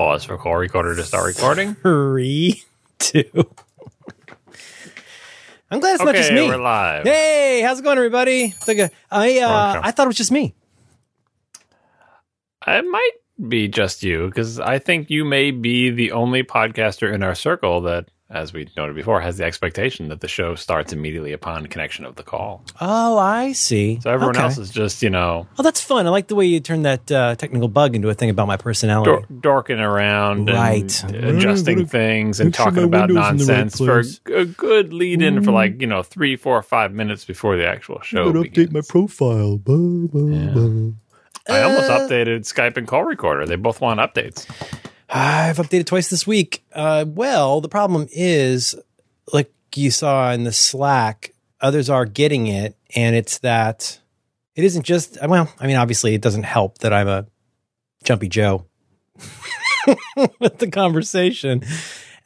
pause for call recorder to start recording. 3, 2. I'm glad it's not just me. We're live. Hey, how's it going, everybody? It's like I thought it was just me. It might be just you, because I think you may be the only podcaster in our circle that, as we noted before, has the expectation that the show starts immediately upon connection of the call. Oh, I see. So everyone else is just, you know... Oh, that's fun. I like the way you turned that technical bug into a thing about my personality. Dorking around and adjusting things and talking about nonsense for a good lead-in for 3, 4, 5 minutes before the actual show begins. Update my profile. Blah, blah, blah. I almost updated Skype and call recorder. They both want updates. I've updated twice this week. The problem is, like you saw in the Slack, others are getting it, and it's that it isn't just, obviously it doesn't help that I'm a jumpy Joe with the conversation,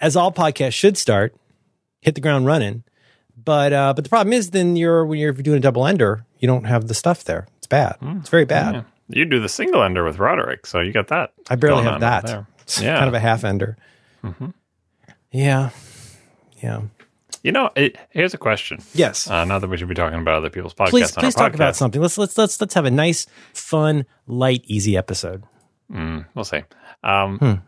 as all podcasts should start, hit the ground running. But the problem is then when you're doing a double ender, you don't have the stuff there. It's bad. It's very bad. Yeah. You do the single ender with Roderick, so you got that. I barely have that. There. It's kind of a half ender. Mm-hmm. Yeah. Yeah. You know, here's a question. Yes. Not that we should be talking about other people's podcasts. Please talk about something. Let's have a nice, fun, light, easy episode. We'll see. John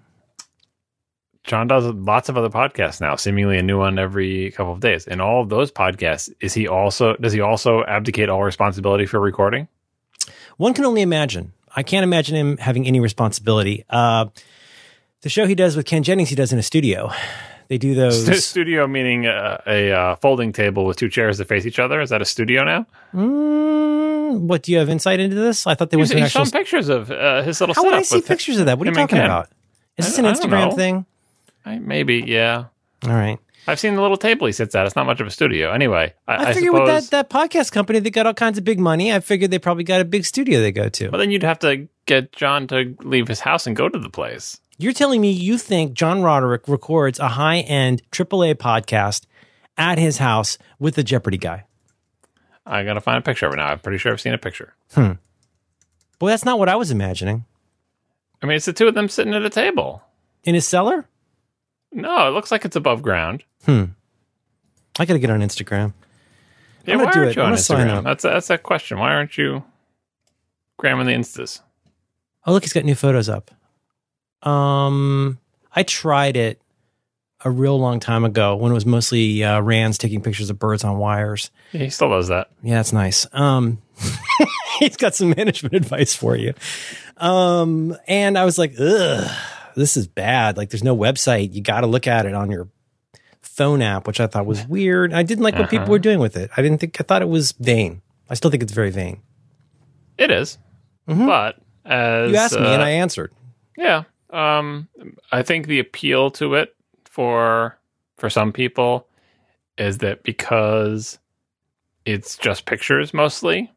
does lots of other podcasts now, seemingly a new one every couple of days. In all of those podcasts, does he also abdicate all responsibility for recording? One can only imagine. I can't imagine him having any responsibility. The show he does with Ken Jennings, he does in a studio. They do those... Studio meaning a folding table with two chairs that face each other? Is that a studio now? What, do you have insight into this? I thought there was an actual... He's shown pictures of his little setup. How would I see pictures of that? What are you talking about? Is this an Instagram thing? Maybe, yeah. All right. I've seen the little table he sits at. It's not much of a studio. Anyway, I figure with that podcast company, they got all kinds of big money. I figured they probably got a big studio they go to. But then you'd have to get John to leave his house and go to the place. You're telling me you think John Roderick records a high-end AAA podcast at his house with the Jeopardy guy? I got to find a picture of it now. I'm pretty sure I've seen a picture. Boy, that's not what I was imagining. I mean, it's the two of them sitting at a table. In his cellar? No, it looks like it's above ground. I gotta get on Instagram. Yeah, I'm gonna do it. I'm gonna sign up. That's a question. Why aren't you gramming the Instas? Oh, look, he's got new photos up. I tried it a real long time ago when it was mostly Rands taking pictures of birds on wires. Yeah, he still does that. Yeah, that's nice. He's got some management advice for you. And I was like, ugh. This is bad. Like, there's no website. You got to look at it on your phone app, which I thought was weird. I didn't like what people were doing with it. I thought it was vain. I still think it's very vain. It is. Mm-hmm. But as you asked me and I answered. Yeah. I think the appeal to it for some people is that because it's just pictures mostly.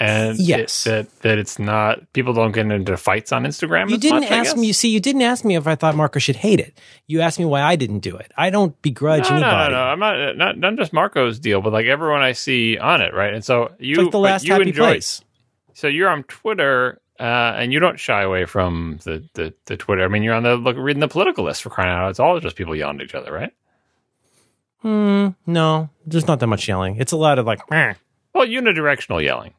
And yes, that it's not, people don't get into fights on Instagram. You didn't ask me if I thought Marco should hate it. You asked me why I didn't do it. I don't begrudge anybody. No, I'm not just Marco's deal, but like everyone I see on it, right? And so you, it's like the last you happy enjoy place. So you're on Twitter, and you don't shy away from the Twitter. I mean, you're on reading the political list, for crying out loud. It's all just people yelling at each other, right? No, there's not that much yelling. It's a lot of like, meh. Well, unidirectional yelling.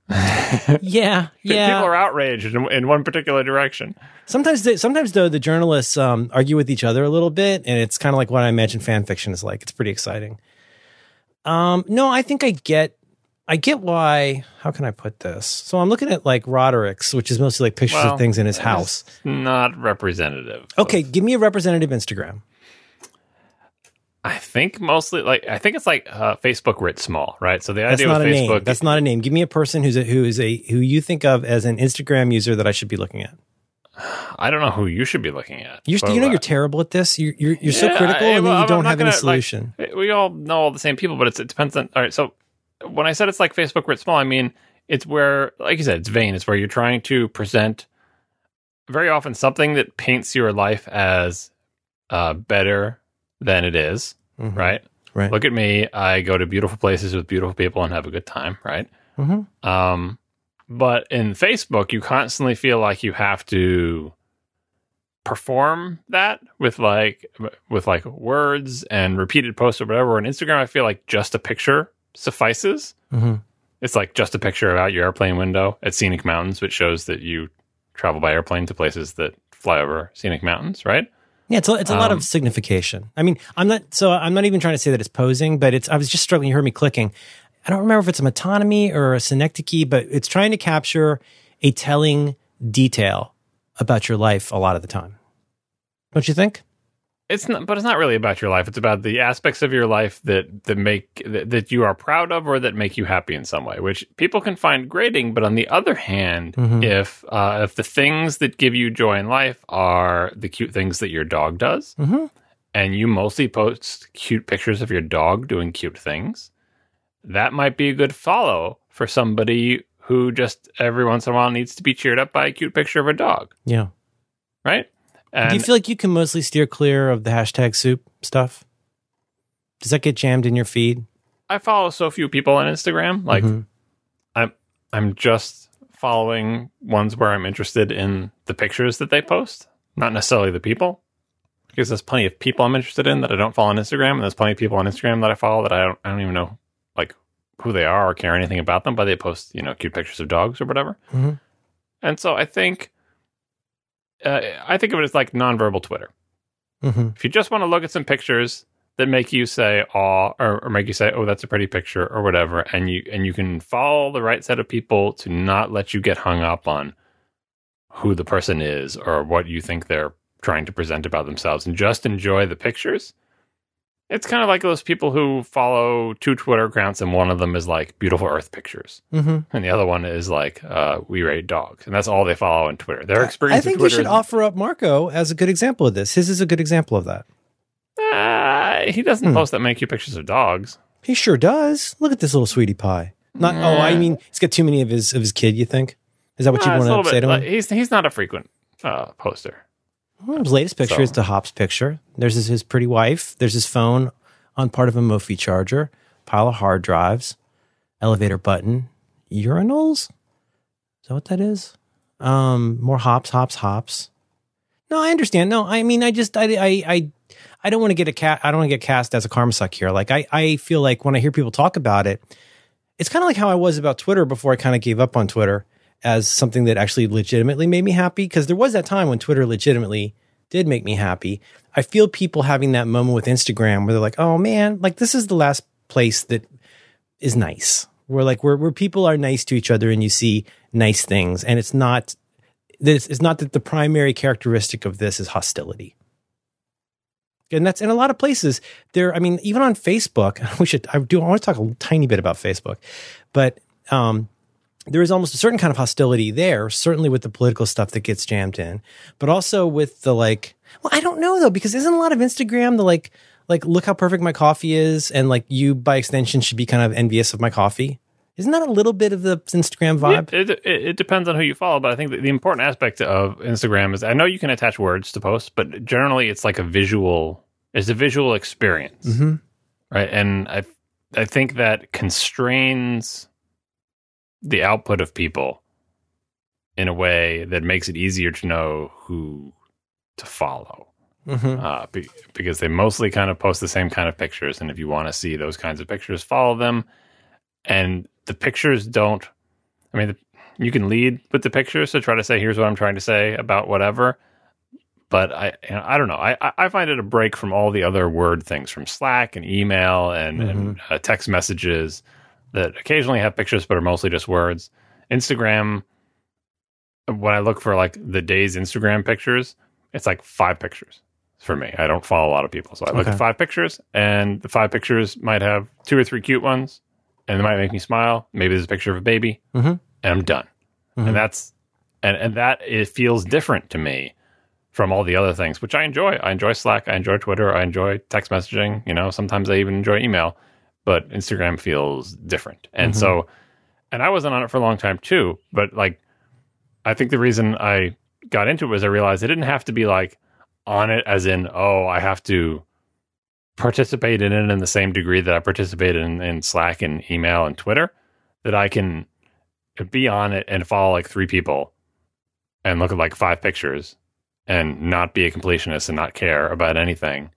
yeah. People are outraged in one particular direction. Sometimes though, the journalists argue with each other a little bit, and it's kind of like what I imagine fan fiction is like. It's pretty exciting. No, I think I get why. How can I put this? So I'm looking at like Roderick's, which is mostly like pictures of things in his house. Not representative. Okay, give me a representative Instagram. I think mostly it's like Facebook writ small, right? So the idea with Facebook, that's not a name. Give me a person who you think of as an Instagram user that I should be looking at. I don't know who you should be looking at. You're terrible at this. You're so critical, you don't have any solution. Like, we all know all the same people, but it depends on. All right, so when I said it's like Facebook writ small, I mean it's where, like you said, it's vain. It's where you're trying to present very often something that paints your life as better than it is, right? Look at me. I go to beautiful places with beautiful people and have a good time, right? Mm-hmm. But in Facebook, you constantly feel like you have to perform that with words and repeated posts or whatever. On Instagram, I feel like just a picture suffices. Mm-hmm. It's like just a picture of out your airplane window at scenic mountains, which shows that you travel by airplane to places that fly over scenic mountains, right? Yeah, it's a lot of signification. I mean, I'm not even trying to say that it's posing, but I was just struggling. You heard me clicking. I don't remember if it's a metonymy or a synecdoche, but it's trying to capture a telling detail about your life a lot of the time. Don't you think? It's not really about your life. It's about the aspects of your life that you are proud of or that make you happy in some way, which people can find grating. But on the other hand, mm-hmm. if the things that give you joy in life are the cute things that your dog does, mm-hmm. and you mostly post cute pictures of your dog doing cute things, that might be a good follow for somebody who just every once in a while needs to be cheered up by a cute picture of a dog. Yeah. Right? And do you feel like you can mostly steer clear of the hashtag soup stuff? Does that get jammed in your feed? I follow so few people on Instagram. Like, mm-hmm. I'm just following ones where I'm interested in the pictures that they post, not necessarily the people. Because there's plenty of people I'm interested in that I don't follow on Instagram, and there's plenty of people on Instagram that I follow that I don't even know like who they are or care anything about them, but they post, cute pictures of dogs or whatever. Mm-hmm. And so I think of it as like nonverbal Twitter. Mm-hmm. If you just want to look at some pictures that make you say "aw" or make you say "oh, that's a pretty picture" or whatever, and you can follow the right set of people to not let you get hung up on who the person is or what you think they're trying to present about themselves, and just enjoy the pictures. It's kind of like those people who follow two Twitter accounts, and one of them is like beautiful Earth pictures, mm-hmm. and the other one is like we rate dogs, and that's all they follow on Twitter. Their experience. I think we should offer up Marco as a good example of this. His is a good example of that. He doesn't post that many cute pictures of dogs. He sure does. Look at this little sweetie pie. Not. Oh, I mean, he's got too many of his kid. You think? Is that what you want to say to him? He's not a frequent poster. His latest picture is the Hops picture. There's his pretty wife. There's his phone on part of a Mophie charger, pile of hard drives, elevator button, urinals. Is that what that is? More hops. No, I understand. No, I mean, I don't want to get cast as a karmasuck here. Like I feel like when I hear people talk about it, it's kind of like how I was about Twitter before I kind of gave up on Twitter as something that actually legitimately made me happy, because there was that time when Twitter legitimately did make me happy. I feel people having that moment with Instagram where they're like, oh man, like this is the last place that is nice. Where like where people are nice to each other and you see nice things. And it's not that the primary characteristic of this is hostility. And that's in a lot of places there. I mean, even on Facebook, I want to talk a tiny bit about Facebook, but there is almost a certain kind of hostility there, certainly with the political stuff that gets jammed in, but also with the like, well, I don't know though, because isn't a lot of Instagram the like, look how perfect my coffee is. And like you by extension should be kind of envious of my coffee. Isn't that a little bit of the Instagram vibe? It depends on who you follow, but I think that the important aspect of Instagram is I know you can attach words to posts, but generally it's like a visual experience. Mm-hmm. Right. And I think that constrains the output of people in a way that makes it easier to know who to follow, mm-hmm. Because they mostly kind of post the same kind of pictures. And if you want to see those kinds of pictures, follow them. And the pictures don't, I mean, you can lead with the pictures to try to say, here's what I'm trying to say about whatever. But I don't know. I find it a break from all the other word things from Slack and email and text messages that occasionally have pictures, but are mostly just words. Instagram, when I look for like the day's Instagram pictures, it's like 5 pictures for me. I don't follow a lot of people. So I look at 5 pictures, and the 5 pictures might have 2 or 3 cute ones, and they might make me smile. Maybe there's a picture of a baby, mm-hmm. and I'm done. Mm-hmm. And that feels different to me from all the other things, which I enjoy. I enjoy Slack. I enjoy Twitter. I enjoy text messaging. Sometimes I even enjoy email. But Instagram feels different. And mm-hmm. so, and I wasn't on it for a long time too, but like, I think the reason I got into it was I realized I didn't have to be like on it as in, oh, I have to participate in it in the same degree that I participated in Slack and email and Twitter, that I can be on it and follow like 3 people and look at like 5 pictures and not be a completionist and not care about anything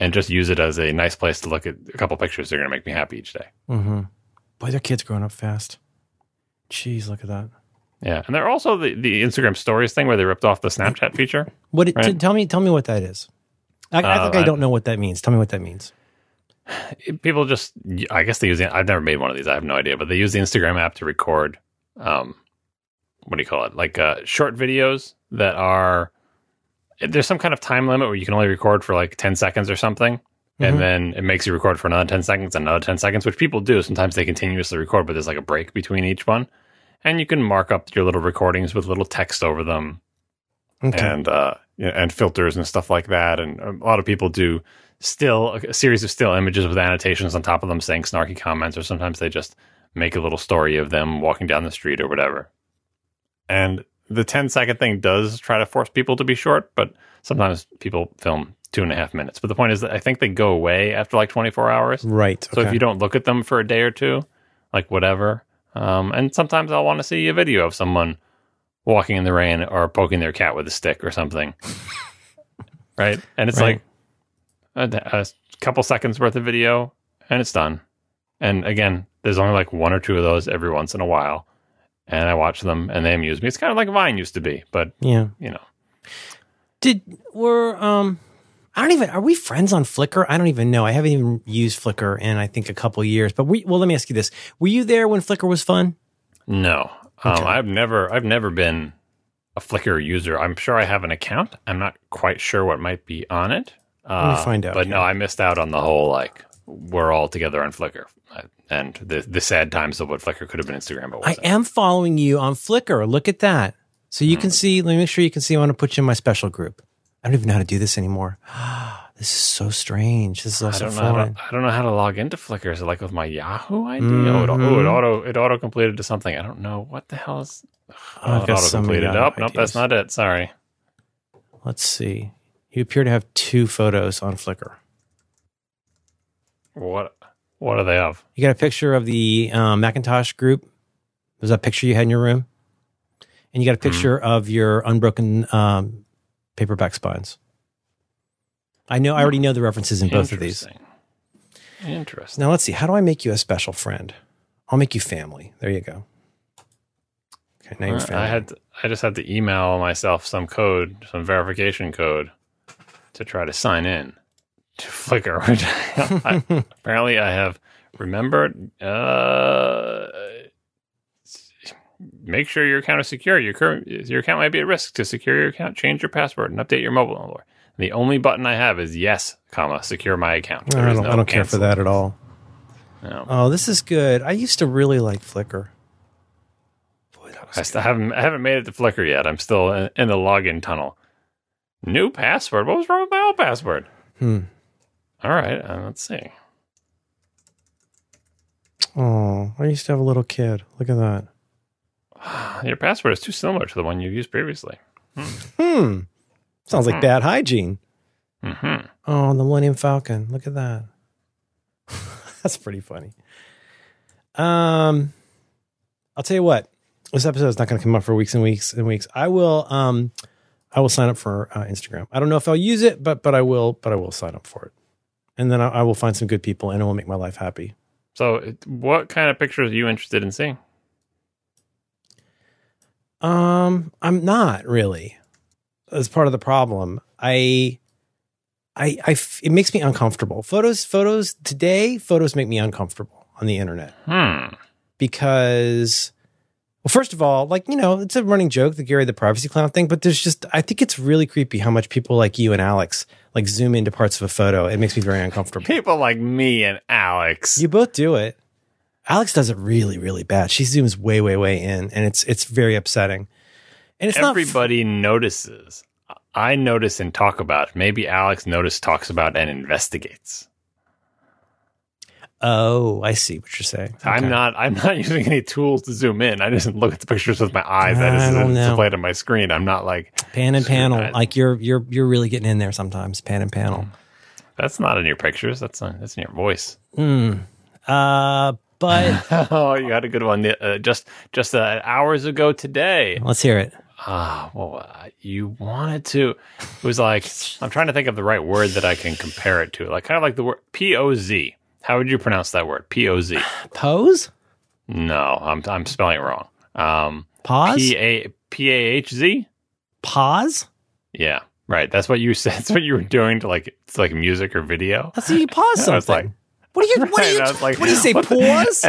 and just use it as a nice place to look at a couple pictures that are going to make me happy each day. Mm-hmm. Boy, their kids growing up fast. Jeez, look at that. Yeah, and they're also the Instagram stories thing where they ripped off the Snapchat feature. Tell me what that is. I don't know what that means. Tell me what that means. People just, I guess they use the, I've never made one of these. I have no idea, but they use the Instagram app to record, what do you call it? Like short videos that are, there's some kind of time limit where you can only record for like 10 seconds or something. Mm-hmm. And then it makes you record for another 10 seconds, another 10 seconds, which people do. Sometimes they continuously record, but there's like a break between each one. And you can mark up your little recordings with little text over them. Okay. And filters and stuff like that. And a lot of people do still a series of still images with annotations on top of them saying snarky comments, or sometimes they just make a little story of them walking down the street or whatever. And the 10-second thing does try to force people to be short, but sometimes people film 2.5 minutes. But the point is that I think they go away after like 24 hours. Right. Okay. So if you don't look at them for a day or two, like whatever. And sometimes I'll want to see a video of someone walking in the rain or poking their cat with a stick or something. Right? And it's like a couple seconds worth of video and it's done. And again, there's only like one or two of those every once in a while. And I watch them and they amuse me. It's kind of like Vine used to be, but yeah, you know. Are we friends on Flickr? I don't even know. I haven't even used Flickr in I think a couple years, but let me ask you this. Were you there when Flickr was fun? No. Okay. I've never been a Flickr user. I'm sure I have an account. I'm not quite sure what might be on it. Let me find out. But yeah. No, I missed out on the whole, like, we're all together on Flickr. And the sad times of what Flickr could have been Instagram. But I am following you on Flickr. Look at that. So you can see, let me make sure you can see. I want to put you in my special group. I don't even know how to do this anymore. This is so strange. This is also fun. I don't know how to log into Flickr. Is it like with my Yahoo ID? Mm-hmm. It auto-completed to something. I don't know. What the hell is... it auto-completed. Oh, nope, that's not it. Sorry. Let's see. You appear to have 2 photos on Flickr. What are they of? You got a picture of the Macintosh group. There's that picture you had in your room. And you got a picture of your unbroken paperback spines. I already know the references in both of these. Interesting. Now, let's see. How do I make you a special friend? I'll make you family. There you go. Okay, now you're family. I just had to email myself some verification code to try to sign in to Flickr. Which apparently I have remembered. Make sure your account is secure. Your account might be at risk. To secure your account, change your password and update your mobile number. The only button I have is yes, secure my account. I don't care for that at all. No. Oh, this is good. I used to really like Flickr. Boy, that was I haven't made it to Flickr yet. I'm still in the login tunnel. New password? What was wrong with my old password? All right, let's see. Oh, I used to have a little kid. Look at that. Your password is too similar to the one you used previously. Sounds like bad hygiene. Mm-hmm. Oh, the Millennium Falcon. Look at that. That's pretty funny. I'll tell you what. This episode is not going to come up for weeks and weeks and weeks. I will sign up for Instagram. I don't know if I'll use it, but I will sign up for it. And then I will find some good people, and it will make my life happy. So what kind of pictures are you interested in seeing? I'm not really. As part of the problem, it makes me uncomfortable. Photos make me uncomfortable on the internet. Because, well, first of all, like, you know, it's a running joke, the Gary the Privacy Clown thing, but there's just, I think it's really creepy how much people like you and Alex like zoom into parts of a photo. It makes me very uncomfortable. People like me and Alex. You both do it. Alex does it really, really bad. She zooms way, way, way in, and it's very upsetting. And it's everybody notices. I notice and talk about. Maybe Alex notices, talks about, and investigates. Oh, I see what you're saying. Okay. I'm not using any tools to zoom in. I just look at the pictures with my eyes. That is displayed on my screen. I'm not like pan and panel. Like you're really getting in there sometimes. Pan and panel. That's not in your pictures. That's in your voice. But oh, you had a good one just hours ago today. Let's hear it. you wanted to. It was like, I'm trying to think of the right word that I can compare it to. Like, kind of like the word P-O-Z. How would you pronounce that word? P-O-Z. Pose? No, I'm spelling it wrong. Pause? P-A-H-Z? Pause? Yeah, right. That's what you said. That's what you were doing to, like, it's like music or video. That's how you pause something. I was like, what do you say, pause?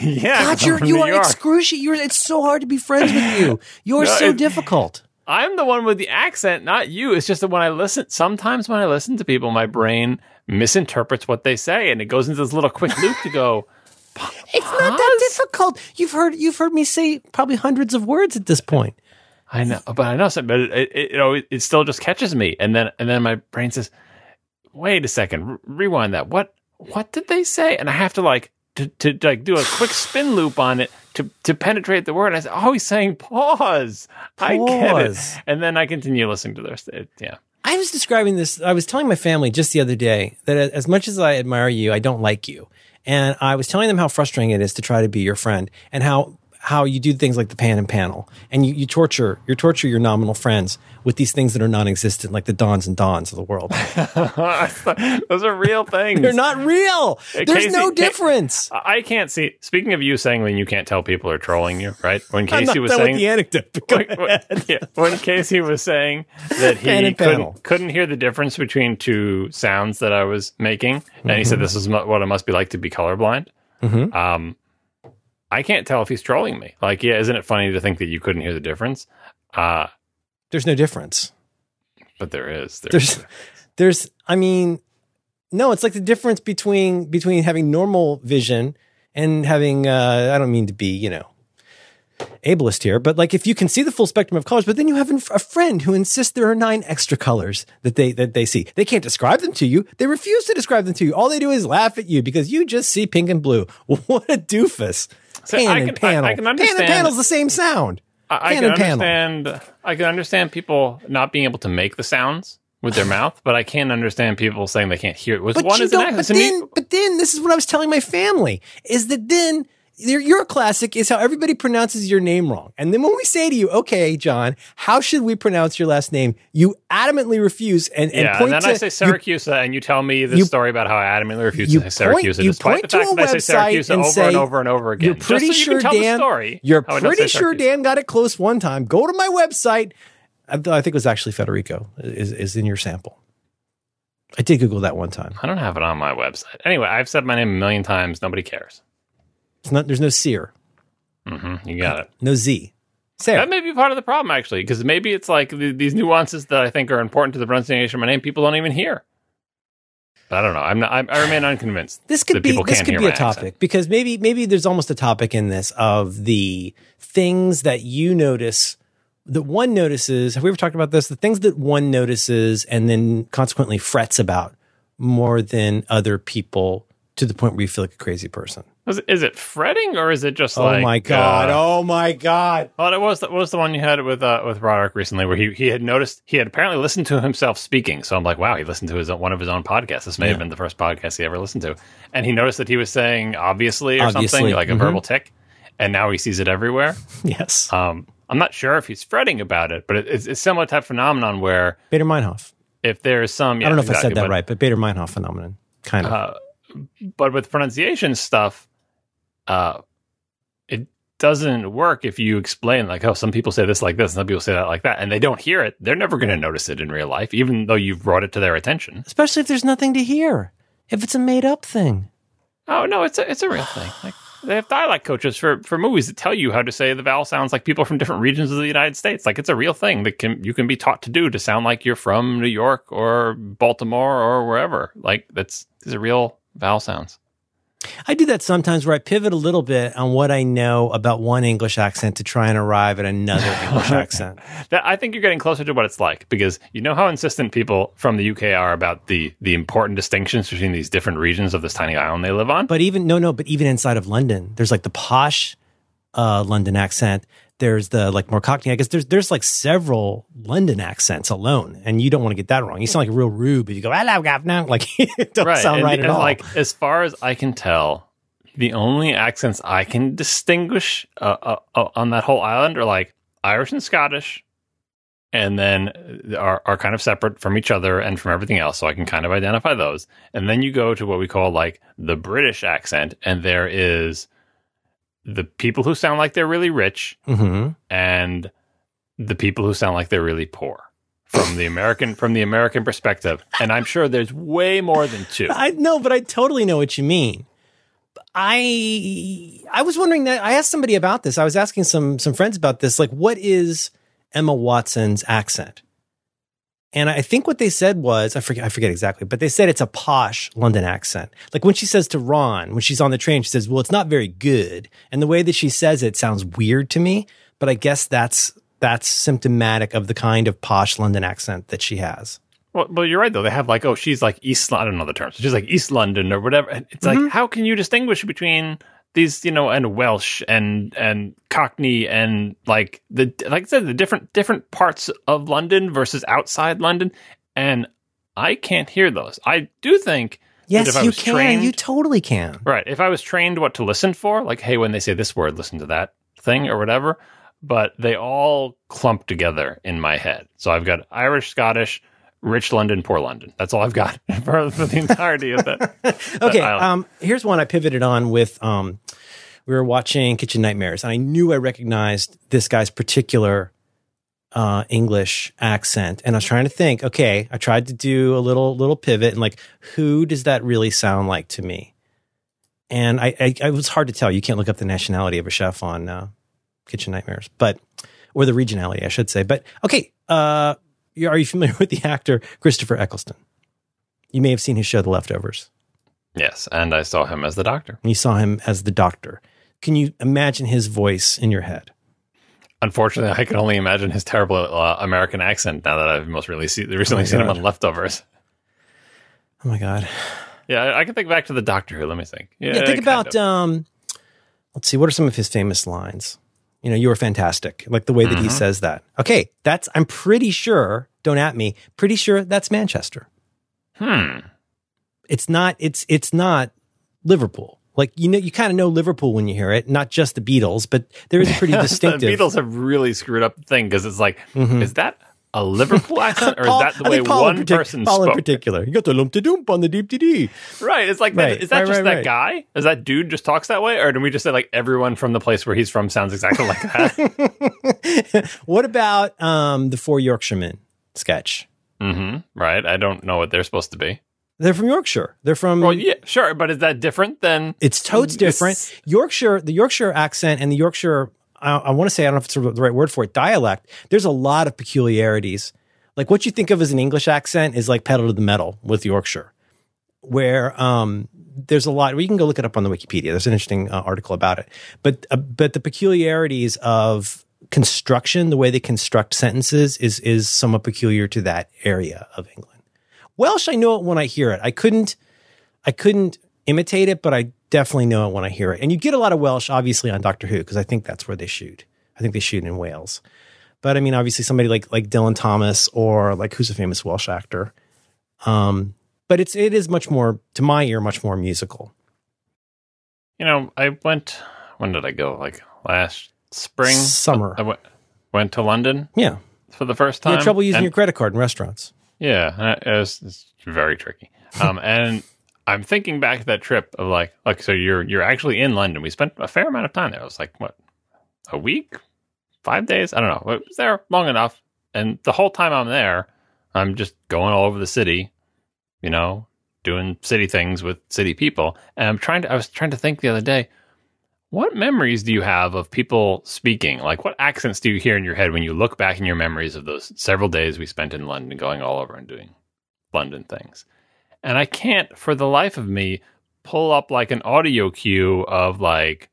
Yeah, God, you are excruciating. It's so hard to be friends with you. You're so difficult. I'm the one with the accent, not you. It's just that sometimes when I listen to people, my brain misinterprets what they say, and it goes into this little quick loop to go, it's not that difficult. You've heard me say probably hundreds of words at this point. I know, but it still just catches me, and then my brain says, "Wait a second, rewind that. What did they say?" And I have to like do a quick spin loop on it to penetrate the word. And I said, "Oh, he's saying pause. I get it." And then I continue listening to the rest. Yeah. I was describing this. I was telling my family just the other day that as much as I admire you, I don't like you. And I was telling them how frustrating it is to try to be your friend and how you do things like the pan and panel. And you torture your nominal friends with these things that are non-existent, like the dons and dons of the world. Those are real things. They're not real. There's no difference. I can't see. Speaking of you saying when you can't tell people are trolling you, right? When Casey was saying the anecdote. When Casey was saying that he couldn't hear the difference between two sounds that I was making, and he said this is what it must be like to be colorblind. Mm-hmm. I can't tell if he's trolling me. Like, yeah, isn't it funny to think that you couldn't hear the difference? There's no difference. But there is. There's I mean, no, it's like the difference between having normal vision and having, I don't mean to be, ableist here, but like if you can see the full spectrum of colors, but then you have a friend who insists there are 9 extra colors that they see. They can't describe them to you. They refuse to describe them to you. All they do is laugh at you because you just see pink and blue. What a doofus. So Pan and panel. I can understand. Pan and panel's the same sound. I can understand people not being able to make the sounds with their mouth, but I can't understand people saying they can't hear it. But then this is what I was telling my family, is that then your classic is how everybody pronounces your name wrong. And then when we say to you, okay, John, how should we pronounce your last name? You adamantly refuse and point to... Yeah, and then I say Syracuse, and you tell me this story about how I adamantly refuse to say Syracuse. You despite point the fact to that I say Syracuse over and over again. You're pretty sure, Dan got it close one time. Go to my website. I think it was actually Federico is in your sample. I did Google that one time. I don't have it on my website. Anyway, I've said my name a million times. Nobody cares. It's not, there's no seer. Mm-hmm, you got it. No Z. Sarah. That may be part of the problem, actually, because maybe it's like these nuances that I think are important to the pronunciation of my name, people don't even hear. But I don't know. I remain unconvinced. This could be a topic accent. Because maybe there's almost a topic in this of the things that you notice that one notices. Have we ever talked about this? The things that one notices and then consequently frets about more than other people to the point where you feel like a crazy person. Is it fretting or is it just like... Oh, my God. Well, what was the one you had with Roderick recently where he had noticed... He had apparently listened to himself speaking. So I'm like, wow, he listened to one of his own podcasts. This may have been the first podcast he ever listened to. And he noticed that he was saying obviously, something, like a verbal tick. And now he sees it everywhere. Yes. I'm not sure if he's fretting about it, but it's a similar type of phenomenon where... Bader Meinhof. If there is some... Yeah, I don't know if I said that right, but Bader Meinhof phenomenon, kind of. But with pronunciation stuff... it doesn't work if you explain like, oh, some people say this like this, and some people say that like that, and they don't hear it. They're never going to notice it in real life, even though you've brought it to their attention. Especially if there's nothing to hear, if it's a made up thing. Oh no, it's a real thing. Like, they have dialect coaches for movies that tell you how to say the vowel sounds like people from different regions of the United States. Like it's a real thing that you can be taught to do to sound like you're from New York or Baltimore or wherever. Like these are real vowel sounds. I do that sometimes where I pivot a little bit on what I know about one English accent to try and arrive at another English accent. I think you're getting closer to what it's like because you know how insistent people from the UK are about the important distinctions between these different regions of this tiny island they live on. But even inside of London, there's like the posh London accent. There's the like more Cockney. I guess there's like several London accents alone, and you don't want to get that wrong. You sound like a real rube if you go hello, Gavna. Like it doesn't sound right at all. Like as far as I can tell, the only accents I can distinguish on that whole island are like Irish and Scottish, and then are kind of separate from each other and from everything else, so I can kind of identify those. And then you go to what we call, like, the British accent, and there is the people who sound like they're really rich, mm-hmm. and the people who sound like they're really poor. From the American perspective, and I'm sure there's way more than two. I know, but I totally know what you mean. I was wondering that. I asked somebody about this. I was asking some friends about this. Like, what is Emma Watson's accent? And I think what they said was, I forget exactly, but they said it's a posh London accent. Like when she says to Ron, when she's on the train, she says, "Well, it's not very good," and the way that she says it sounds weird to me. But I guess that's symptomatic of the kind of posh London accent that she has. Well, but you're right, though. They have like, oh, she's like East London, I don't know the terms. She's like East London or whatever. It's mm-hmm. like, how can you distinguish between these, you know, and Welsh and Cockney and like I said, the different parts of London versus outside London? And I can't hear those. I do think... Yes, you can. Trained, you totally can. Right. If I was trained what to listen for, like, hey, when they say this word, listen to that thing or whatever... But they all clump together in my head. So I've got Irish, Scottish, rich London, poor London. That's all I've got for the entirety of that. Okay, here's one I pivoted on with. We were watching Kitchen Nightmares, and I knew I recognized this guy's particular English accent. And I was trying to think, okay, I tried to do a little pivot, and like, who does that really sound like to me? And I it was hard to tell. You can't look up the nationality of a chef on... Kitchen Nightmares, or the regionality, I should say. But okay, are you familiar with the actor Christopher Eccleston? You may have seen his show, The Leftovers. Yes, and I saw him as the doctor. You saw him as the doctor. Can you imagine his voice in your head? Unfortunately, I can only imagine his terrible American accent now that I've most recently seen him on Leftovers. Oh my God. Yeah, I can think back to the Doctor Who. Let me think. Yeah, think about, let's see, what are some of his famous lines? You know, you were fantastic. Like the way that he says that. Okay, I'm pretty sure, don't at me, pretty sure that's Manchester. It's not Liverpool. Like, you know, you kind of know Liverpool when you hear it, not just the Beatles, but there is a pretty distinctive. The Beatles have really screwed up the thing because it's like, is that a Liverpool accent or is that the way one person Paul spoke? Paul in particular. You got the lump to doomp on the deep dee. Right. It's like, right, is that guy? Is that dude just talks that way? Or do we just say like everyone from the place where he's from sounds exactly like that? What about the Four Yorkshiremen sketch? Mm-hmm. Right. I don't know what they're supposed to be. They're from Yorkshire. They're from... Well, yeah, sure. But is that different than... It's totes different. Yorkshire, the Yorkshire accent and the Yorkshire... I want to say, I don't know if it's the right word for it, dialect, there's a lot of peculiarities. Like what you think of as an English accent is like pedal to the metal with Yorkshire, where there's a lot, well, you can go look it up on the Wikipedia. There's an interesting article about it. But the peculiarities of construction, the way they construct sentences is somewhat peculiar to that area of England. Welsh, I know it when I hear it. I couldn't imitate it, but I definitely know it when I hear it. And you get a lot of Welsh, obviously, on Doctor Who, because I think that's where they shoot. I think they shoot in Wales. But I mean, obviously, somebody like Dylan Thomas or like who's a famous Welsh actor. But it is much more, to my ear, much more musical. You know, when did I go? Like last spring? Summer. I went to London? Yeah. For the first time? You had trouble using your credit card in restaurants. Yeah. It's very tricky. And... I'm thinking back to that trip of like, so you're actually in London. We spent a fair amount of time there. I was like, what, a week, 5 days? I don't know. It was there long enough. And the whole time I'm there, I'm just going all over the city, you know, doing city things with city people. And I was trying to think the other day, what memories do you have of people speaking? Like what accents do you hear in your head when you look back in your memories of those several days we spent in London going all over and doing London things? And I can't, for the life of me, pull up like an audio cue of like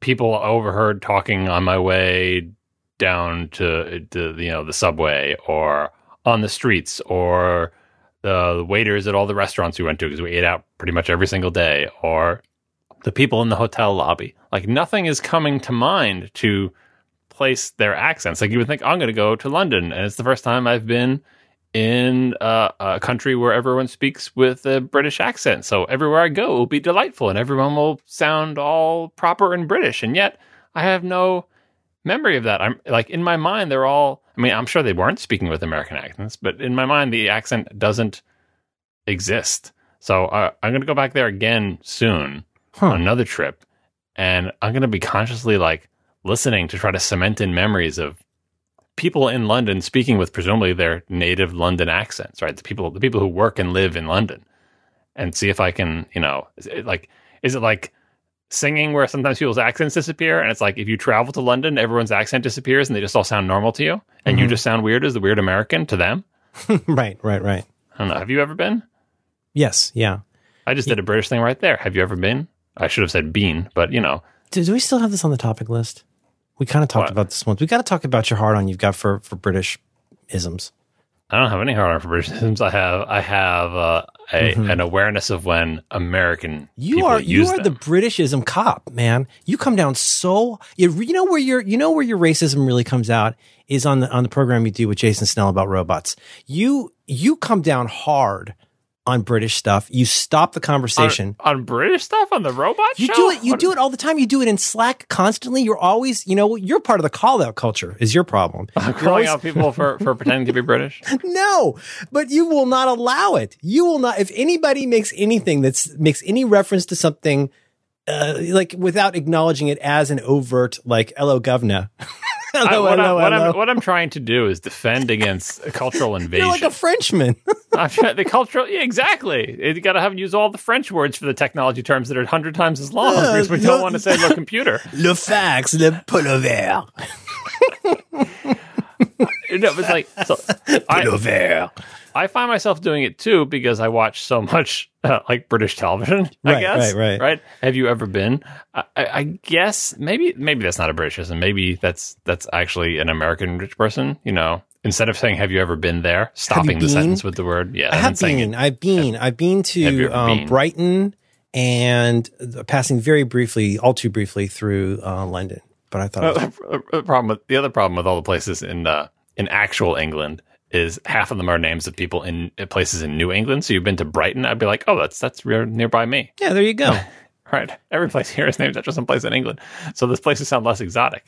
people overheard talking on my way down to you know, the subway or on the streets or the waiters at all the restaurants we went to because we ate out pretty much every single day or the people in the hotel lobby. Like nothing is coming to mind to place their accents. Like you would think, I'm going to go to London and it's the first time I've been in a country where everyone speaks with a British accent. So everywhere I go, it will be delightful and everyone will sound all proper and British. And yet I have no memory of that. I'm like, in my mind, they're all, I mean, I'm sure they weren't speaking with American accents, but in my mind, the accent doesn't exist. So I'm going to go back there again soon on another trip. And I'm going to be consciously like listening to try to cement in memories of people in London speaking with presumably their native London accents, right? The people who work and live in London, and see if I can, you know, is it like singing where sometimes people's accents disappear? And it's like, if you travel to London, everyone's accent disappears and they just all sound normal to you. And you just sound weird as the weird American to them. Right. I don't know. Have you ever been? Yes. Yeah. I just did a British thing right there. Have you ever been? I should have said bean, but you know. Do we still have this on the topic list? We kind of talked about this once. We got to talk about your hard on you've got for British isms. I don't have any hard on for British isms. I have an awareness of when American people use them. The Britishism cop, man. You come down so you know where your racism really comes out is on the program you do with Jason Snell about robots. You come down hard on British stuff. You stop the conversation. On British stuff? On the robot show? You do it all the time. You do it in Slack constantly. You're always, you know, you're part of the call-out culture is your problem. Calling out people for pretending to be British? No, but you will not allow it. You will not. If anybody makes anything makes any reference to something, like without acknowledging it as an overt, like, hello, governor. What I'm trying to do is defend against a cultural invasion. You're like a Frenchman. Exactly. You got to use all the French words for the technology terms that are 100 times as long because we don't want to say le computer. Le fax, le polo vert. I find myself doing it too because I watch so much like British television. I guess. Right. Have you ever been? I guess maybe that's not a Britishism. Maybe that's actually an American rich person. You know, instead of saying "Have you ever been there," stopping the sentence with the word. Yeah, I have been. I've been to Brighton and passing very briefly, all too briefly, through London. But I thought the other problem with all the places in actual England is half of them are names of people in places in New England. So you've been to Brighton, I'd be like, oh, that's nearby me. Yeah, there you go. Right. Every place here is named after some place in England. So those places sound less exotic.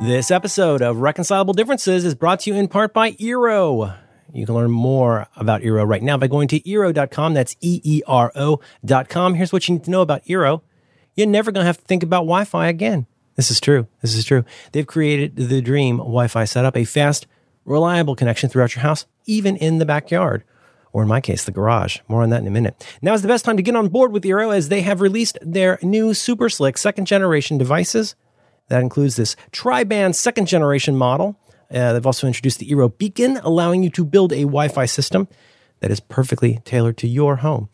This episode of Reconcilable Differences is brought to you in part by Eero. You can learn more about Eero right now by going to Eero.com. That's Eero.com. Here's what you need to know about Eero. You're never going to have to think about Wi-Fi again. This is true. They've created the dream Wi-Fi setup, a fast, reliable connection throughout your house, even in the backyard, or in my case, the garage. More on that in a minute. Now is the best time to get on board with Eero as they have released their new super slick second-generation devices. That includes this tri-band second-generation model. They've also introduced the Eero Beacon, allowing you to build a Wi-Fi system that is perfectly tailored to your home.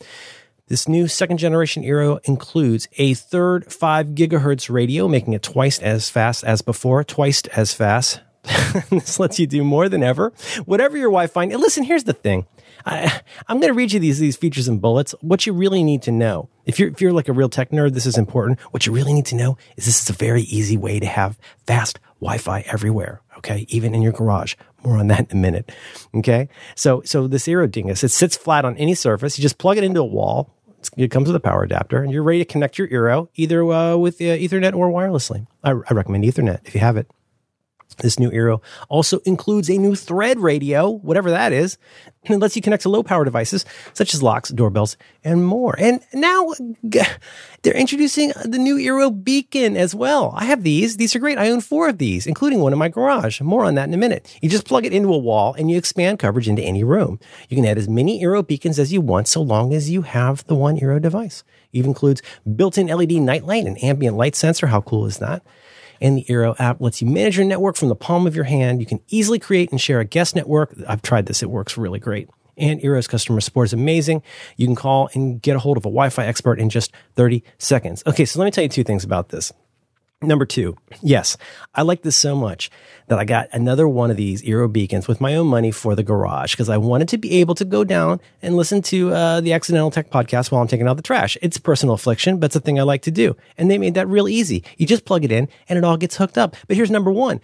This new second-generation Eero includes a third 5 gigahertz radio, making it twice as fast as before, This lets you do more than ever. Whatever your Wi-Fi... Listen, here's the thing. I'm going to read you these features and bullets. What you really need to know, if you're like a real tech nerd, this is important. What you really need to know is this is a very easy way to have fast Wi-Fi everywhere, okay? Even in your garage. More on that in a minute, okay? So this Eero dingus, it sits flat on any surface. You just plug it into a wall. It comes with a power adapter, and you're ready to connect your Eero either with Ethernet or wirelessly. I recommend Ethernet if you have it. This new Eero also includes a new Thread radio, whatever that is, and it lets you connect to low-power devices such as locks, doorbells, and more. And now they're introducing the new Eero Beacon as well. I have these. These are great. I own 4 of these, including one in my garage. More on that in a minute. You just plug it into a wall, and you expand coverage into any room. You can add as many Eero Beacons as you want, so long as you have the one Eero device. It even includes built-in LED nightlight and ambient light sensor. How cool is that? And the Eero app lets you manage your network from the palm of your hand. You can easily create and share a guest network. I've tried this. It works really great. And Eero's customer support is amazing. You can call and get a hold of a Wi-Fi expert in just 30 seconds. Okay, so let me tell you 2 things about this. Number 2, yes, I like this so much that I got another one of these Eero Beacons with my own money for the garage because I wanted to be able to go down and listen to the Accidental Tech podcast while I'm taking out the trash. It's a personal affliction, but it's a thing I like to do. And they made that real easy. You just plug it in and it all gets hooked up. But here's number 1.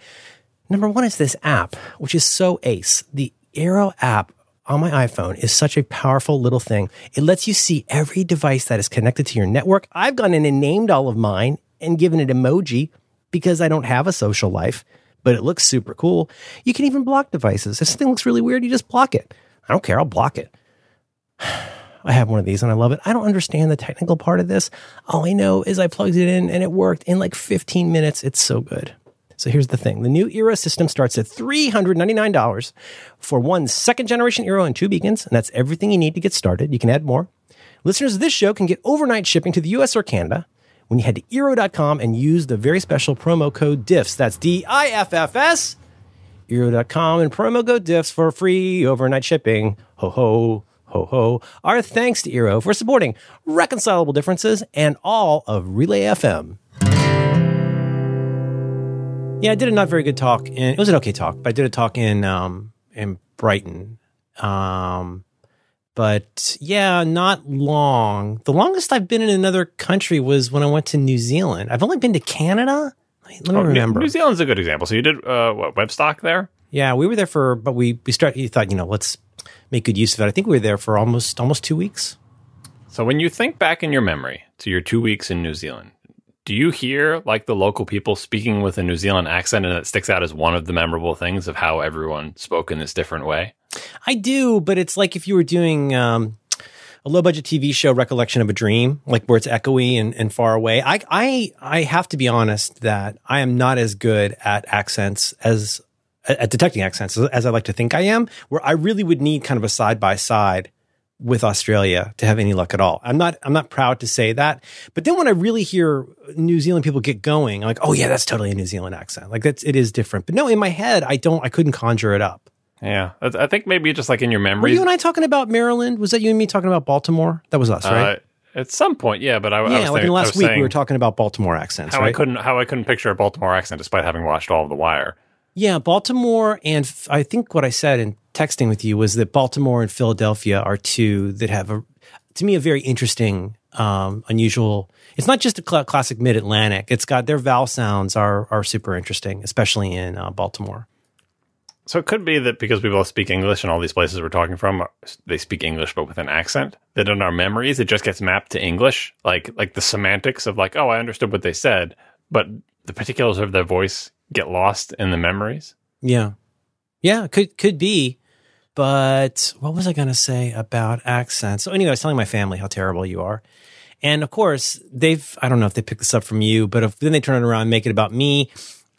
Number 1 is this app, which is so ace. The Eero app on my iPhone is such a powerful little thing. It lets you see every device that is connected to your network. I've gone in and named all of mine and given it emoji because I don't have a social life, but it looks super cool. You can even block devices. If something looks really weird, you just block it. I don't care. I'll block it. I have one of these and I love it. I don't understand the technical part of this. All I know is I plugged it in and it worked in like 15 minutes. It's so good. So here's the thing. The new Eero system starts at $399 for one second-generation Eero and 2 beacons, and that's everything you need to get started. You can add more. Listeners of this show can get overnight shipping to the U.S. or Canada when you head to Eero.com and use the very special promo code DIFFS. That's D-I-F-F-S. Eero.com and promo code DIFFS for free overnight shipping. Ho, ho. Ho, ho. Our thanks to Eero for supporting Reconcilable Differences and all of Relay FM. Yeah, I did a not very good talk. It was an okay talk, but I did a talk in Brighton. But yeah, not long. The longest I've been in another country was when I went to New Zealand. I've only been to Canada. Let me remember. New Zealand's a good example. So you did what, Webstock there? Yeah, we were there for, but we started, you thought, let's make good use of it. I think we were there for almost 2 weeks. So when you think back in your memory to your 2 weeks in New Zealand, do you hear like the local people speaking with a New Zealand accent and that sticks out as one of the memorable things of how everyone spoke in this different way? I do, but it's like if you were doing a low-budget TV show, Recollection of a Dream, like where it's echoey and far away. I have to be honest that I am not as good at accents at detecting accents as I like to think I am, where I really would need kind of a side-by-side with Australia to have any luck at all. I'm not proud to say that. But then when I really hear New Zealand people get going, I'm like, oh yeah, that's totally a New Zealand accent. Like it is different. But no, in my head, I couldn't conjure it up. Yeah. I think maybe just like in your memories. Were you and I talking about Maryland? Was that you and me talking about Baltimore? That was us, right? At some point, yeah, but I was like thinking, last week we were talking about Baltimore accents, right? How I couldn't picture a Baltimore accent despite having watched all of The Wire. Yeah, Baltimore and I think what I said in texting with you was that Baltimore and Philadelphia are two that have, to me, a very interesting, unusual. It's not just a classic mid-Atlantic. It's got their vowel sounds are super interesting, especially in Baltimore. So it could be that because we both speak English and all these places we're talking from, they speak English but with an accent, that in our memories it just gets mapped to English, like the semantics of like, oh, I understood what they said, but the particulars of their voice get lost in the memories. Yeah. Yeah, could be. But what was I going to say about accents? So anyway, I was telling my family how terrible you are. And of course, I don't know if they picked this up from you, but then they turn it around and make it about me.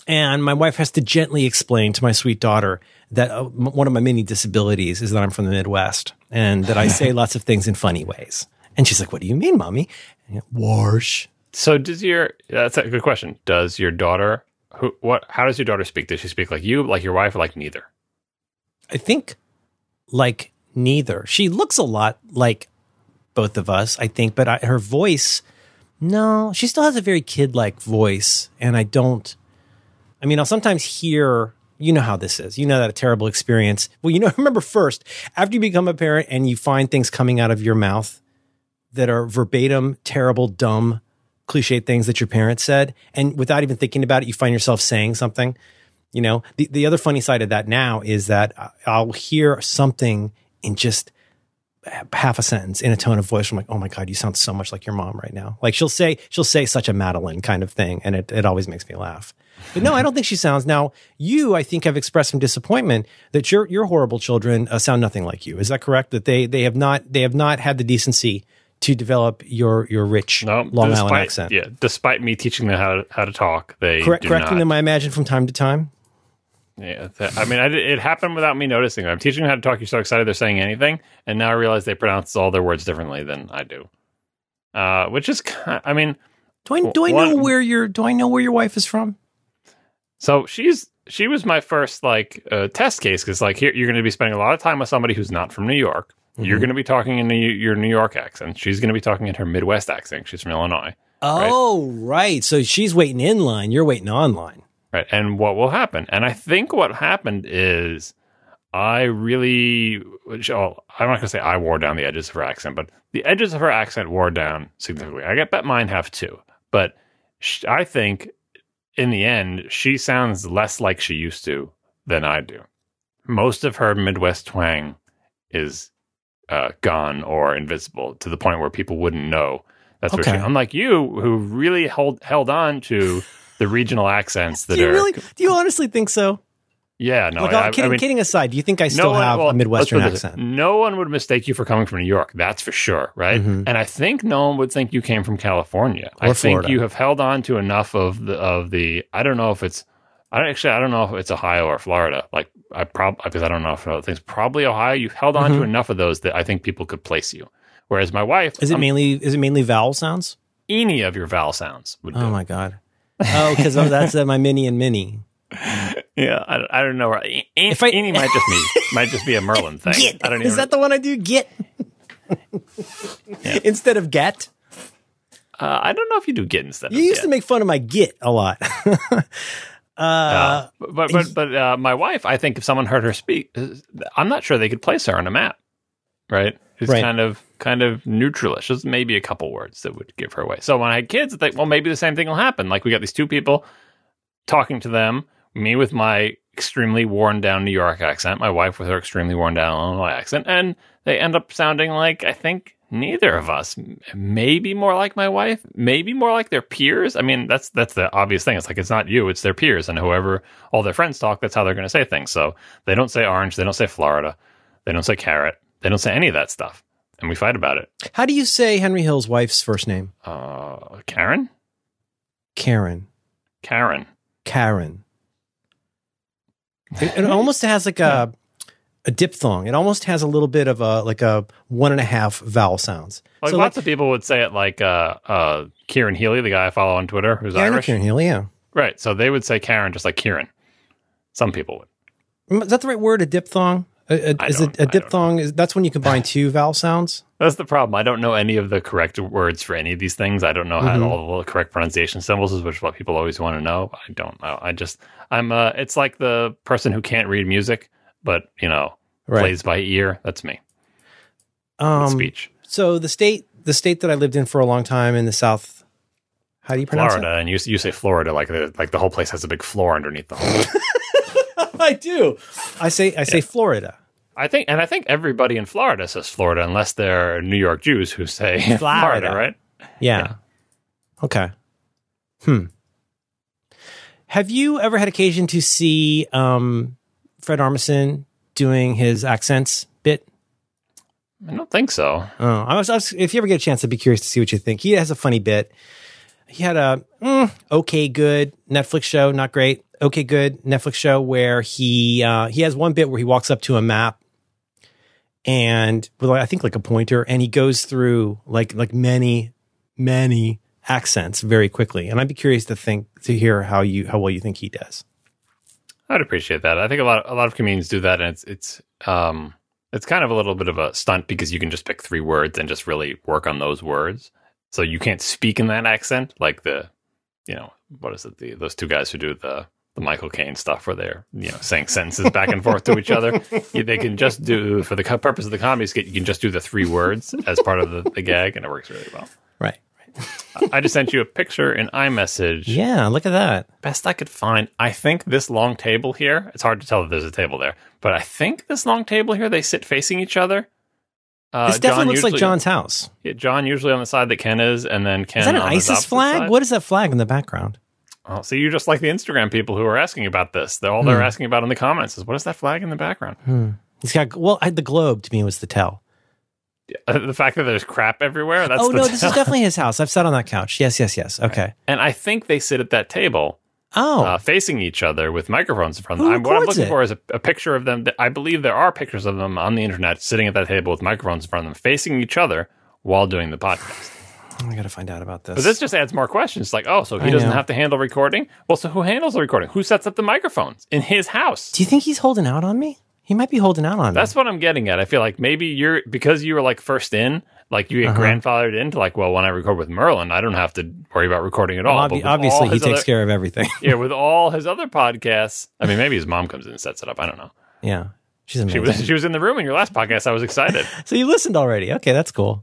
And my wife has to gently explain to my sweet daughter that one of my many disabilities is that I'm from the Midwest and that I say lots of things in funny ways. And she's like, what do you mean, Mommy? Warsh. So that's a good question. Does your daughter... How does your daughter speak? Does she speak like you, like your wife, or like neither? I think like neither. She looks a lot like both of us, I think, but her voice, no, she still has a very kid-like voice. And I'll sometimes hear, you know how this is. You know that a terrible experience. Well, remember first, after you become a parent and you find things coming out of your mouth that are verbatim, terrible, dumb, cliche things that your parents said, and without even thinking about it, you find yourself saying something. The other funny side of that now is that I'll hear something in just half a sentence in a tone of voice. I'm like, oh my God, you sound so much like your mom right now. Like she'll say such a Madeline kind of thing. And it always makes me laugh. But no, I don't think she sounds. Now you, I think, have expressed some disappointment that your horrible children sound nothing like you. Is that correct? That they have not had the decency to develop your rich Long Island accent. Yeah, despite me teaching them how to talk, they correcting them, I imagine, from time to time. Yeah, it happened without me noticing. I'm teaching them how to talk. You're so excited they're saying anything, and now I realize they pronounce all their words differently than I do. Which is, I mean, do I know where your wife is from? So she was my first test case because here you're going to be spending a lot of time with somebody who's not from New York. Mm-hmm. You're going to be talking in your New York accent. She's going to be talking in her Midwest accent. She's from Illinois. Oh, right. So she's waiting in line. You're waiting online. Right. And what will happen? And I think what happened is I'm not going to say I wore down the edges of her accent, but the edges of her accent wore down significantly. I bet mine have too. But I think in the end, she sounds less like she used to than I do. Most of her Midwest twang is gone or invisible to the point where people wouldn't know. That's okay. Unlike you, who really held on to the regional accents that do you honestly think so? Yeah, no. Like, kidding aside, do you think I still have a Midwestern accent? No one would mistake you for coming from New York. That's for sure, right? Mm-hmm. And I think no one would think you came from California. Or I think Florida. You have held on to enough of the. I don't know if it's Ohio or Florida. Like, because I don't know if other things. Probably Ohio. You've held on to enough of those that I think people could place you. Whereas my wife, is it mainly vowel sounds? Any of your vowel sounds would. Oh my god. Oh, because that's my mini and mini. Yeah, I don't know. Any might just be a Merlin thing. Get. I don't even Is that the one I do? Get yeah. Instead of get. I don't know if you do get instead. You used to make fun of my get a lot. But my wife, I think if someone heard her speak, I'm not sure they could place her on a map. Right? It's kind of neutralish. There's maybe a couple words that would give her away. So when I had kids, it's like, well, maybe the same thing will happen. Like, we got these two people talking to them, me with my extremely worn down New York accent, my wife with her extremely worn down Illinois accent, and they end up sounding like, I think, neither of us. Maybe more like my wife, maybe more like their peers. I mean, that's the obvious thing. It's like, it's not you, it's their peers, and whoever all their friends talk, that's how they're going to say things. So they don't say orange, they don't say Florida, they don't say carrot, they don't say any of that stuff, and we fight about it. How do you say Henry Hill's wife's first name? Karen? Karen. It almost has like a diphthong. It almost has a little bit of a 1.5 vowel sounds. Like, so lots of people would say it like Kieran Healy, the guy I follow on Twitter, who's Irish. Kieran Healy, yeah. Right. So they would say Karen just like Kieran. Some people would. Is that the right word? A diphthong? Is it a diphthong? That's when you combine two vowel sounds? That's the problem. I don't know any of the correct words for any of these things. I don't know how all the correct pronunciation symbols is, which is what people always want to know. I don't know. It's like the person who can't read music, but, plays by ear. That's me. That's speech. So the state that I lived in for a long time in the South, how do you pronounce Florida, it? Florida, and you say Florida like the whole place has a big floor underneath the whole I do. I say Florida. I think everybody in Florida says Florida, unless they're New York Jews who say Florida, right? Yeah. Okay. Have you ever had occasion to see Fred Armisen doing his accents bit? I don't think so. Oh, I was, if you ever get a chance, I'd be curious to see what you think. He has a funny bit. He had a okay, good Netflix show, not great. Okay, good Netflix show where he has one bit where he walks up to a map and with I think like a pointer, and he goes through like many accents very quickly. And I'd be curious to hear how well you think he does. I'd appreciate that. I think a lot of comedians do that, and it's kind of a little bit of a stunt because you can just pick three words and just really work on those words. So you can't speak in that accent like the, what is it? Those two guys who do the Michael Caine stuff where they're, saying sentences back and forth to each other. They can just do, for the purpose of the comedy skit, you can just do the three words as part of the gag, and it works really well. Right. I just sent you a picture in iMessage. Yeah, look at that. Best I could find. I think this long table here, it's hard to tell that there's a table there, but I think this long table here, they sit facing each other. This definitely looks like John's house. Yeah, John usually on the side that Ken is, and then Ken. Is that an ISIS flag? Side. What is that flag in the background? Oh, so you're just like the Instagram people who are asking about this. They're asking about in the comments is, what is that flag in the background? He's got the globe to me was the tell. Yeah, the fact that there's crap everywhere. That's this is definitely his house. I've sat on that couch. Yes. Okay, right. And I think they sit at that table. Oh, facing each other with microphones in front of them. What I'm looking for is a picture of them. I believe there are pictures of them on the internet sitting at that table with microphones in front of them, facing each other while doing the podcast. I got to find out about this. But this just adds more questions. Like, so he doesn't have to handle recording? Well, so who handles the recording? Who sets up the microphones in his house? Do you think he's holding out on me? He might be holding out on me. That's what I'm getting at. I feel like maybe because you were like first in, like you get grandfathered into like, well, when I record with Merlin, I don't have to worry about recording at all. Obviously, he takes care of everything. Yeah, with all his other podcasts. I mean, maybe his mom comes in and sets it up. I don't know. Yeah. She's amazing. She was in the room in your last podcast. I was excited. So you listened already. Okay, that's cool.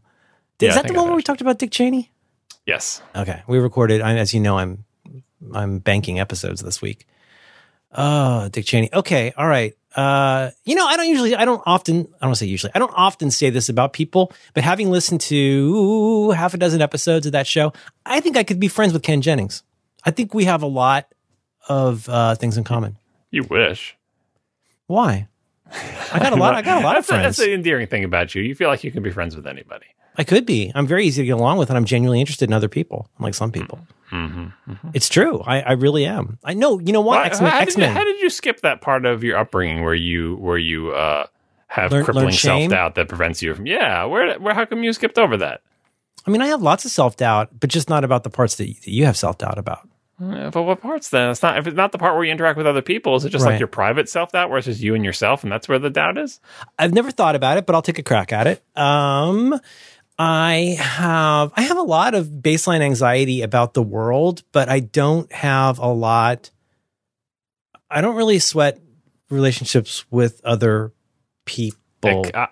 Is that the one where we talked about Dick Cheney? Yes. Okay. We recorded, as you know, I'm banking episodes this week. Oh, Dick Cheney. Okay. All right. I don't often say this about people, but having listened to half a dozen episodes of that show, I think I could be friends with Ken Jennings. I think we have a lot of things in common. You wish. Why? I got a lot of friends. That's the endearing thing about you. You feel like you can be friends with anybody. I could be. I'm very easy to get along with, and I'm genuinely interested in other people, unlike some people. Mm-hmm, mm-hmm. It's true. I really am. I know. You know what? Well, X-Men. How did you skip that part of your upbringing where you have crippling self-doubt that prevents you from? Yeah. Where? How come you skipped over that? I mean, I have lots of self-doubt, but just not about the parts that you have self-doubt about. But what parts then? If it's not the part where you interact with other people, is it just like your private self-doubt where it's just you and yourself and that's where the doubt is? I've never thought about it, but I'll take a crack at it. I have a lot of baseline anxiety about the world, but I don't really sweat relationships with other people.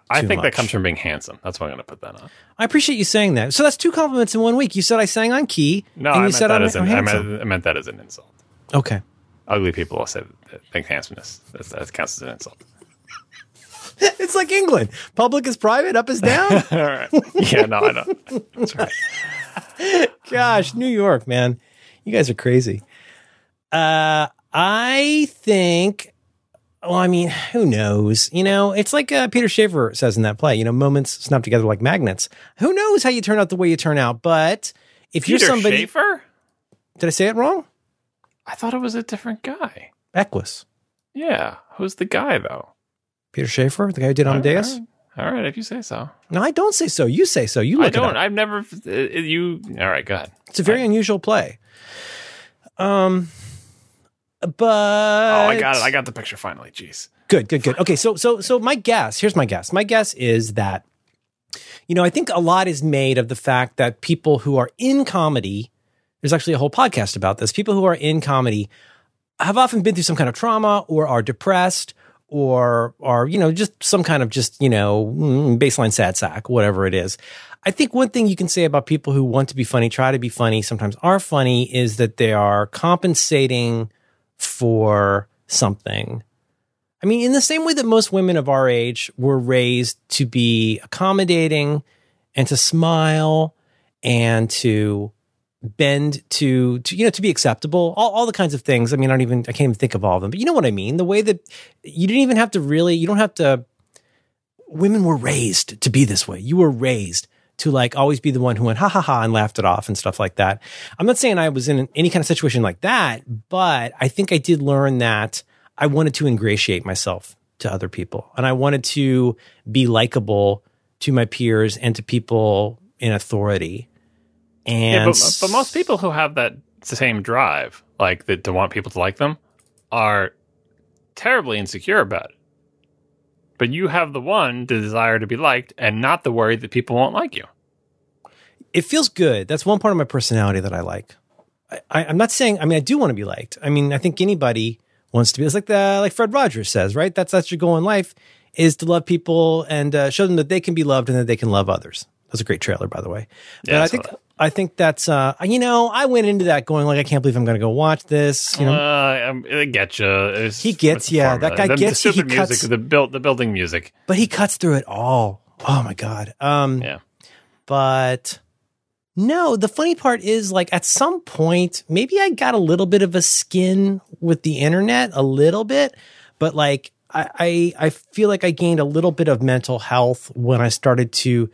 I think that comes from being handsome. That's why I'm going to put that on. I appreciate you saying that. So that's two compliments in 1 week. You said I sang on key. No, and I meant that as an insult. Okay. Ugly people also think handsomeness. That counts as an insult. It's like England. Public is private, up is down. All right. Yeah, no, I know. That's right. Gosh, New York, man. You guys are crazy. Well, I mean, who knows? You know, it's like Peter Schaefer says in that play, you know, moments snap together like magnets. Who knows how you turn out the way you turn out? But if Peter you're somebody... Peter Schaefer? Did I say it wrong? I thought it was a different guy. Equus. Yeah. Who's the guy, though? Peter Schaefer? The guy who did Amadeus? All right, if you say so. No, I don't say so. You say so. You look at it. I don't. I've never... All right, go ahead. It's a very unusual play. I got the picture finally. Jeez. Good. Okay. So here's my guess. My guess is that, you know, I think a lot is made of the fact that people who are in comedy, there's actually a whole podcast about this. People who are in comedy have often been through some kind of trauma or are depressed or are, you know, just some kind of just, you know, baseline sad sack, whatever it is. I think one thing you can say about people who want to be funny, try to be funny, sometimes are funny, is that they are compensating for something. I mean, in the same way that most women of our age were raised to be accommodating and to smile and to bend to you know, to be acceptable, all the kinds of things. I mean, I can't even think of all of them, but you know what I mean? The way that women were raised to be this way. You were raised to like always be the one who went ha ha ha and laughed it off and stuff like that. I'm not saying I was in any kind of situation like that, but I think I did learn that I wanted to ingratiate myself to other people. And I wanted to be likable to my peers and to people in authority. And yeah, but most people who have that same drive, like that to want people to like them, are terribly insecure about it. But you have the desire to be liked and not the worry that people won't like you. It feels good. That's one part of my personality that I like. I'm not saying, I mean, I do want to be liked. I mean, I think anybody wants to be. It's like Fred Rogers says, right? That's your goal in life, is to love people and show them that they can be loved and that they can love others. That's a great trailer, by the way. Yeah, I think that's, you know, I went into that going like, I can't believe I'm going to go watch this. You know, I get you. He gets you. Yeah, that guy gets you. The building music. But he cuts through it all. Oh, my God. Yeah. But no, the funny part is like at some point, maybe I got a little bit of a skin with the internet, a little bit. But like I feel like I gained a little bit of mental health when I started to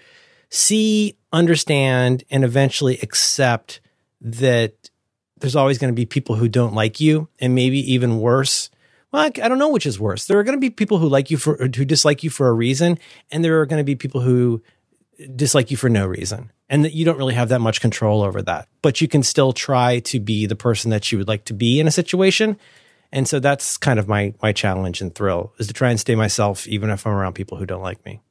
see, understand, and eventually accept that there's always going to be people who don't like you, and maybe even worse. Well, I don't know which is worse. There are going to be people who like you who dislike you for a reason, and there are going to be people who dislike you for no reason, and that you don't really have that much control over that. But you can still try to be the person that you would like to be in a situation. And so that's kind of my challenge and thrill, is to try and stay myself, even if I'm around people who don't like me.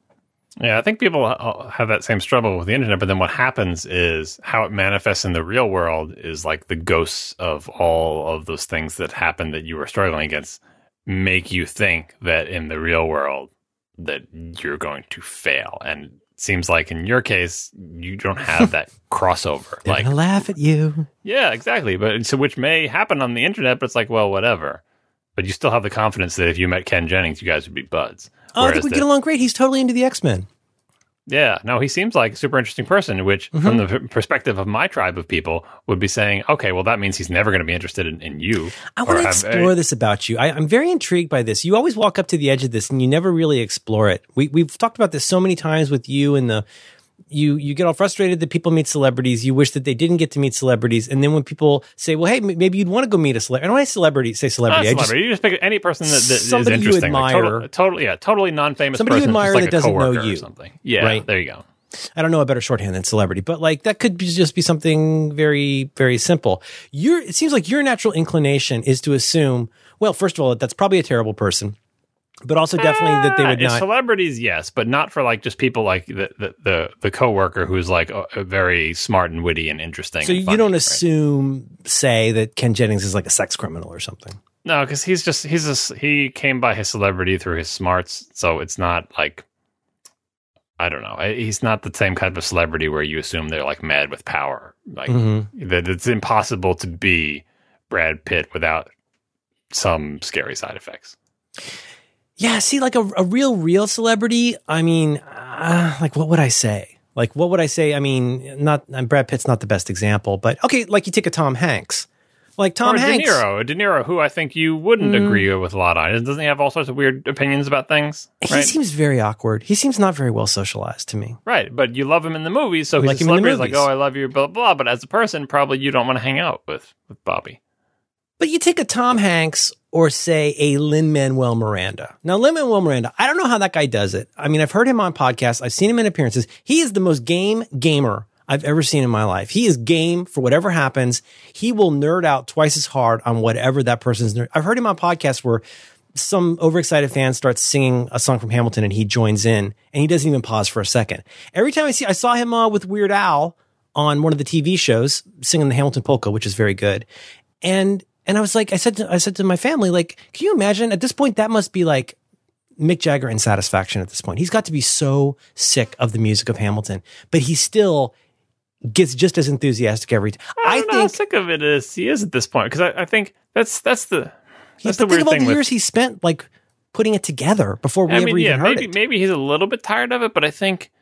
Yeah, I think people have that same struggle with the internet, but then what happens is how it manifests in the real world is like the ghosts of all of those things that happened that you were struggling against make you think that in the real world that you're going to fail. And it seems like in your case, you don't have that crossover. They're gonna laugh at you. Yeah, exactly. But so which may happen on the internet, but it's like, well, whatever. But you still have the confidence that if you met Ken Jennings, you guys would be buds. Oh, I think we'd get along great. He's totally into the X-Men. Yeah. No, he seems like a super interesting person, which from the perspective of my tribe of people would be saying, okay, well, that means he's never going to be interested in you. I want to explore this about you. I'm very intrigued by this. You always walk up to the edge of this and you never really explore it. We've talked about this so many times with you and the... You get all frustrated that people meet celebrities. You wish that they didn't get to meet celebrities. And then when people say, well, hey, maybe you'd want to go meet a celebrity. And when I say celebrity. You just pick any person that is interesting. Somebody you admire. Like totally non-famous somebody person. Somebody you admire that doesn't know you. Or something. Yeah, right? There you go. I don't know a better shorthand than celebrity, but like that could be, just be something very, very simple. It seems like your natural inclination is to assume, well, first of all, that's probably a terrible person. But also definitely that they would not. Celebrities, yes, but not for like just people like the coworker who's like very smart and witty and interesting. So and funny, you don't assume, say, that Ken Jennings is like a sex criminal or something. No, because he came by his celebrity through his smarts. So it's not like, I don't know. He's not the same kind of celebrity where you assume they're like mad with power. Like that it's impossible to be Brad Pitt without some scary side effects. Yeah, see, like a real celebrity, I mean, like, what would I say? Like, what would I say? I mean, Brad Pitt's not the best example, but okay, like you take a Tom Hanks. Like Tom Hanks. De Niro, who I think you wouldn't agree with a lot on. Doesn't he have all sorts of weird opinions about things? Right? He seems very awkward. He seems not very well socialized to me. Right, but you love him in the movies, so he's like a celebrity. He's like, oh, I love you, blah, blah, but as a person, probably you don't want to hang out with Bobby. But you take a Tom Hanks or, say, a Lin-Manuel Miranda. Now, Lin-Manuel Miranda, I don't know how that guy does it. I mean, I've heard him on podcasts. I've seen him in appearances. He is the most gamer I've ever seen in my life. He is game for whatever happens. He will nerd out twice as hard on whatever that person's nerd. I've heard him on podcasts where some overexcited fan starts singing a song from Hamilton and he joins in, and he doesn't even pause for a second. Every time I saw him with Weird Al on one of the TV shows singing the Hamilton polka, which is very good. And I was like, I said to my family, like, can you imagine at this point, that must be like Mick Jagger in Satisfaction at this point. He's got to be so sick of the music of Hamilton, but he still gets just as enthusiastic every time. I don't know how sick of it as he is at this point, because I think that's the weird thing. Think of all the years he spent like putting it together before we ever even heard it. Maybe he's a little bit tired of it, but I think.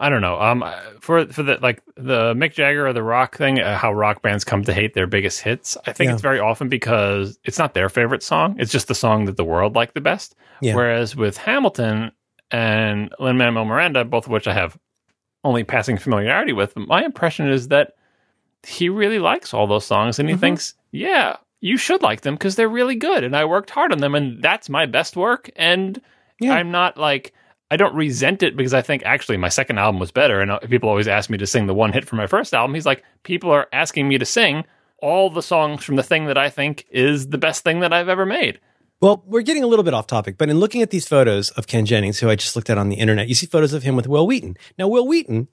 I don't know. For the like the Mick Jagger or the Rock thing, how rock bands come to hate their biggest hits. I think it's very often because it's not their favorite song; it's just the song that the world liked the best. Yeah. Whereas with Hamilton and Lin-Manuel Miranda, both of which I have only passing familiarity with, my impression is that he really likes all those songs, and he thinks, "Yeah, you should like them because they're really good, and I worked hard on them, and that's my best work." And I'm not like. I don't resent it because I think actually my second album was better. And people always ask me to sing the one hit from my first album. He's like, people are asking me to sing all the songs from the thing that I think is the best thing that I've ever made. Well, we're getting a little bit off topic, but in looking at these photos of Ken Jennings, who I just looked at on the internet, you see photos of him with Will Wheaton. Now, Will Wheaton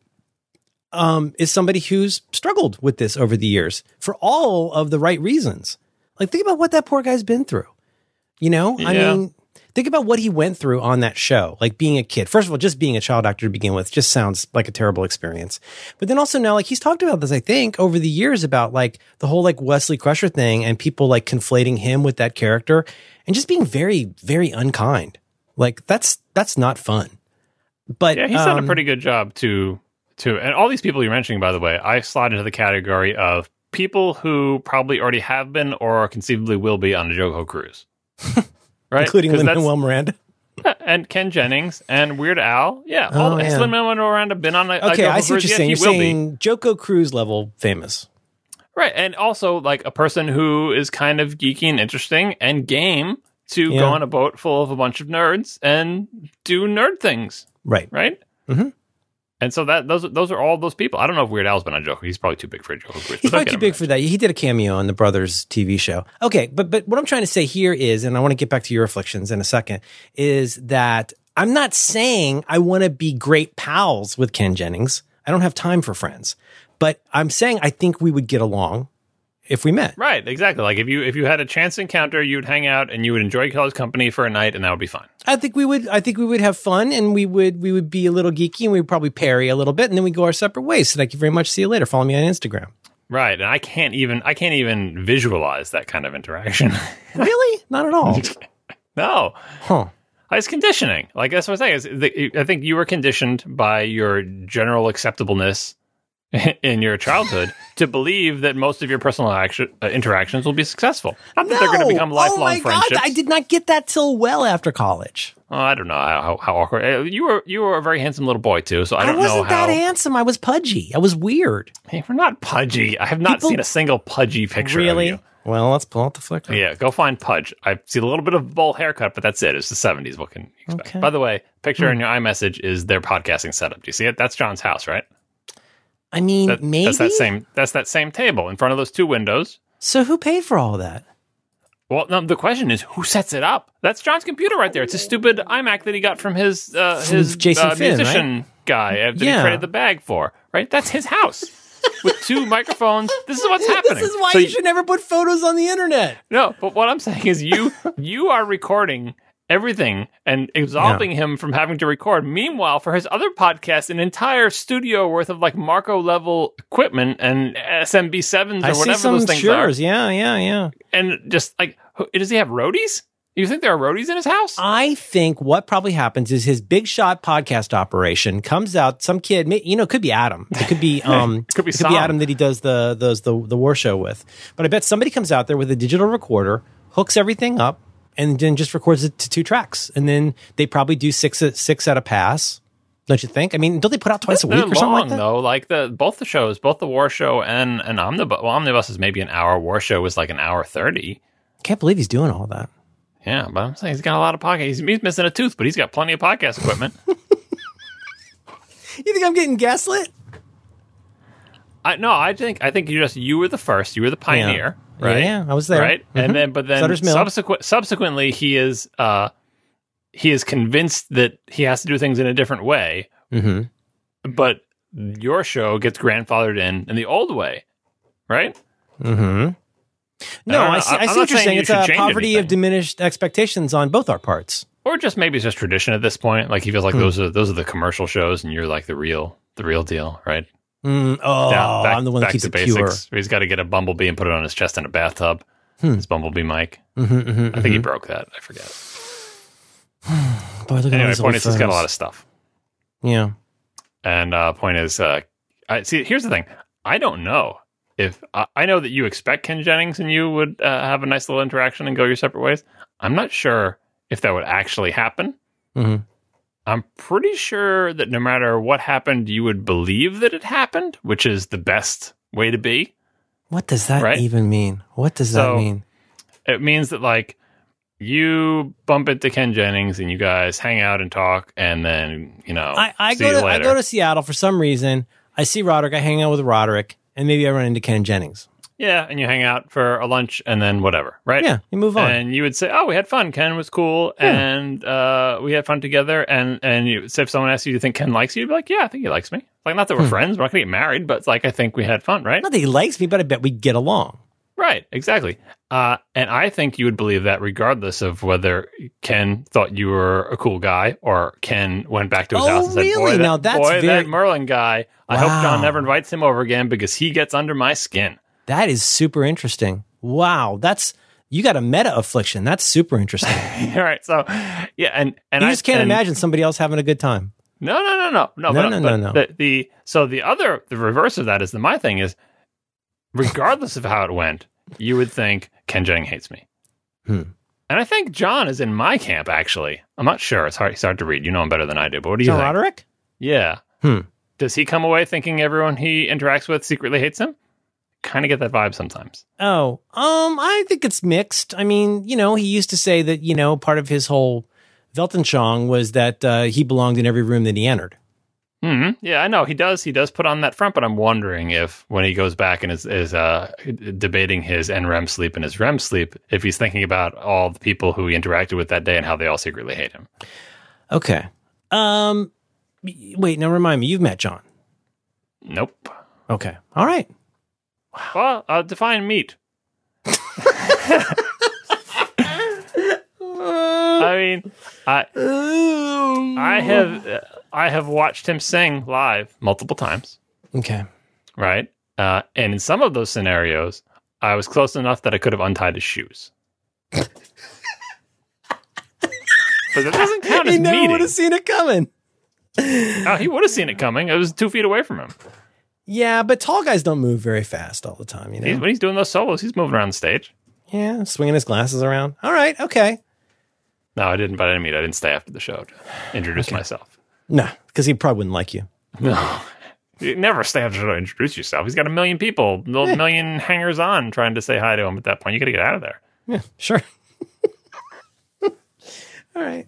is somebody who's struggled with this over the years for all of the right reasons. Like, think about what that poor guy's been through. You know, yeah. I mean... Think about what he went through on that show, like being a kid. First of all, just being a child actor to begin with just sounds like a terrible experience. But then also now, like he's talked about this, I think, over the years about like the whole like Wesley Crusher thing and people like conflating him with that character and just being very, very unkind. Like that's not fun. But yeah, he's done a pretty good job to and all these people you're mentioning, by the way, I slide into the category of people who probably already have been or conceivably will be on a JoJo cruise. Right? Including Lin-Manuel Miranda. And Ken Jennings and Weird Al. Yeah. Has Lin-Manuel Miranda been on a Joko I see cruise? What you're saying. Yes, you're saying Joko Cruise level famous. Right. And also like a person who is kind of geeky and interesting and game to go on a boat full of a bunch of nerds and do nerd things. Right. Right? Mm-hmm. And so that those are all those people. I don't know if Weird Al's been on Joko. He's probably too big for a Joko Cruise. He's probably too big for that. He did a cameo on the Brothers TV show. Okay, but what I'm trying to say here is, and I want to get back to your reflections in a second, is that I'm not saying I want to be great pals with Ken Jennings. I don't have time for friends. But I'm saying I think we would get along if we met. Right, exactly. Like if you had a chance encounter, you would hang out and you would enjoy Kelly's company for a night and that would be fun. I think we would have fun and we would be a little geeky and we would probably parry a little bit and then we go our separate ways. So thank you very much. See you later. Follow me on Instagram. Right, and I can't even visualize that kind of interaction. Really? Not at all. No. Huh. It's conditioning. Like, that's what I'm saying. I think you were conditioned by your general acceptableness in your childhood to believe that most of your personal interactions will be successful. Not that they're going to become lifelong friendships. God, I did not get that till well after college. Oh, I don't know how awkward. You were a very handsome little boy, too, so I don't know how. I wasn't that handsome. I was pudgy. I was weird. Hey, we're not pudgy. I have not seen a single pudgy picture of you. Well, let's pull out the Flickr. Yeah, go find Pudge. I see a little bit of a bowl haircut, but that's it. It's the 70s. What can you expect? Okay. By the way, picture in your iMessage is their podcasting setup. Do you see it? That's John's house, right? I mean, maybe. That's that same table in front of those two windows. So who paid for all that? Well, no, the question is, who sets it up? That's John's computer right there. It's a stupid iMac that he got from his Jason Finn, musician guy that he traded the bag for, right? That's his house. With two microphones. This is what's happening. This is why you should never put photos on the internet. No, but what I'm saying is you are recording everything and absolving him from having to record. Meanwhile, for his other podcast, an entire studio worth of like Marco level equipment and SMB7s or whatever those things are. Yeah. And just like, does he have roadies? You think there are roadies in his house? I think what probably happens is his big shot podcast operation comes out. Some kid, it could be Adam. It could be it could be Adam that he does the war show with. But I bet somebody comes out there with a digital recorder, hooks everything up, and then just records it to two tracks. And then they probably do six at a pass. Don't you think? I mean, don't they put out twice a week or something like that? Though, like both the war show and Omnibus. Well, Omnibus is maybe an hour. War show was like an hour 30. Can't believe he's doing all that. Yeah, but I'm saying he's got a lot of podcasts. He's missing a tooth, but he's got plenty of podcast equipment. You think I'm getting gaslit? I think you were the first. You were the pioneer, right? Yeah, I was there, right? Mm-hmm. But then subsequently, he is convinced that he has to do things in a different way. Mm-hmm. But your show gets grandfathered in the old way, right? Mm-hmm. No, I see what you're saying. It's a poverty of diminished expectations on both our parts. Or just maybe it's just tradition at this point. Like he feels like those are the commercial shows and you're like the real deal, right? I'm the one that keeps it pure. He's got to get a bumblebee and put it on his chest in a bathtub. His bumblebee mic. I think he broke that. I forget. Boy, anyway, point is he's got a lot of stuff. Yeah. And point is, here's the thing. I don't know. If I know that you expect Ken Jennings and you would have a nice little interaction and go your separate ways, I'm not sure if that would actually happen. Mm-hmm. I'm pretty sure that no matter what happened, you would believe that it happened, which is the best way to be. What does that even mean? What does that mean? It means that like you bump into Ken Jennings and you guys hang out and talk, and then I go to Seattle for some reason. I see Roderick. I hang out with Roderick. And maybe I run into Ken Jennings. Yeah, and you hang out for a lunch and then whatever, right? Yeah, you move on. And you would say, oh, we had fun. Ken was cool. Yeah. And we had fun together. And you, so if someone asks you, do you think Ken likes you? You'd be like, yeah, I think he likes me. Like, not that we're friends. We're not going to get married. But, I think we had fun, right? Not that he likes me, but I bet we get along. Right, exactly. And I think you would believe that regardless of whether Ken thought you were a cool guy or Ken went back to his house and said, that Merlin guy, I hope John never invites him over again because he gets under my skin. That is super interesting. Wow, you got a meta affliction. That's super interesting. All right, so, yeah. And you just can't imagine somebody else having a good time. No. The reverse of that is my thing is, regardless of how it went, you would think Ken Jennings hates me. And I think John is in my camp, actually. I'm not sure. It's hard to read. You know him better than I do, but what do you think? John Roderick? Yeah. Does he come away thinking everyone he interacts with secretly hates him? Kind of get that vibe sometimes. Oh, I think it's mixed. I mean, he used to say that, part of his whole Weltanschauung was that he belonged in every room that he entered. Mm-hmm. Yeah, I know. He does put on that front, but I'm wondering if when he goes back and is debating his NREM sleep and his REM sleep, if he's thinking about all the people who he interacted with that day and how they all secretly hate him. Okay. Wait, now remind me, you've met John. Nope. Okay. All right. Well, define meet. I mean, I have watched him sing live multiple times. Okay. Right? And in some of those scenarios, I was close enough that I could have untied his shoes. But that doesn't count as meeting. He never would have seen it coming. He would have seen it coming. I was 2 feet away from him. Yeah, but tall guys don't move very fast all the time, you know? When he's doing those solos, he's moving around the stage. Yeah, swinging his glasses around. All right, okay. No, I didn't, but I didn't stay after the show to introduce myself. No, because he probably wouldn't like you. No. You never stay after the show to introduce yourself. He's got a million people, a million hangers-on trying to say hi to him at that point. You got to get out of there. Yeah, sure. All right.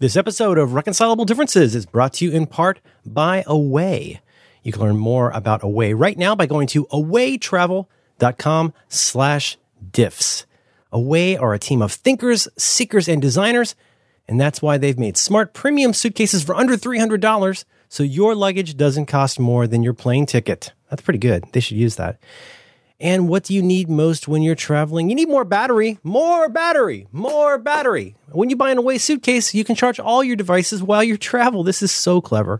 This episode of Reconcilable Differences is brought to you in part by Away. You can learn more about Away right now by going to awaytravel.com/diffs. Away are a team of thinkers, seekers, and designers, and that's why they've made smart premium suitcases for under $300, so your luggage doesn't cost more than your plane ticket. That's pretty good. They should use that. And what do you need most when you're traveling? You need more battery, more battery, more battery. When you buy an Away suitcase, you can charge all your devices while you travel. This is so clever.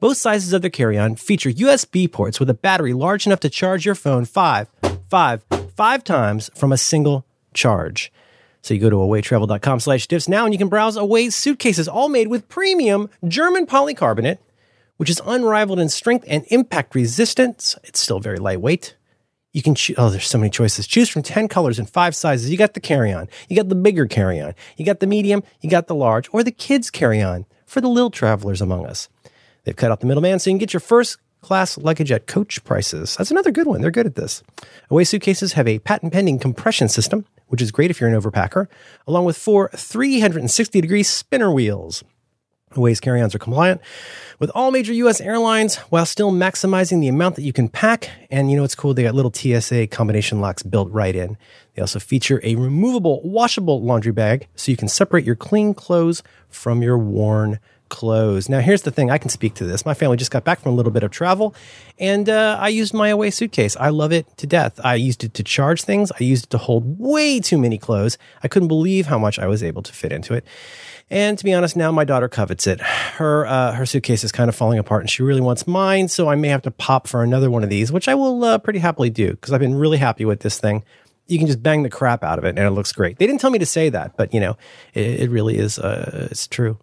Both sizes of their carry-on feature USB ports with a battery large enough to charge your phone five times from a single charge. So you go to awaytravel.com/diffs now, and you can browse Away's suitcases, all made with premium German polycarbonate, which is unrivaled in strength and impact resistance. It's still very lightweight. You can choose, there's so many choices. Choose from 10 colors and 5 sizes. You got the carry-on. You got the bigger carry-on. You got the medium. You got the large. Or the kids' carry-on for the little travelers among us. They've cut out the middleman so you can get your first-class luggage at coach prices. That's another good one. They're good at this. Away suitcases have a patent-pending compression system, which is great if you're an overpacker, along with 4 360-degree spinner wheels. Away's carry-ons are compliant with all major U.S. airlines while still maximizing the amount that you can pack. And you know what's cool? They got little TSA combination locks built right in. They also feature a removable, washable laundry bag so you can separate your clean clothes from your worn clothes. Now, here's the thing. I can speak to this. My family just got back from a little bit of travel, and I used my Away suitcase. I love it to death. I used it to charge things. I used it to hold way too many clothes. I couldn't believe how much I was able to fit into it. And to be honest, now my daughter covets it. Her suitcase is kind of falling apart, and she really wants mine, so I may have to pop for another one of these, which I will pretty happily do, because I've been really happy with this thing. You can just bang the crap out of it, and it looks great. They didn't tell me to say that, but, you know, it really is it's true.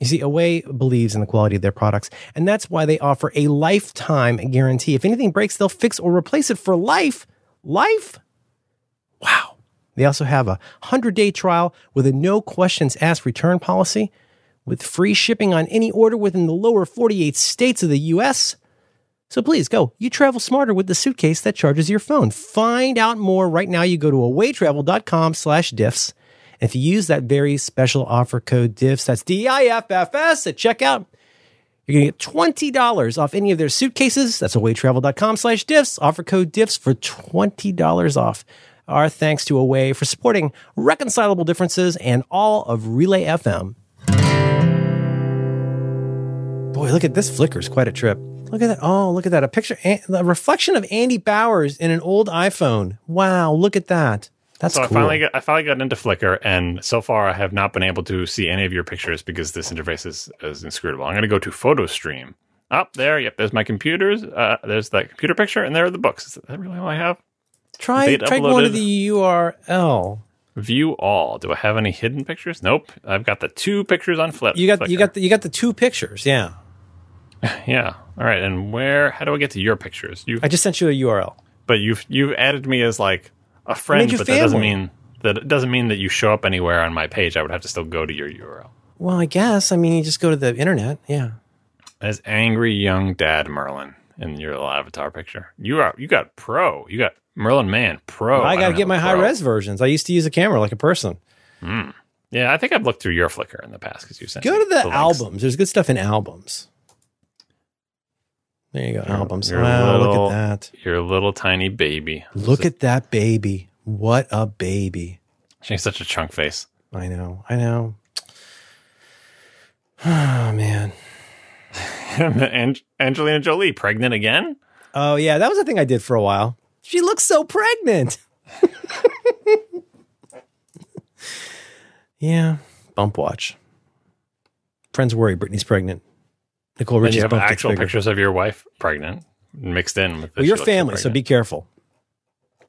You see, Away believes in the quality of their products, and that's why they offer a lifetime guarantee. If anything breaks, they'll fix or replace it for life. Life? Wow. They also have a 100-day trial with a no-questions-asked return policy with free shipping on any order within the lower 48 states of the U.S. So please go. You travel smarter with the suitcase that charges your phone. Find out more right now. You go to awaytravel.com/diffs. And if you use that very special offer code diffs, that's D-I-F-F-S at checkout, you're going to get $20 off any of their suitcases. That's awaytravel.com/diffs. Offer code diffs for $20 off. Our thanks to Away for supporting Reconcilable Differences and all of Relay FM. Boy, look at this. Flickr's quite a trip. Look at that. Oh, look at that. A picture, a reflection of Andy Bowers in an old iPhone. Wow, look at that. That's cool. I finally got into Flickr, and so far I have not been able to see any of your pictures because this interface is inscrutable. I'm going to go to PhotoStream. Up there, yep, there's my computers. There's that computer picture, and there are the books. Is that really all I have? Try one of the URL. View all. Do I have any hidden pictures? Nope. I've got the 2 pictures on Flickr. You got the 2 pictures. Yeah. Yeah. All right. And how do I get to your pictures? I just sent you a URL. But you've added me as like a friend, but that doesn't mean that you show up anywhere on my page. I would have to still go to your URL. Well, I guess. I mean, you just go to the internet. Yeah. As angry young dad Merlin in your little avatar picture. You got Merlin Mann Pro. I got to get my high-res versions. I used to use a camera like a person. Mm. Yeah, I think I've looked through your Flickr in the past because you sent. Go to the albums. There's good stuff in albums. There you go, albums. Wow, look at that. Your little tiny baby. Look at that baby. What a baby. She's such a chunk face. I know. Oh, man. Angelina Jolie, pregnant again? Oh, yeah, that was a thing I did for a while. She looks so pregnant. Yeah. Bump watch. friends worry Britney's pregnant. Nicole Richie's bumped. You have actual pictures of your wife pregnant mixed in with your family, so be careful.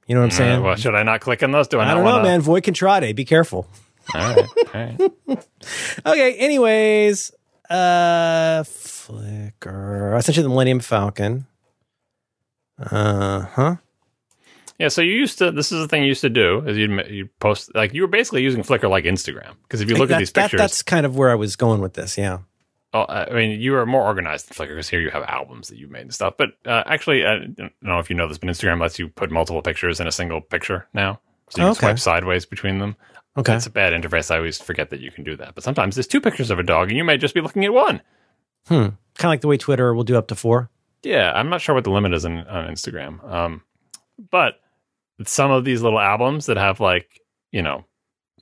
You know what I'm saying? Well, should I not click on those? I don't know, man. Voi contrade. Be careful. All right. All right. Okay. Anyways, Flickr. I sent you the Millennium Falcon. Yeah, so you used to, this is the thing you used to do, is you'd post, like, you were basically using Flickr like Instagram, because if you look at these pictures. That's kind of where I was going with this, yeah. Oh, I mean, you are more organized than Flickr, because here you have albums that you made and stuff, but actually, I don't know if you know this, but Instagram lets you put multiple pictures in a single picture now, so you can swipe sideways between them. Okay. That's a bad interface, I always forget that you can do that, but sometimes there's two pictures of a dog, and you may just be looking at one. Kind of like the way Twitter will do up to 4. Yeah, I'm not sure what the limit is on Instagram, but some of these little albums that have, like, you know,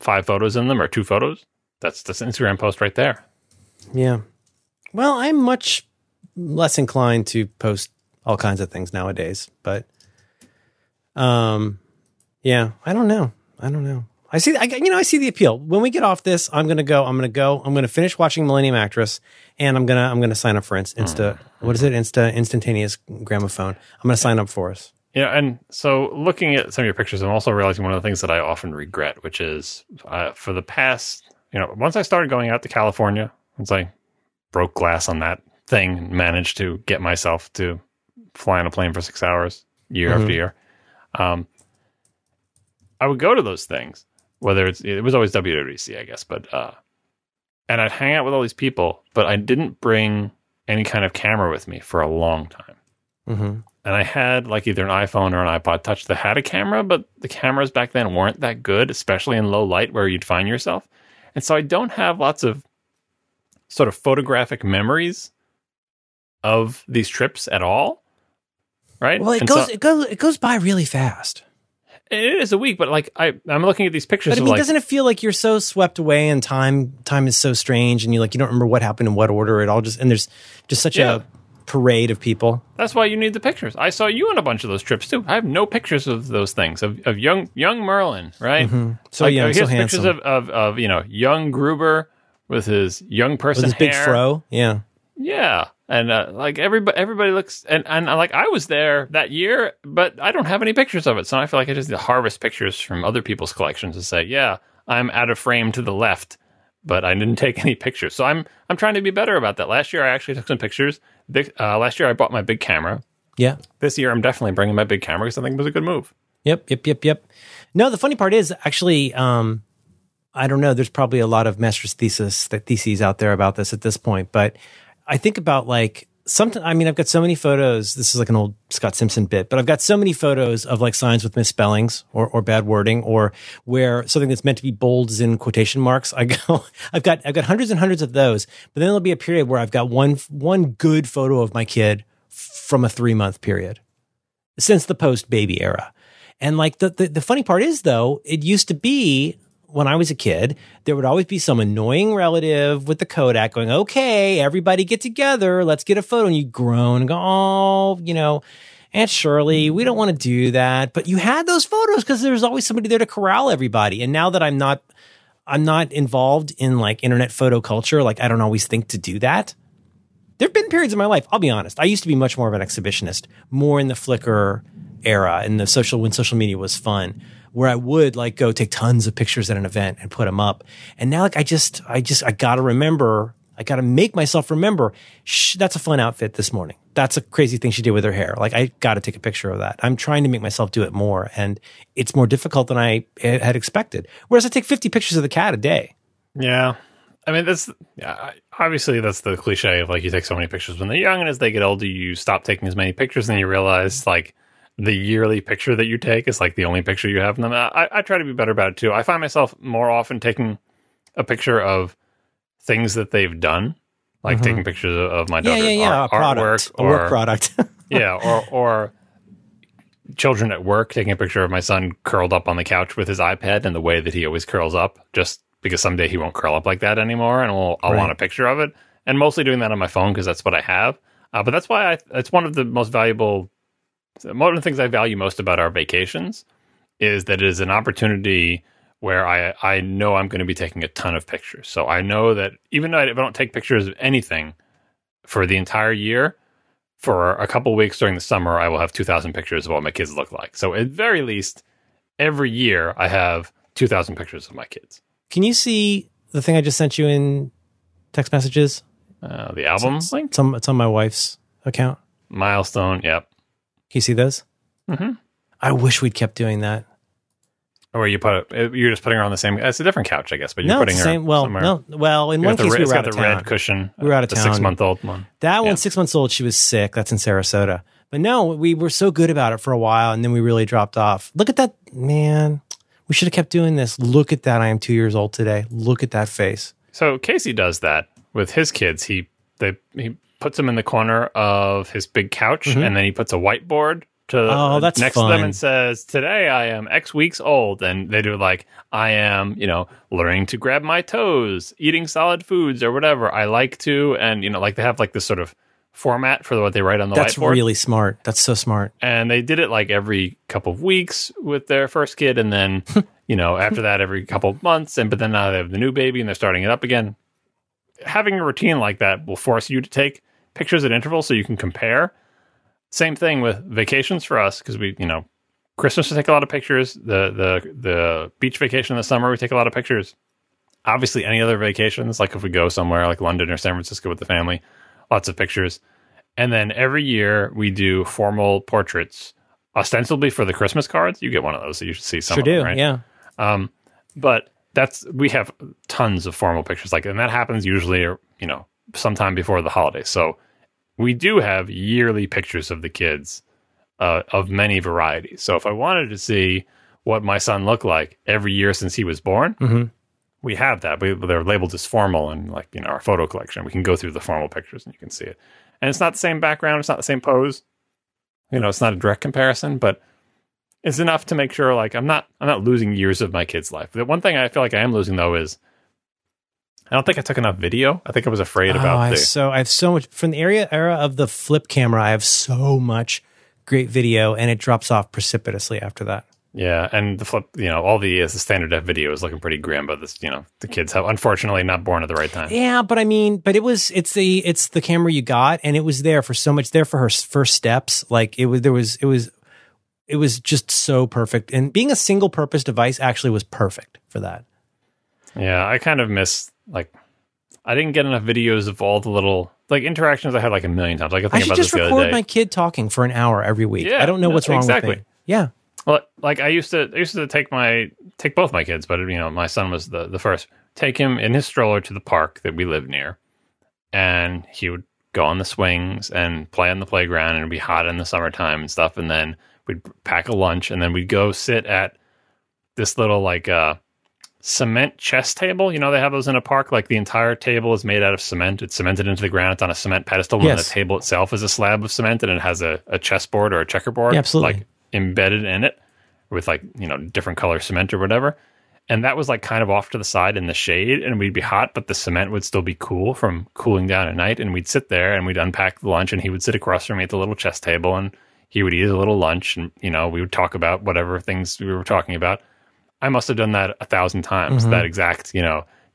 5 photos in them or 2 photos, that's an Instagram post right there. Yeah. Well, I'm much less inclined to post all kinds of things nowadays, but yeah, I don't know. I see the appeal. When we get off this, I'm going to finish watching Millennium Actress, and I'm going to sign up for Insta. What is it? Instantaneous Gramophone. I'm going to sign up for us. Yeah, and so looking at some of your pictures, I'm also realizing one of the things that I often regret, which is for the past, you know, once I started going out to California, once I broke glass on that thing and managed to get myself to fly on a plane for 6 hours year after year, I would go to those things, whether it was always WWDC, I guess, but and I'd hang out with all these people, but I didn't bring any kind of camera with me for a long time. Mm-hmm. And I had, like, either an iPhone or an iPod Touch that had a camera, but the cameras back then weren't that good, especially in low light where you'd find yourself. And so I don't have lots of sort of photographic memories of these trips at all, right? Well, it goes by really fast. It is a week, but, like, I'm looking at these pictures. But, I mean, doesn't it feel like you're so swept away and time is so strange, and you don't remember what happened in what order? It all just, and there's just such a parade of people. That's why you need the pictures. I saw you on a bunch of those trips too. I have no pictures of those things of young Merlin, right? Mm-hmm. So, like, here's so handsome. Pictures of you know, young Gruber with his young person with his hair. Big fro. Yeah, and like everybody looks, and like I was there that year, but I don't have any pictures of it, so I feel like I just need to harvest pictures from other people's collections and say, yeah, I'm out of frame to the left, but I didn't take any pictures. So I'm trying to be better about that. Last year I actually took some pictures. Last year I bought my big camera. Yeah. This year I'm definitely bringing my big camera because I think it was a good move. Yep. No, the funny part is actually, I don't know. There's probably a lot of master's theses out there about this at this point. But I think about, like, sometimes, I mean, I've got so many photos. This is like an old Scott Simpson bit, but I've got so many photos of, like, signs with misspellings or bad wording, or where something that's meant to be bold is in quotation marks. I've got hundreds and hundreds of those, but then there'll be a period where I've got one good photo of my kid from a 3-month period since the post baby era. And, like, the funny part is, though, it used to be, when I was a kid, there would always be some annoying relative with the Kodak going, okay, everybody get together, let's get a photo. And you groan and go, oh, you know, Aunt Shirley, we don't want to do that. But you had those photos because there was always somebody there to corral everybody. And now that I'm not involved in, like, internet photo culture, like, I don't always think to do that. There have been periods in my life, I'll be honest, I used to be much more of an exhibitionist, more in the Flickr era and when social media was fun, where I would, like, go take tons of pictures at an event and put them up. And now, like, I got to remember, I got to make myself remember, that's a fun outfit this morning. That's a crazy thing she did with her hair. Like, I got to take a picture of that. I'm trying to make myself do it more. And it's more difficult than I had expected. Whereas I take 50 pictures of the cat a day. Yeah. I mean, obviously that's the cliche of, like, you take so many pictures when they're young, and as they get older, you stop taking as many pictures, and you realize, like, the yearly picture that you take is, like, the only picture you have in them. I try to be better about it too. I find myself more often taking a picture of things that they've done, like taking pictures of my daughter's artwork, work product. or children at work, taking a picture of my son curled up on the couch with his iPad and the way that he always curls up, just because someday he won't curl up like that anymore, and I'll want a picture of it. And mostly doing that on my phone because that's what I have. But that's why it's one of the most valuable. One of the things I value most about our vacations is that it is an opportunity where I know I'm going to be taking a ton of pictures. So I know that even though I don't take pictures of anything for the entire year, for a couple of weeks during the summer, I will have 2,000 pictures of what my kids look like. So at very least, every year I have 2,000 pictures of my kids. Can you see the thing I just sent you in text messages? The album link? It's on my wife's account. Milestone, yep. Can you see those? Mm-hmm. I wish we'd kept doing that. Or you're just putting her on the same. It's a different couch, I guess, but you're putting her somewhere. Well, no, well, in one case we were out of town. It's got the red cushion. We were out of town. The 6-month-old one. That one, 6 months old. She was sick. That's in Sarasota. But no, we were so good about it for a while, and then we really dropped off. Look at that, man. We should have kept doing this. Look at that. I am 2 years old today. Look at that face. So Casey does that with his kids. He puts them in the corner of his big couch, mm-hmm. and then he puts a whiteboard next to them and says, today I am X weeks old, and they do like, I am, learning to grab my toes, eating solid foods or whatever I like to, and like they have like this sort of format for what they write on the whiteboard. That's really smart. That's so smart. And they did it like every couple of weeks with their first kid, and then after that every couple of months, but then now they have the new baby and they're starting it up again. Having a routine like that will force you to take pictures at intervals so you can compare. Same thing with vacations for us, because we, Christmas we take a lot of pictures. The beach vacation in the summer, we take a lot of pictures. Obviously, any other vacations, like if we go somewhere like London or San Francisco with the family, lots of pictures. And then every year we do formal portraits, ostensibly for the Christmas cards. You get one of those, so you should see some of them, right? Yeah. But we have tons of formal pictures, and that happens usually, sometime before the holidays. So we do have yearly pictures of the kids of many varieties. So if I wanted to see what my son looked like every year since he was born, mm-hmm. we have that. They're labeled as formal and our photo collection. We can go through the formal pictures and you can see it. And it's not the same background. It's not the same pose. It's not a direct comparison, but it's enough to make sure I'm not losing years of my kid's life. The one thing I feel like I am losing, though, is I don't think I took enough video. I think I was afraid about this. So I have so much from the era of the flip camera. I have so much great video, and it drops off precipitously after that. Yeah, and the flip, all the standard def video is looking pretty grim, but this, the kids have unfortunately not born at the right time. Yeah, but I mean, it's the camera you got, and it was there for so much there for her first steps. It was just so perfect, and being a single purpose device actually was perfect for that. Yeah, I kind of miss. I didn't get enough videos of all the little interactions I had a million times. I think about this the other day. I should just record my kid talking for an hour every week. Yeah, I don't know what's wrong with me. Yeah. Well, I used to take both my kids, but my son was the first. Take him in his stroller to the park that we live near, and he would go on the swings and play on the playground, and it'd be hot in the summertime and stuff. And then we'd pack a lunch, and then we'd go sit at this little cement chess table. They have those in a park. The entire table is made out of cement. It's cemented into the ground. It's on a cement pedestal. Yes. And the table itself is a slab of cement, and it has a chessboard or a checkerboard, yeah, absolutely, embedded in it with different color cement or whatever. And that was kind of off to the side in the shade, and we'd be hot, but the cement would still be cool from cooling down at night. And we'd sit there and we'd unpack the lunch, and he would sit across from me at the little chess table, and he would eat a little lunch, and we would talk about whatever things we were talking about. I must have done that 1,000 times, mm-hmm. that exact,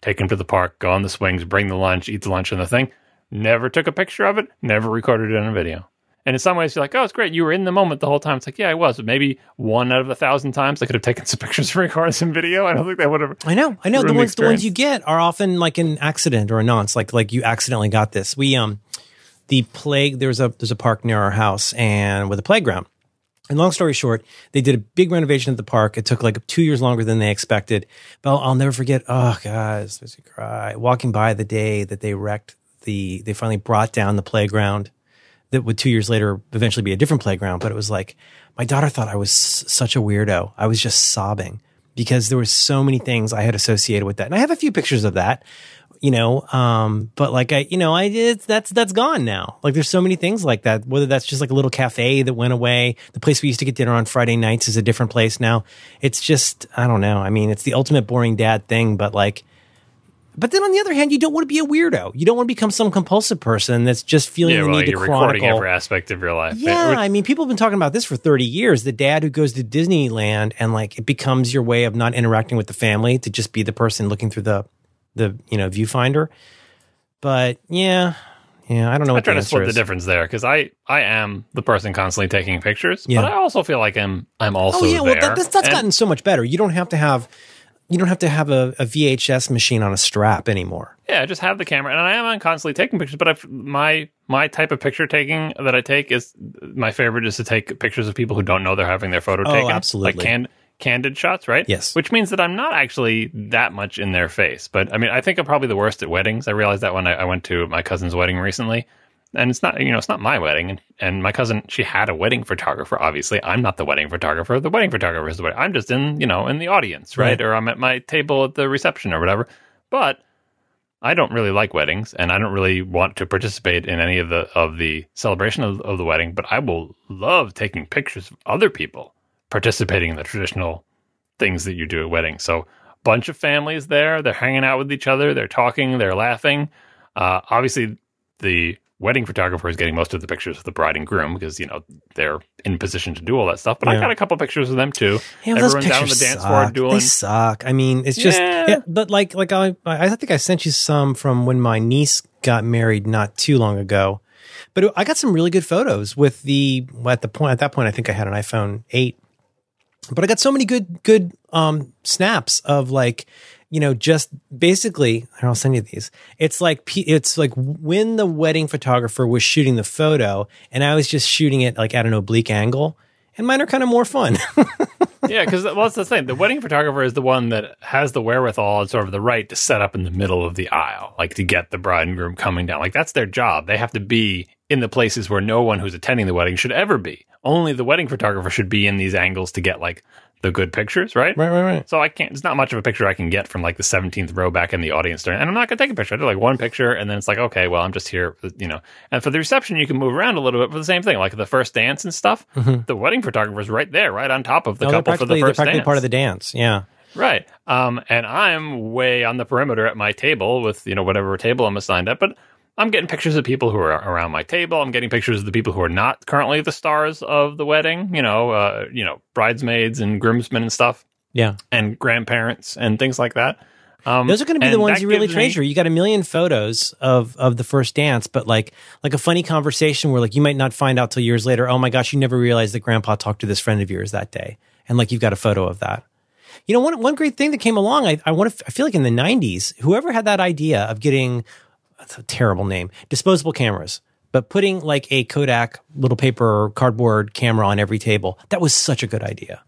take him to the park, go on the swings, bring the lunch, eat the lunch and the thing. Never took a picture of it, never recorded it on a video. And in some ways, you're oh, it's great. You were in the moment the whole time. It's yeah, I was. But maybe 1 out of 1,000 times I could have taken some pictures and recorded some video. I don't think that would have. I know. The ones you get are often an accident or a nonce, like you accidentally got this. We, there's a park near our house and with a playground. And long story short, they did a big renovation at the park. It took 2 years longer than they expected. But I'll never forget, oh, guys, this is a cry. Walking by the day that they wrecked they finally brought down the playground that would 2 years later eventually be a different playground. But it was my daughter thought I was such a weirdo. I was just sobbing because there were so many things I had associated with that. And I have a few pictures of that, but that's gone now. There's so many things like that, whether that's just a little cafe that went away. The place we used to get dinner on Friday nights is a different place now. It's just, I don't know. I mean, it's the ultimate boring dad thing, but But then on the other hand, you don't want to be a weirdo. You don't want to become some compulsive person that's just feeling the need to chronicle. Yeah, recording every aspect of your life. Yeah, I mean, people have been talking about this for 30 years. The dad who goes to Disneyland and like it becomes your way of not interacting with the family to just be the person looking through the viewfinder. But yeah, I don't know what the answer is. I try to split the difference there because I am the person constantly taking pictures, but I also feel like I'm also there. Oh yeah, well that's gotten so much better. You don't have to have... You don't have to have a VHS machine on a strap anymore. Yeah, just have the camera. And I am constantly taking pictures, but my type of picture taking that I take is... My favorite is to take pictures of people who don't know they're having their photo taken. Oh, absolutely. Like candid shots, right? Yes. Which means that I'm not actually that much in their face. But, I mean, I think I'm probably the worst at weddings. I realized that when I went to my cousin's wedding recently. And it's not, it's not my wedding. And my cousin, she had a wedding photographer, obviously. I'm not the wedding photographer. The wedding photographer is the wedding. I'm just in the audience, right? Or I'm at my table at the reception or whatever. But I don't really like weddings, and I don't really want to participate in any of the celebration of the wedding. But I will love taking pictures of other people participating in the traditional things that you do at weddings. So a bunch of families there. They're hanging out with each other. They're talking. They're laughing. Obviously, the wedding photographer is getting most of the pictures of the bride and groom because, they're in position to do all that stuff. But I got a couple of pictures of them, too. Yeah, everyone's down on the dance floor dueling. They suck. I mean, it's just... Yeah, but, like I think I sent you some from when my niece got married not too long ago. But I got some really good photos with At that point, I think I had an iPhone 8. But I got so many good snaps of, just basically, and I'll send you these. It's like when the wedding photographer was shooting the photo and I was just shooting it like at an oblique angle, and mine are kind of more fun. Yeah. Cause that's the thing. The wedding photographer is the one that has the wherewithal and sort of the right to set up in the middle of the aisle, like to get the bride and groom coming down. Like that's their job. They have to be in the places where no one who's attending the wedding should ever be. Only the wedding photographer should be in these angles to get like the good pictures, right? Right. So it's not much of a picture I can get from like the 17th row back in the audience. And I'm not going to take a picture. I do like one picture and then it's like, okay, well, I'm just here, And for the reception, you can move around a little bit for the same thing. Like the first dance and stuff, the wedding photographer's right there, right on top of the couple for the first dance. They're practically part of the dance, yeah. Right. And I'm way on the perimeter at my table with, whatever table I'm assigned at, but I'm getting pictures of people who are around my table. I'm getting pictures of the people who are not currently the stars of the wedding, bridesmaids and groomsmen and stuff. Yeah. And grandparents and things like that. Those are going to be the ones you really treasure. You got a million photos of the first dance, but like a funny conversation where like you might not find out till years later, oh my gosh, you never realized that grandpa talked to this friend of yours that day. And like you've got a photo of that. One great thing that came along, I feel like in the 90s, whoever had that idea of getting... That's a terrible name. Disposable cameras, but putting like a Kodak little paper or cardboard camera on every table. That was such a good idea.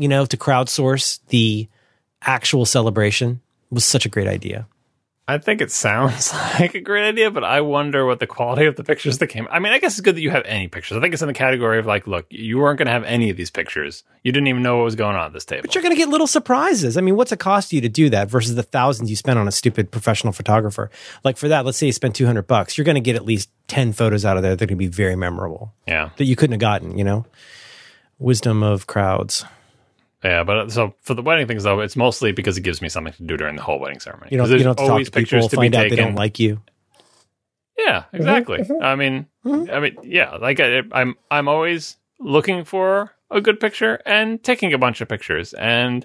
To crowdsource the actual celebration was such a great idea. I think it sounds like a great idea, but I wonder what the quality of the pictures that came. I mean, I guess it's good that you have any pictures. I think it's in the category of like, look, you weren't going to have any of these pictures. You didn't even know what was going on at this table. But you're going to get little surprises. I mean, what's it cost you to do that versus the thousands you spent on a stupid professional photographer? Like for that, let's say you spent $200. You're going to get at least 10 photos out of there that are going to be very memorable. Yeah. That you couldn't have gotten, Wisdom of crowds. Yeah, but so for the wedding things, though, it's mostly because it gives me something to do during the whole wedding ceremony. You don't have to always talk to people, find out they don't like you. Yeah, exactly. Mm-hmm. I mean, yeah, like I'm always looking for a good picture and taking a bunch of pictures, and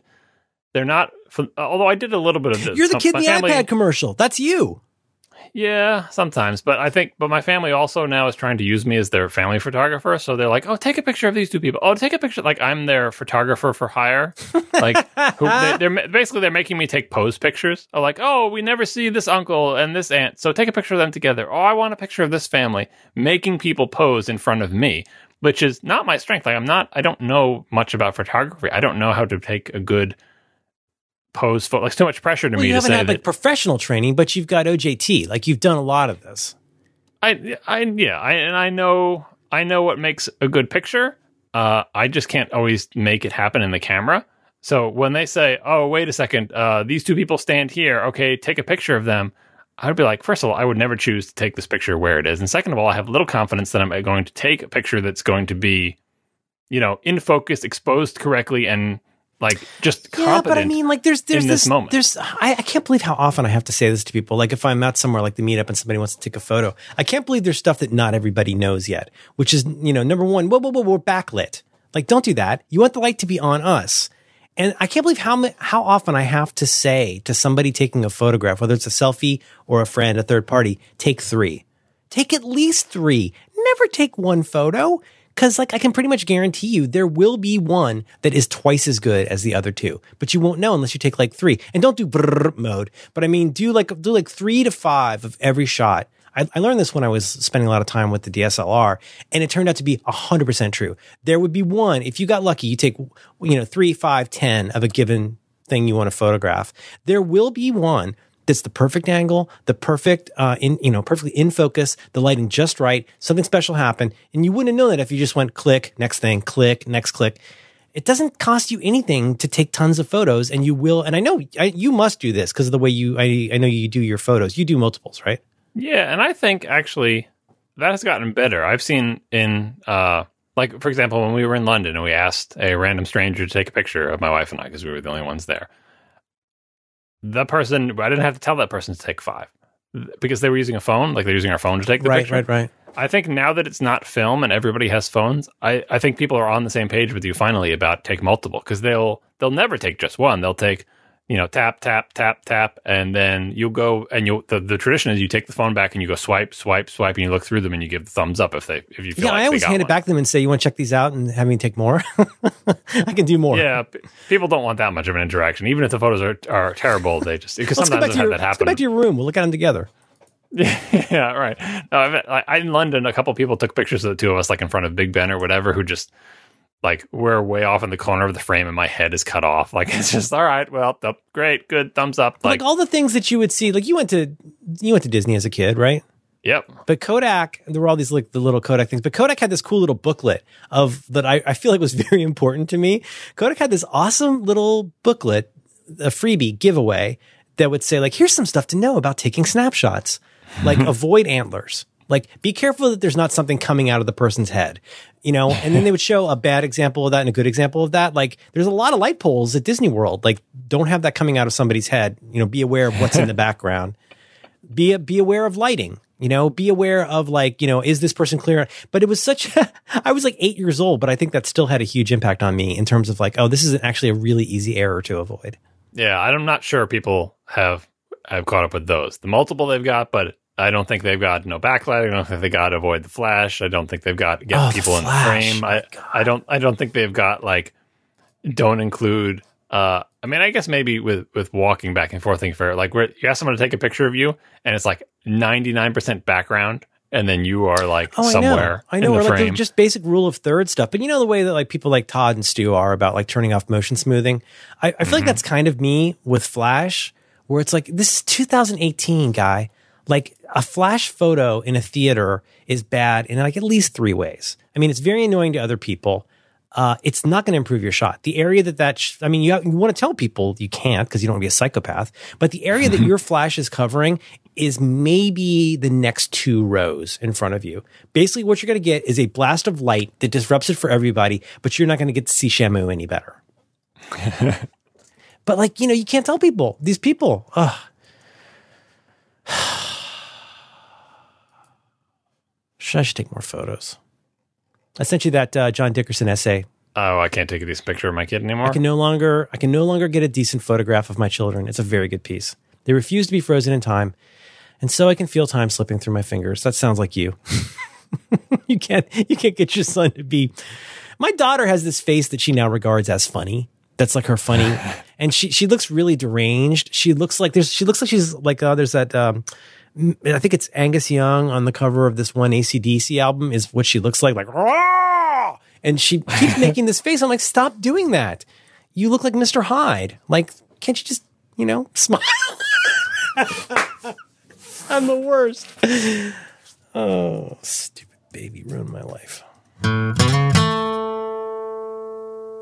they're not. Although I did a little bit of this. You're the kid in the iPad commercial. That's you. Yeah, sometimes. But my family also now is trying to use me as their family photographer. So they're like, oh, take a picture of these two people. Oh, take a picture. Like I'm their photographer for hire. Like they're making me take pose pictures. I'm like, oh, we never see this uncle and this aunt. So take a picture of them together. Oh, I want a picture of this family, making people pose in front of me, which is not my strength. Like I don't know much about photography. I don't know how to take a good pose for, like, too much pressure to me to say that. You haven't had professional training, but you've got OJT. Like you've done a lot of this. I know what makes a good picture. I just can't always make it happen in the camera. So when they say, "Oh, wait a second, these two people stand here. Okay, take a picture of them." I'd be like, first of all, I would never choose to take this picture where it is, and second of all, I have little confidence that I'm going to take a picture that's going to be, in focus, exposed correctly, and like just competent. Yeah, but I mean, like there's this moment. I can't believe how often I have to say this to people. Like if I'm out somewhere like the meetup and somebody wants to take a photo, I can't believe there's stuff that not everybody knows yet, which is, you know, number one, whoa, we're backlit. Like, don't do that. You want the light to be on us. And I can't believe how often I have to say to somebody taking a photograph, whether it's a selfie or a friend, a third party, take three. Take at least three. Never take one photo, because like I can pretty much guarantee you there will be one that is twice as good as the other two, but you won't know unless you take like three. And don't do brrr mode, but I mean do like 3 to 5 of every shot. I learned this when I was spending a lot of time with the DSLR, and it turned out to be 100% true. There would be one, if you got lucky, you take, 3, 5, 10 of a given thing you want to photograph. There will be one that's the perfect angle, the perfect, perfectly in focus, the lighting just right, something special happened. And you wouldn't have known that if you just went click, next thing, click, next click. It doesn't cost you anything to take tons of photos, and you will. And I know you must do this because of the way I know you do your photos. You do multiples, right? Yeah, and I think actually that has gotten better. I've seen in, like, for example, when we were in London and we asked a random stranger to take a picture of my wife and I because we were the only ones there. The person, I didn't have to tell that person to take 5 because they were using a phone, like they're using our phone to take the picture. Right. I think now that it's not film and everybody has phones, I think people are on the same page with you finally about take multiple, because they'll never take just one. They'll take, tap, tap, tap, tap, and then you'll go, and the tradition is you take the phone back and you go swipe, swipe, swipe, and you look through them and you give the thumbs up if you feel like they got one. Yeah, I always hand it back to them and say, you want to check these out, and have me take more? I can do more. Yeah, people don't want that much of an interaction. Even if the photos are terrible, they just, because sometimes I've had that happen. Let's go back to your room. We'll look at them together. Yeah, right. No, in London, a couple people took pictures of the two of us, like in front of Big Ben or whatever, who just... like we're way off in the corner of the frame and my head is cut off. Like, it's just, all right, well, great, good, thumbs up. Like all the things that you would see, like you went to Disney as a kid, right? Yep. But Kodak, there were all these like the little Kodak things, but Kodak had this cool little booklet that I feel like was very important to me. Kodak had this awesome little booklet, a freebie giveaway that would say like, here's some stuff to know about taking snapshots, like avoid antlers. Like, be careful that there's not something coming out of the person's head, and then they would show a bad example of that and a good example of that. Like, there's a lot of light poles at Disney World. Like, don't have that coming out of somebody's head. Be aware of what's in the background. Be aware of lighting. Be aware of like, is this person clear? But it was I was like 8 years old, but I think that still had a huge impact on me in terms of like, oh, this is actually a really easy error to avoid. Yeah, I'm not sure people have caught up with those. The multiple they've got, but... I don't think they've got no backlight. I don't think they got avoid the flash. I don't think they've got get people in the frame. I don't think they've got like don't include. I mean, I guess maybe with walking back and forth, like where you ask someone to take a picture of you and it's like 99% background. And then you are like somewhere in the frame. Like just basic rule of third stuff. But the way that like people like Todd and Stu are about like turning off motion smoothing. I feel like that's kind of me with flash, where it's like, this is 2018, guy. Like a flash photo in a theater is bad in like at least 3 ways. I mean, it's very annoying to other people. It's not going to improve your shot. The area you want to tell people you can't because you don't want to be a psychopath. But the area that your flash is covering is maybe the next 2 rows in front of you. Basically, what you're going to get is a blast of light that disrupts it for everybody, but you're not going to get to see Shamu any better. But like, you can't tell people. These people, ugh. I should take more photos. I sent you that John Dickerson essay. Oh, I can't take a decent picture of my kid anymore. I can no longer get a decent photograph of my children. It's a very good piece. They refuse to be frozen in time, and so I can feel time slipping through my fingers. That sounds like you. You can't get your son to be. My daughter has this face that she now regards as funny. That's like her funny, and she looks really deranged. She looks like she's like there's that. I think it's Angus Young on the cover of this one AC/DC album is what she looks like Rawr! And she keeps making this face. I'm like, stop doing that. You look like Mr. Hyde. Like, can't you just, smile? I'm the worst. Oh, stupid baby ruined my life.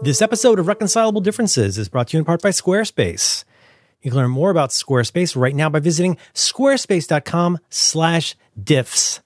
This episode of Reconcilable Differences is brought to you in part by Squarespace. You can learn more about Squarespace right now by visiting squarespace.com/diffs.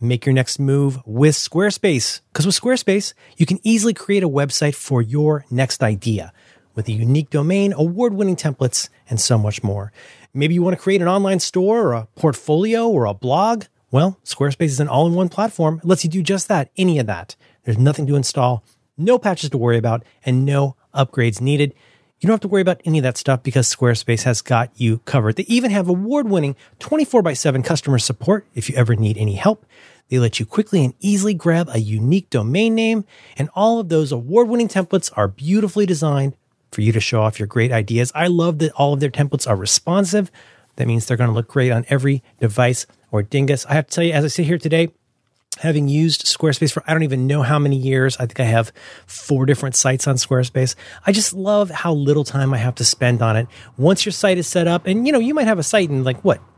Make your next move with Squarespace, because with Squarespace, you can easily create a website for your next idea. with a unique domain, award-winning templates, and so much more. Maybe you want to create an online store or a portfolio or a blog. Well, Squarespace is an all-in-one platform. It lets you do just that, any of that. There's nothing to install, no patches to worry about, and no upgrades needed. You don't have to worry about any of that stuff because Squarespace has got you covered. They even have award-winning 24/7 customer support if you ever need any help. They let you quickly and easily grab a unique domain name, and all of those award-winning templates are beautifully designed for you to show off your great ideas. I love that all of their templates are responsive. That means they're going to look great on every device or dingus. I have to tell you, as I sit here today, having used Squarespace for I don't even know how many years, I think I have 4 different sites on Squarespace. I just love how little time I have to spend on it. Once your site is set up, and you might have a site in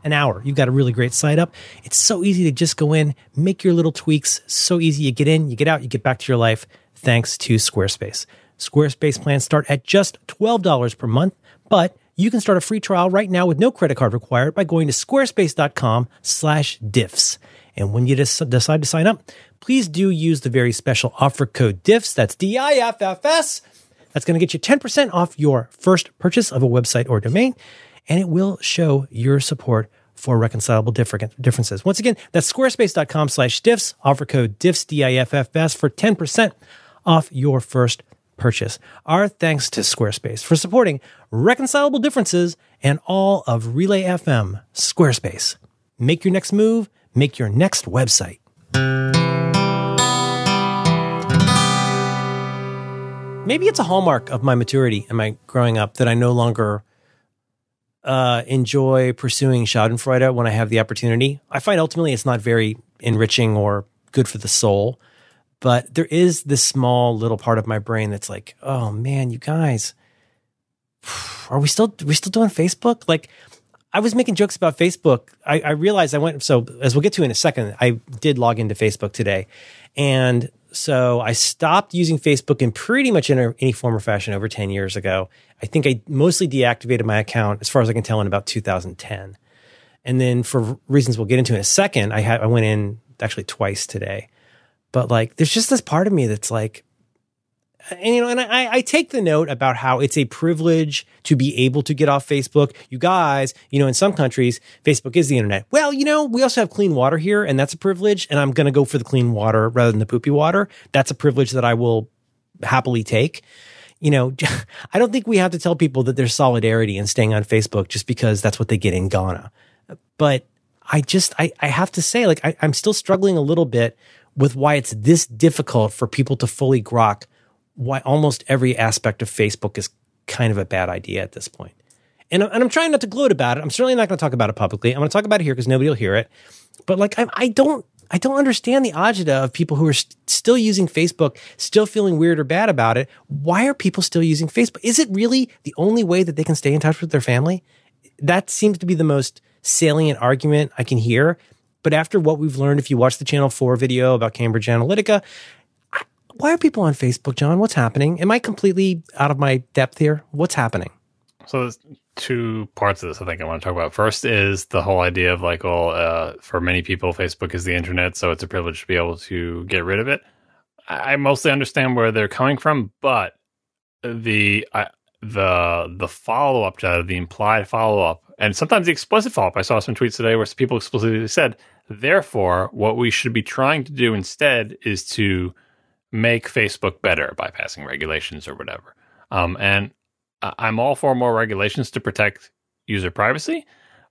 an hour, you've got a really great site up. It's so easy to just go in, make your little tweaks. So easy. You get in, you get out, you get back to your life. Thanks to Squarespace. Squarespace plans start at just $12 per month, but you can start a free trial right now with no credit card required by going to squarespace.com/diffs. And when you decide to sign up, please do use the very special offer code DIFFS. That's DIFFS. That's going to get you 10% off your first purchase of a website or domain. And it will show your support for Reconcilable Differences. Once again, that's squarespace.com/diffs. Offer code DIFFS, DIFFS, for 10% off your first purchase. Our thanks to Squarespace for supporting Reconcilable Differences and all of Relay FM. Squarespace. Make your next move. Make your next website. Maybe it's a hallmark of my maturity and my growing up that I no longer enjoy pursuing Schadenfreude when I have the opportunity. I find ultimately it's not very enriching or good for the soul. But there is this small little part of my brain that's like, oh man, you guys, are we still doing Facebook? Like, I was making jokes about Facebook. I realized as we'll get to in a second, I did log into Facebook today. And so I stopped using Facebook in pretty much any form or fashion over 10 years ago. I think I mostly deactivated my account, as far as I can tell, in about 2010. And then for reasons we'll get into in a second, I went in actually twice today. But there's just this part of me that's like, And I take the note about how it's a privilege to be able to get off Facebook. You guys, in some countries, Facebook is the internet. Well, we also have clean water here, and that's a privilege. And I'm going to go for the clean water rather than the poopy water. That's a privilege that I will happily take. I don't think we have to tell people that there's solidarity in staying on Facebook just because that's what they get in Ghana. But I have to say, I'm still struggling a little bit with why it's this difficult for people to fully grok why almost every aspect of Facebook is kind of a bad idea at this point. And I'm trying not to gloat about it. I'm certainly not going to talk about it publicly. I'm going to talk about it here because nobody will hear it. But I don't understand the agita of people who are still using Facebook, still feeling weird or bad about it. Why are people still using Facebook? Is it really the only way that they can stay in touch with their family? That seems to be the most salient argument I can hear. But after what we've learned, if you watch the Channel 4 video about Cambridge Analytica, why are people on Facebook, John? What's happening? Am I completely out of my depth here? What's happening? So there's 2 parts of this I think I want to talk about. First is the whole idea of for many people, Facebook is the internet, so it's a privilege to be able to get rid of it. I mostly understand where they're coming from, but the follow-up to that, the implied follow-up, and sometimes the explicit follow-up. I saw some tweets today where people explicitly said, therefore, what we should be trying to do instead is to make Facebook better by passing regulations or whatever. And I'm all for more regulations to protect user privacy,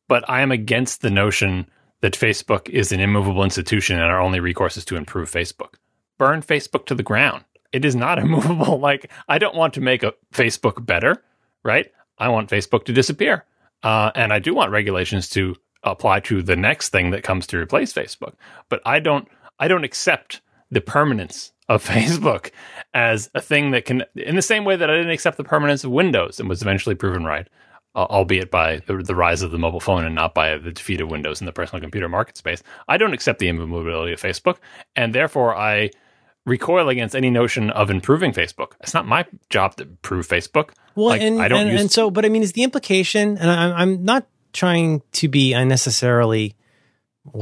but I am against the notion that Facebook is an immovable institution and our only recourse is to improve Facebook. Burn Facebook to the ground. It is not immovable. I don't want to make a Facebook better, right? I want Facebook to disappear. And I do want regulations to apply to the next thing that comes to replace Facebook. But I don't accept the permanence of Facebook as a thing that can, in the same way that I didn't accept the permanence of Windows and was eventually proven right, albeit by the rise of the mobile phone and not by the defeat of Windows in the personal computer market space. I don't accept the immovability of Facebook, and therefore I recoil against any notion of improving Facebook. It's not my job to improve Facebook. Well, is the implication, and I'm not trying to be unnecessarily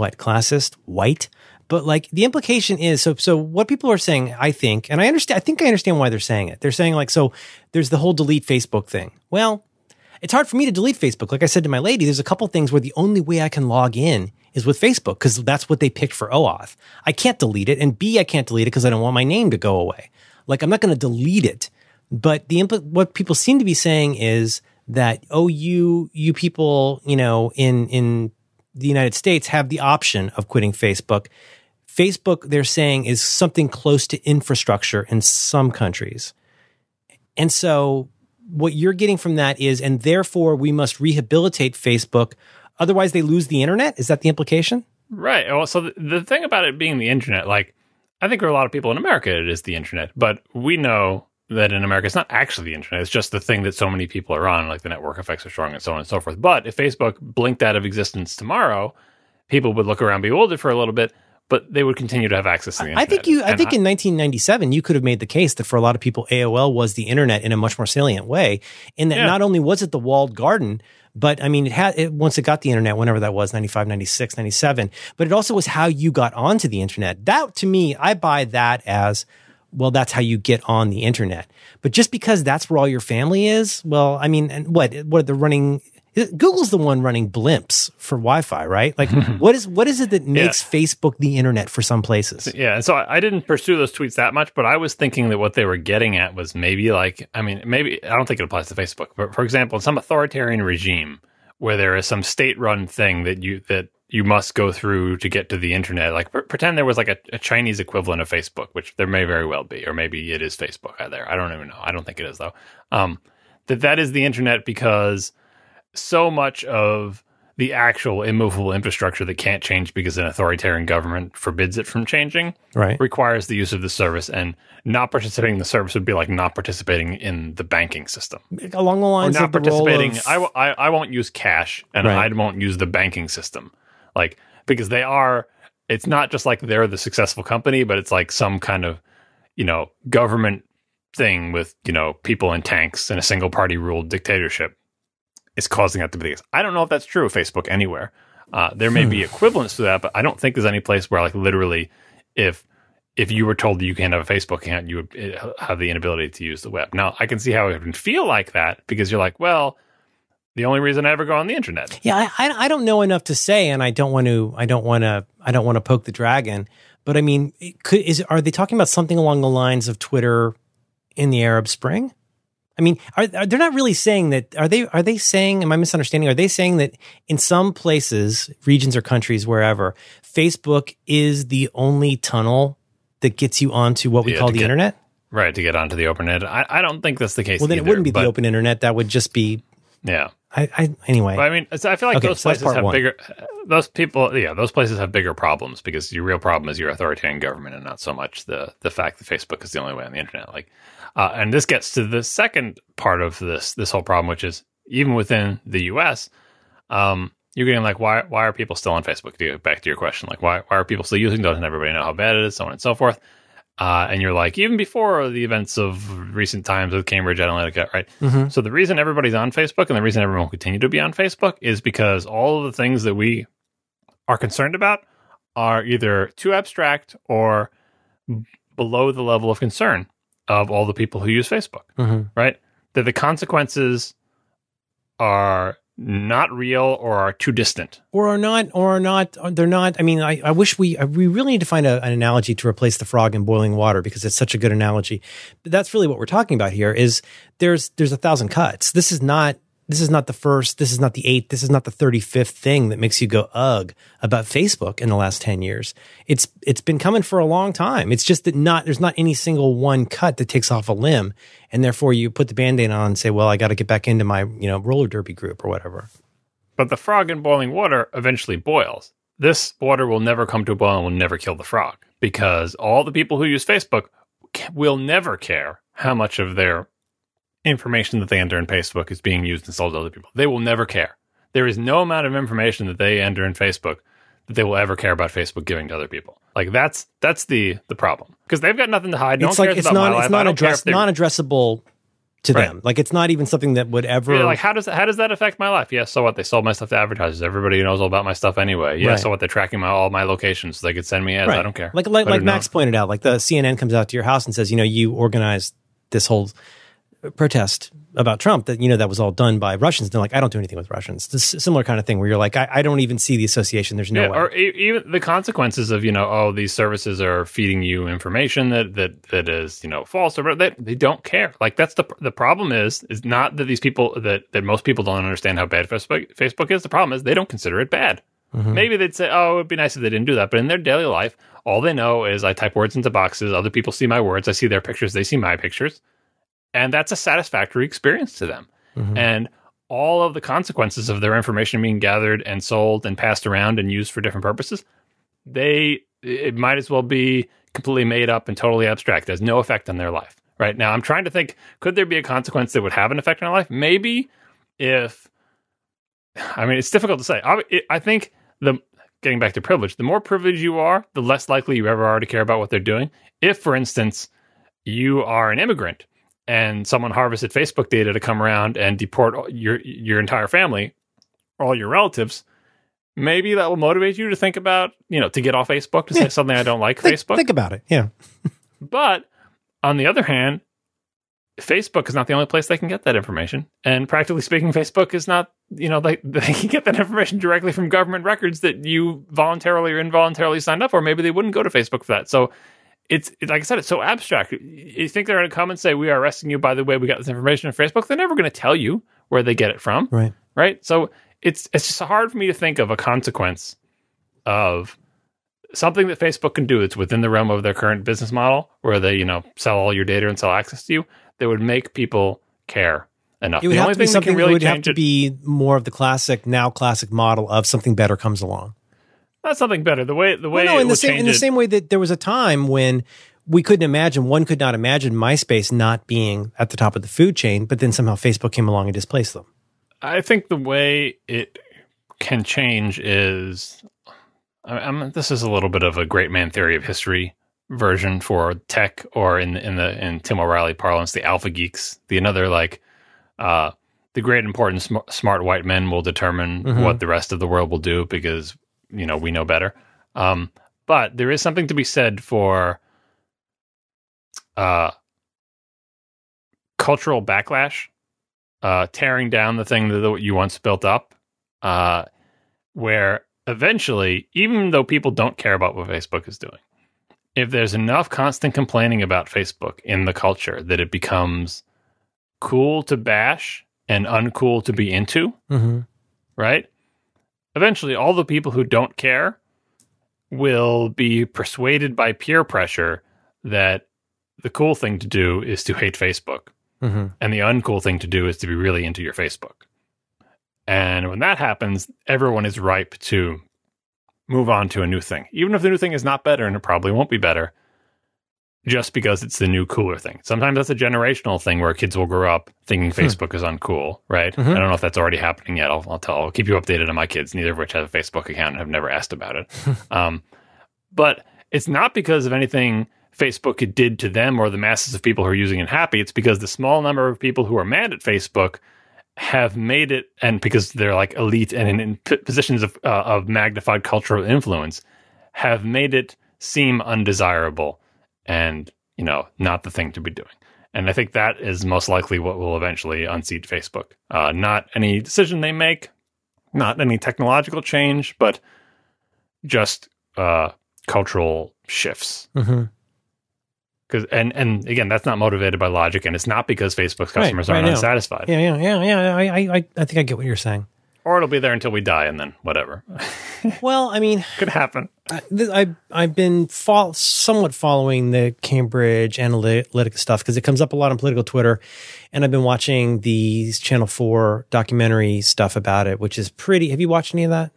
classist, white, But like the implication is, so what people are saying, I think, and I think I understand why they're saying it. They're saying like, so there's the whole delete Facebook thing. Well, it's hard for me to delete Facebook. Like I said to my lady, there's a couple things where the only way I can log in is with Facebook because that's what they picked for OAuth. I can't delete it. And B, I can't delete it because I don't want my name to go away. Like I'm not going to delete it. But what people seem to be saying is that, oh, you people, you know, in the United States have the option of quitting Facebook. Facebook, they're saying, is something close to infrastructure in some countries. And so what you're getting from that is, and therefore we must rehabilitate Facebook. Otherwise they lose the internet. Is that the implication? Right. Well, so the thing about it being the internet, like I think for a lot of people in America, it is the internet, but we know that in America, it's not actually the internet. It's just the thing that so many people are on, like the network effects are strong and so on and so forth. But if Facebook blinked out of existence tomorrow, people would look around bewildered for a little bit, but they would continue to have access to the internet. I think in 1997, you could have made the case that for a lot of people, AOL was the internet in a much more salient way. In that not only was it the walled garden, but I mean, once it got the internet, whenever that was, 95, 96, 97, but it also was how you got onto the internet. That, to me, I buy that as... well, that's how you get on the internet. But just because that's where all your family is, well, I mean, and what they're running, Google's the one running blimps for Wi-Fi, right? Like what is it that makes Facebook the internet for some places? Yeah. And so I didn't pursue those tweets that much, but I was thinking that what they were getting at was maybe like, I mean, maybe I don't think it applies to Facebook, but for example, in some authoritarian regime where there is some state-run thing that you must go through to get to the internet. Like pretend there was like a Chinese equivalent of Facebook, which there may very well be, or maybe it is Facebook out there. I don't even know. I don't think it is though. That is the internet because so much of the actual immovable infrastructure that can't change because an authoritarian government forbids it from changing requires the use of the service, and not participating in the service would be like not participating in the banking system. Along the lines of I won't use cash and I won't use the banking system. Like, because they are, it's not just like they're the successful company, but it's like some kind of, you know, government thing with, you know, people in tanks and a single party rule dictatorship is causing that to be the case. I don't know if that's true of Facebook anywhere. There may be equivalents to that, but I don't think there's any place where like literally if you were told that you can't have a Facebook account, you would have the inability to use the web. Now, I can see how it would feel like that because you're like, well... the only reason I ever go on the internet. Yeah, I don't know enough to say, and I don't want to poke the dragon. But I mean, are they talking about something along the lines of Twitter in the Arab Spring? I mean, they're not really saying that. Are they saying? Am I misunderstanding? Are they saying that in some places, regions or countries, wherever, Facebook is the only tunnel that gets you onto what we call the internet? Right, to get onto the open internet. I don't think that's the case. Well, then it wouldn't be the open internet. That would just be. Yeah. Anyway. But I mean, so I feel like those places have bigger... those people, those places have bigger problems because your real problem is your authoritarian government and not so much the fact that Facebook is the only way on the internet. Like, and this gets to the second part of this whole problem, which is even within the U.S., you're getting like, why are people still on Facebook? To get back to your question, like, why are people still using? Doesn't everybody know how bad it is? So on and so forth. And you're like, even before the events of recent times with Cambridge Analytica, right? Mm-hmm. So the reason everybody's on Facebook and the reason everyone will continue to be on Facebook is because all of the things that we are concerned about are either too abstract or below the level of concern of all the people who use Facebook, right? That the consequences are... not real, or are too distant, or are not. They're not. I mean, I wish we really need to find an analogy to replace the frog in boiling water because it's such a good analogy. But that's really what we're talking about here. Is there's 1,000 cuts. This is not the first. This is not the eighth. This is not the 35th thing that makes you go ugh about Facebook in the last 10 years. It's been coming for a long time. It's just that there's not any single one cut that takes off a limb, and therefore you put the Band-Aid on and say, well, I got to get back into my roller derby group or whatever. But the frog in boiling water eventually boils. This water will never come to a boil and will never kill the frog because all the people who use Facebook will never care how much of their information that they enter in Facebook is being used and sold to other people. They will never care. There is no amount of information that they enter in Facebook that they will ever care about Facebook giving to other people. Like that's the problem because they've got nothing to hide. No one cares about my life. It's not addressable to them. Like, it's not even something that would ever... Yeah, like, how does that affect my life? Yeah, so what? They sold my stuff to advertisers. Everybody knows all about my stuff anyway. Yeah, so what? They're tracking all my locations. So they could send me ads. I don't care. Like Max pointed out, like, the CNN comes out to your house and says, you know, you organized this whole protest about Trump that, you know, that was all done by Russians. They're like, I don't do anything with Russians. This similar kind of thing where you're like, I don't even see the association. There's no way. Or even the consequences of, you know, oh, these services are feeding you information that is, you know, false, or they don't care. Like, that's the problem is not that these people, that most people don't understand how bad Facebook is. The problem is they don't consider it bad. Mm-hmm. Maybe they'd say, oh, it'd be nice if they didn't do that. But in their daily life, all they know is I type words into boxes. Other people see my words. I see their pictures. They see my pictures. And that's a satisfactory experience to them. Mm-hmm. And all of the consequences of their information being gathered and sold and passed around and used for different purposes, it might as well be completely made up and totally abstract. There's no effect on their life. Right now, I'm trying to think, could there be a consequence that would have an effect on our life? Maybe it's difficult to say. I think getting back to privilege, the more privileged you are, the less likely you ever are to care about what they're doing. If, for instance, you are an immigrant, and someone harvested Facebook data to come around and deport your entire family, all your relatives, maybe that will motivate you to think about, you know, to get off Facebook, to say something I don't like Facebook. Think about it, yeah. But on the other hand, Facebook is not the only place they can get that information. And practically speaking, Facebook is not, you know, they can get that information directly from government records that you voluntarily or involuntarily signed up for. Maybe they wouldn't go to Facebook for that. So It's like I said, it's so abstract. You think they're going to come and say, we are arresting you, by the way, we got this information on Facebook. They're never going to tell you where they get it from. Right? So it's just hard for me to think of a consequence of something that Facebook can do that's within the realm of their current business model, where they, you know, sell all your data and sell access to you, that would make people care enough. It would have to be something that would have to be more of the classic model of something better comes along. Not something better. The same way that there was a time when one could not imagine MySpace not being at the top of the food chain, but then somehow Facebook came along and displaced them. I think the way it can change is, this is a little bit of a great man theory of history version for tech, or in Tim O'Reilly parlance, the alpha geeks, the great important smart white men will determine what the rest of the world will do because, you know, we know better. But there is something to be said for cultural backlash, tearing down the thing that you once built up, where eventually, even though people don't care about what Facebook is doing, if there's enough constant complaining about Facebook in the culture that it becomes cool to bash and uncool to be into, right? Eventually, all the people who don't care will be persuaded by peer pressure that the cool thing to do is to hate Facebook. And the uncool thing to do is to be really into your Facebook. And when that happens, everyone is ripe to move on to a new thing. Even if the new thing is not better, and it probably won't be better, just because it's the new cooler thing. Sometimes that's a generational thing where kids will grow up thinking Facebook is uncool, right? I don't know if that's already happening yet. I'll keep you updated on my kids, neither of which have a Facebook account and have never asked about it. But it's not because of anything Facebook did to them or the masses of people who are using it happy. It's because the small number of people who are mad at Facebook have made it, and because they're like elite and in positions of magnified cultural influence, have made it seem undesirable and, you know, not the thing to be doing. And I think that is most likely what will eventually unseat Facebook. Not any decision they make, not any technological change, but just cultural shifts. And again, that's not motivated by logic, and it's not because Facebook's customers aren't unsatisfied. Yeah. I think I get what you're saying. Or it'll be there until we die, and then whatever. Well, I mean... could happen. I've been somewhat following the Cambridge Analytica stuff, because it comes up a lot on political Twitter, and I've been watching these Channel 4 documentary stuff about it, which is pretty... Have you watched any of that?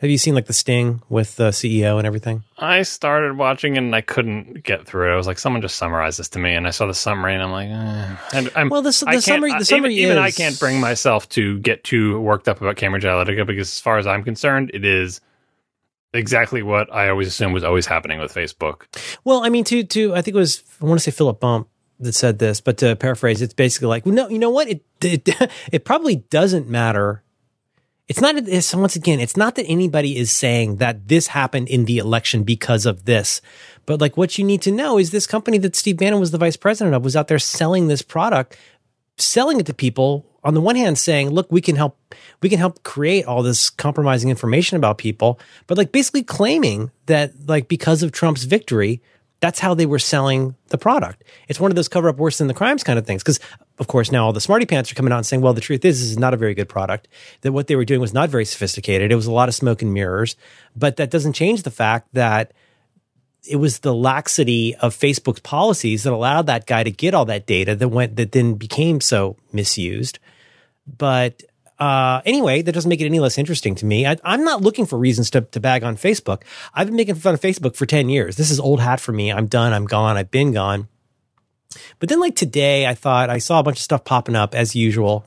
Have you seen, like, The Sting with the CEO and everything? I started watching, and I couldn't get through it. I was like, someone just summarized this to me, and I saw the summary, and I'm like, Even I can't bring myself to get too worked up about Cambridge Analytica, because as far as I'm concerned, it is exactly what I always assumed was always happening with Facebook. Well, I mean, I think it was, I want to say Philip Bump that said this, but to paraphrase, it's basically like, well, no, you know what? It probably doesn't matter. It's not, once again, it's not that anybody is saying that this happened in the election because of this, but like what you need to know is this company that Steve Bannon was the vice president of was out there selling this product, selling it to people on the one hand saying, look, we can help create all this compromising information about people, but like basically claiming that like because of Trump's victory, that's how they were selling the product. It's one of those cover up worse than the crimes kind of things. Because, of course, now all the smarty pants are coming out and saying, well, the truth is this is not a very good product, that what they were doing was not very sophisticated. It was a lot of smoke and mirrors. But that doesn't change the fact that it was the laxity of Facebook's policies that allowed that guy to get all that data that then became so misused. But anyway, that doesn't make it any less interesting to me. I'm not looking for reasons to bag on Facebook. I've been making fun of Facebook for 10 years. This is old hat for me. I'm done. I'm gone. I've been gone. But then like today, I thought I saw a bunch of stuff popping up as usual.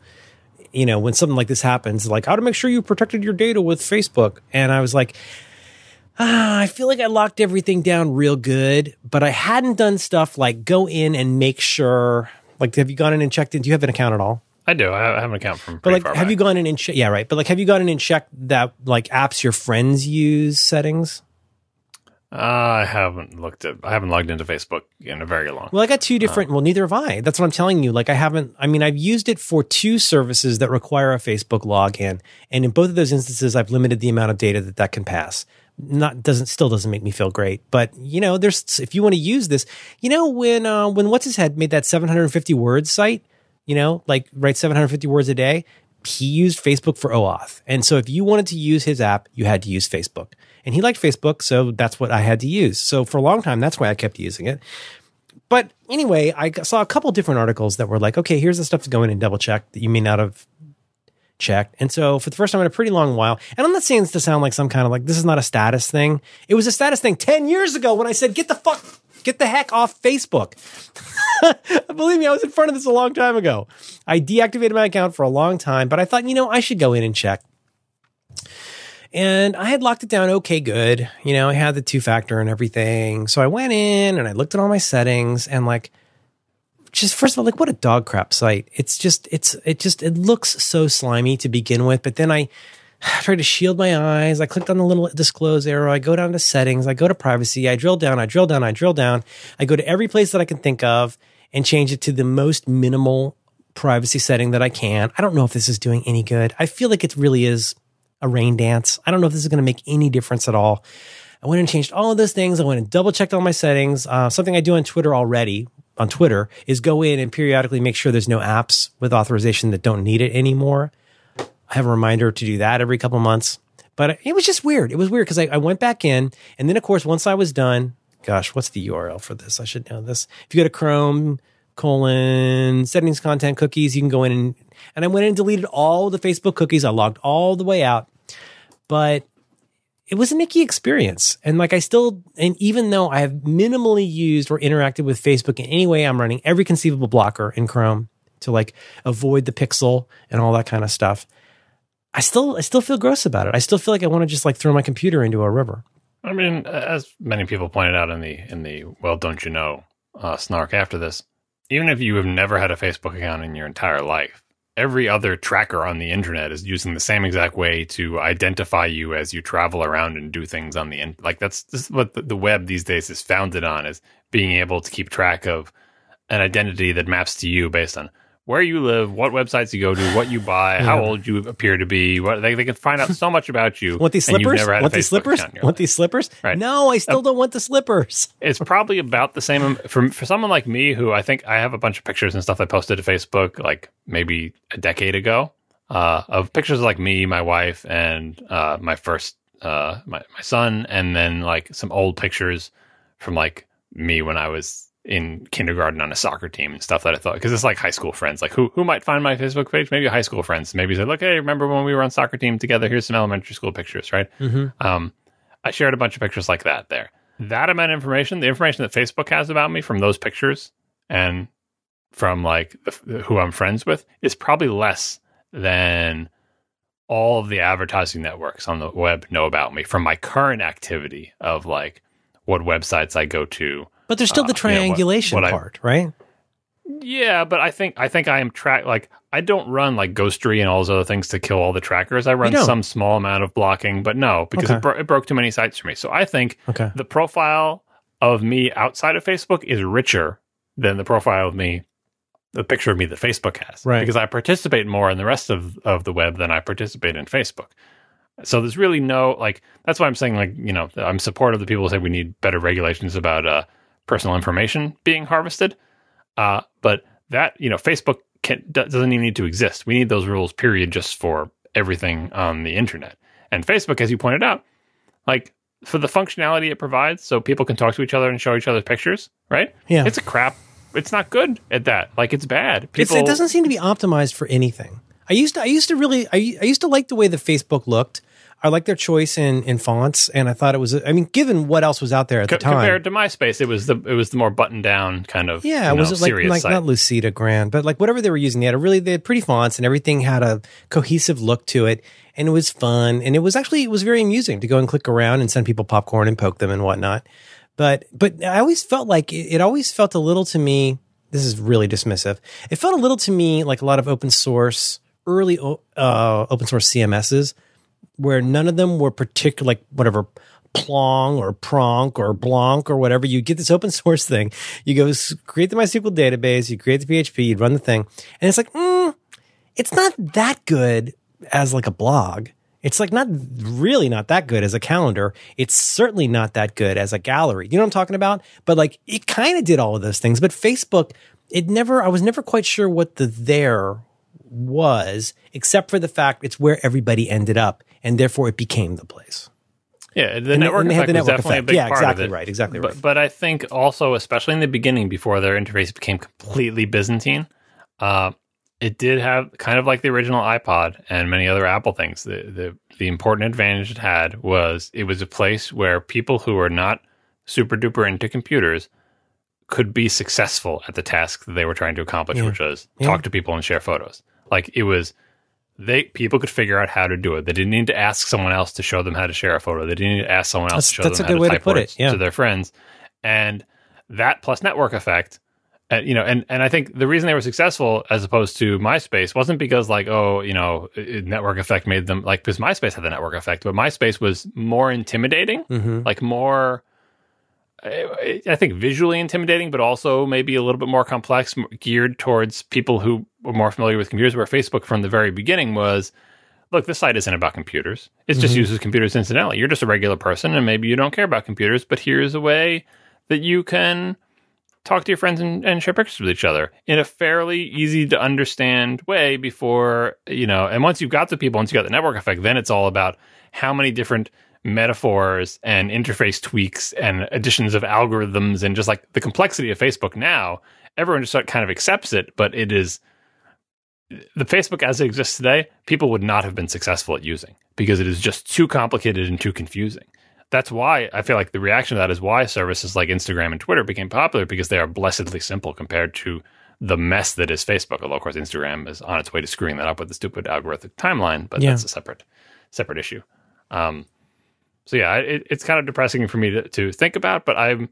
You know, when something like this happens, like how to make sure you protected your data with Facebook. And I was like, I feel like I locked everything down real good, but I hadn't done stuff like go in and make sure, like, have you gone in and checked in? Do you have an account at all? I do. I have an account from pretty far back. Have you gone in and checked? Yeah, right. But like, have you gone in and checked that like apps your friends use settings? I haven't looked at. I haven't logged into Facebook in a very long. Well, I got two different. Well, neither have I. That's what I'm telling you. Like, I haven't. I mean, I've used it for two services that require a Facebook login, and in both of those instances, I've limited the amount of data that can pass. Still doesn't make me feel great, but you know, there's if you want to use this, you know, when what's his head made that 750 word site. You know, like write 750 words a day. He used Facebook for OAuth. And so if you wanted to use his app, you had to use Facebook. And he liked Facebook, so that's what I had to use. So for a long time, that's why I kept using it. But anyway, I saw a couple different articles that were like, okay, here's the stuff to go in and double check that you may not have checked. And so for the first time in a pretty long while, and I'm not saying this to sound like some kind of like, this is not a status thing. It was a status thing 10 years ago when I said, get the heck off Facebook. Believe me, I was in front of this a long time ago. I deactivated my account for a long time, but I thought, you know, I should go in and check. And I had locked it down. Okay, good. You know, I had the two-factor and everything. So I went in and I looked at all my settings and like, just first of all, like what a dog crap site. It looks so slimy to begin with. But then I tried to shield my eyes. I clicked on the little disclose arrow. I go down to settings. I go to privacy. I drill down. I drill down. I drill down. I go to every place that I can think of and change it to the most minimal privacy setting that I can. I don't know if this is doing any good. I feel like it really is a rain dance. I don't know if this is going to make any difference at all. I went and changed all of those things. I went and double checked all my settings. Something I do on Twitter already on Twitter is go in and periodically make sure there's no apps with authorization that don't need it anymore. I have a reminder to do that every couple months, but it was just weird. It was weird because I went back in and then of course, once I was done, gosh, what's the URL for this? I should know this. If you go to Chrome: settings, content, cookies, you can go in and I went in and deleted all the Facebook cookies. I logged all the way out, but it was an icky experience. And like, and even though I have minimally used or interacted with Facebook in any way, I'm running every conceivable blocker in Chrome to like avoid the pixel and all that kind of stuff. I still feel gross about it. I still feel like I want to just like throw my computer into a river. I mean, as many people pointed out in the well, don't you know, snark after this, even if you have never had a Facebook account in your entire life, every other tracker on the internet is using the same exact way to identify you as you travel around and do things on the internet. Like this is what the web these days is founded on, is being able to keep track of an identity that maps to you based on where you live, what websites you go to, what you buy, how old you appear to be. What, they can find out so much about you. Want these slippers? Want these slippers? Right. No, I still don't want the slippers. It's probably about the same. For someone like me, who I think I have a bunch of pictures and stuff I posted to Facebook like maybe a decade ago of pictures like me, my wife, and my first, my son, and then like some old pictures from like me when I was in kindergarten on a soccer team and stuff that I thought, because it's like high school friends, like who might find my Facebook page, maybe high school friends, maybe say, look, hey, remember when we were on soccer team together, here's some elementary school pictures, right? Mm-hmm. I shared a bunch of pictures like that there. That amount of information, the information that Facebook has about me from those pictures and from like who I'm friends with is probably less than all of the advertising networks on the web know about me from my current activity of like what websites I go to. But there's still the triangulation part, right? Yeah, but I think I am I don't run like Ghostery and all those other things to kill all the trackers. I run some small amount of blocking, but no, because it broke too many sites for me. So I think the profile of me outside of Facebook is richer than the profile of me, the picture of me that Facebook has. Right. Because I participate more in the rest of the web than I participate in Facebook. So there's really no, that's why I'm saying, I'm supportive of the people who say we need better regulations about personal information being harvested. But that, Facebook doesn't even need to exist. We need those rules, period, just for everything on the internet. And Facebook, as you pointed out, for the functionality it provides, so people can talk to each other and show each other pictures, right? Yeah. It's a crap. It's not good at that. It's bad. It doesn't seem to be optimized for anything. I used to like the way that Facebook looked. I liked their choice in fonts, and I thought it was. I mean, given what else was out there at the time, compared to MySpace, it was the more buttoned down kind of. Yeah, it was like not Lucida Grand, but whatever they were using, they had pretty fonts, and everything had a cohesive look to it, and it was fun, and it was very amusing to go and click around and send people popcorn and poke them and whatnot. But I always felt like it always felt a little to me. This is really dismissive. It felt a little to me like a lot of open source early open source CMSs. Where none of them were particular, Plong or Pronk or Blanc or whatever. You get this open source thing. You go create the MySQL database. You create the PHP. You run the thing. And it's it's not that good as a blog. It's not that good as a calendar. It's certainly not that good as a gallery. You know what I'm talking about? But it kind of did all of those things. But Facebook, I was never quite sure what there was, except for the fact it's where everybody ended up. And therefore, it became the place. Yeah, the network effect was definitely a big part of it. Yeah, exactly right, exactly right. But I think also, especially in the beginning, before their interface became completely Byzantine, it did have kind of like the original iPod and many other Apple things. The important advantage it had was it was a place where people who were not super duper into computers could be successful at the task that they were trying to accomplish, which was talk to people and share photos. People could figure out how to do it. They didn't need to ask someone else to show them how to share a photo. They didn't need to ask someone else to show them how to type words to their friends. And that plus network effect, and I think the reason they were successful as opposed to MySpace wasn't because network effect made them, because MySpace had the network effect, but MySpace was more intimidating, more, I think, visually intimidating, but also maybe a little bit more complex, geared towards people who were more familiar with computers, where Facebook from the very beginning was, look, this site isn't about computers. It just uses computers incidentally. You're just a regular person, and maybe you don't care about computers, but here's a way that you can talk to your friends and share pictures with each other in a fairly easy-to-understand way before, and once you've got the people, once you've got the network effect, then it's all about how many different metaphors and interface tweaks and additions of algorithms and just the complexity of Facebook now. Everyone just kind of accepts it, but it is the Facebook as it exists today, people would not have been successful at using because it is just too complicated and too confusing. That's why I feel like the reaction to that is why services like Instagram and Twitter became popular, because they are blessedly simple compared to the mess that is Facebook. Although, of course, Instagram is on its way to screwing that up with the stupid algorithmic timeline, but that's a separate issue. So yeah, it's kind of depressing for me to think about, but I'm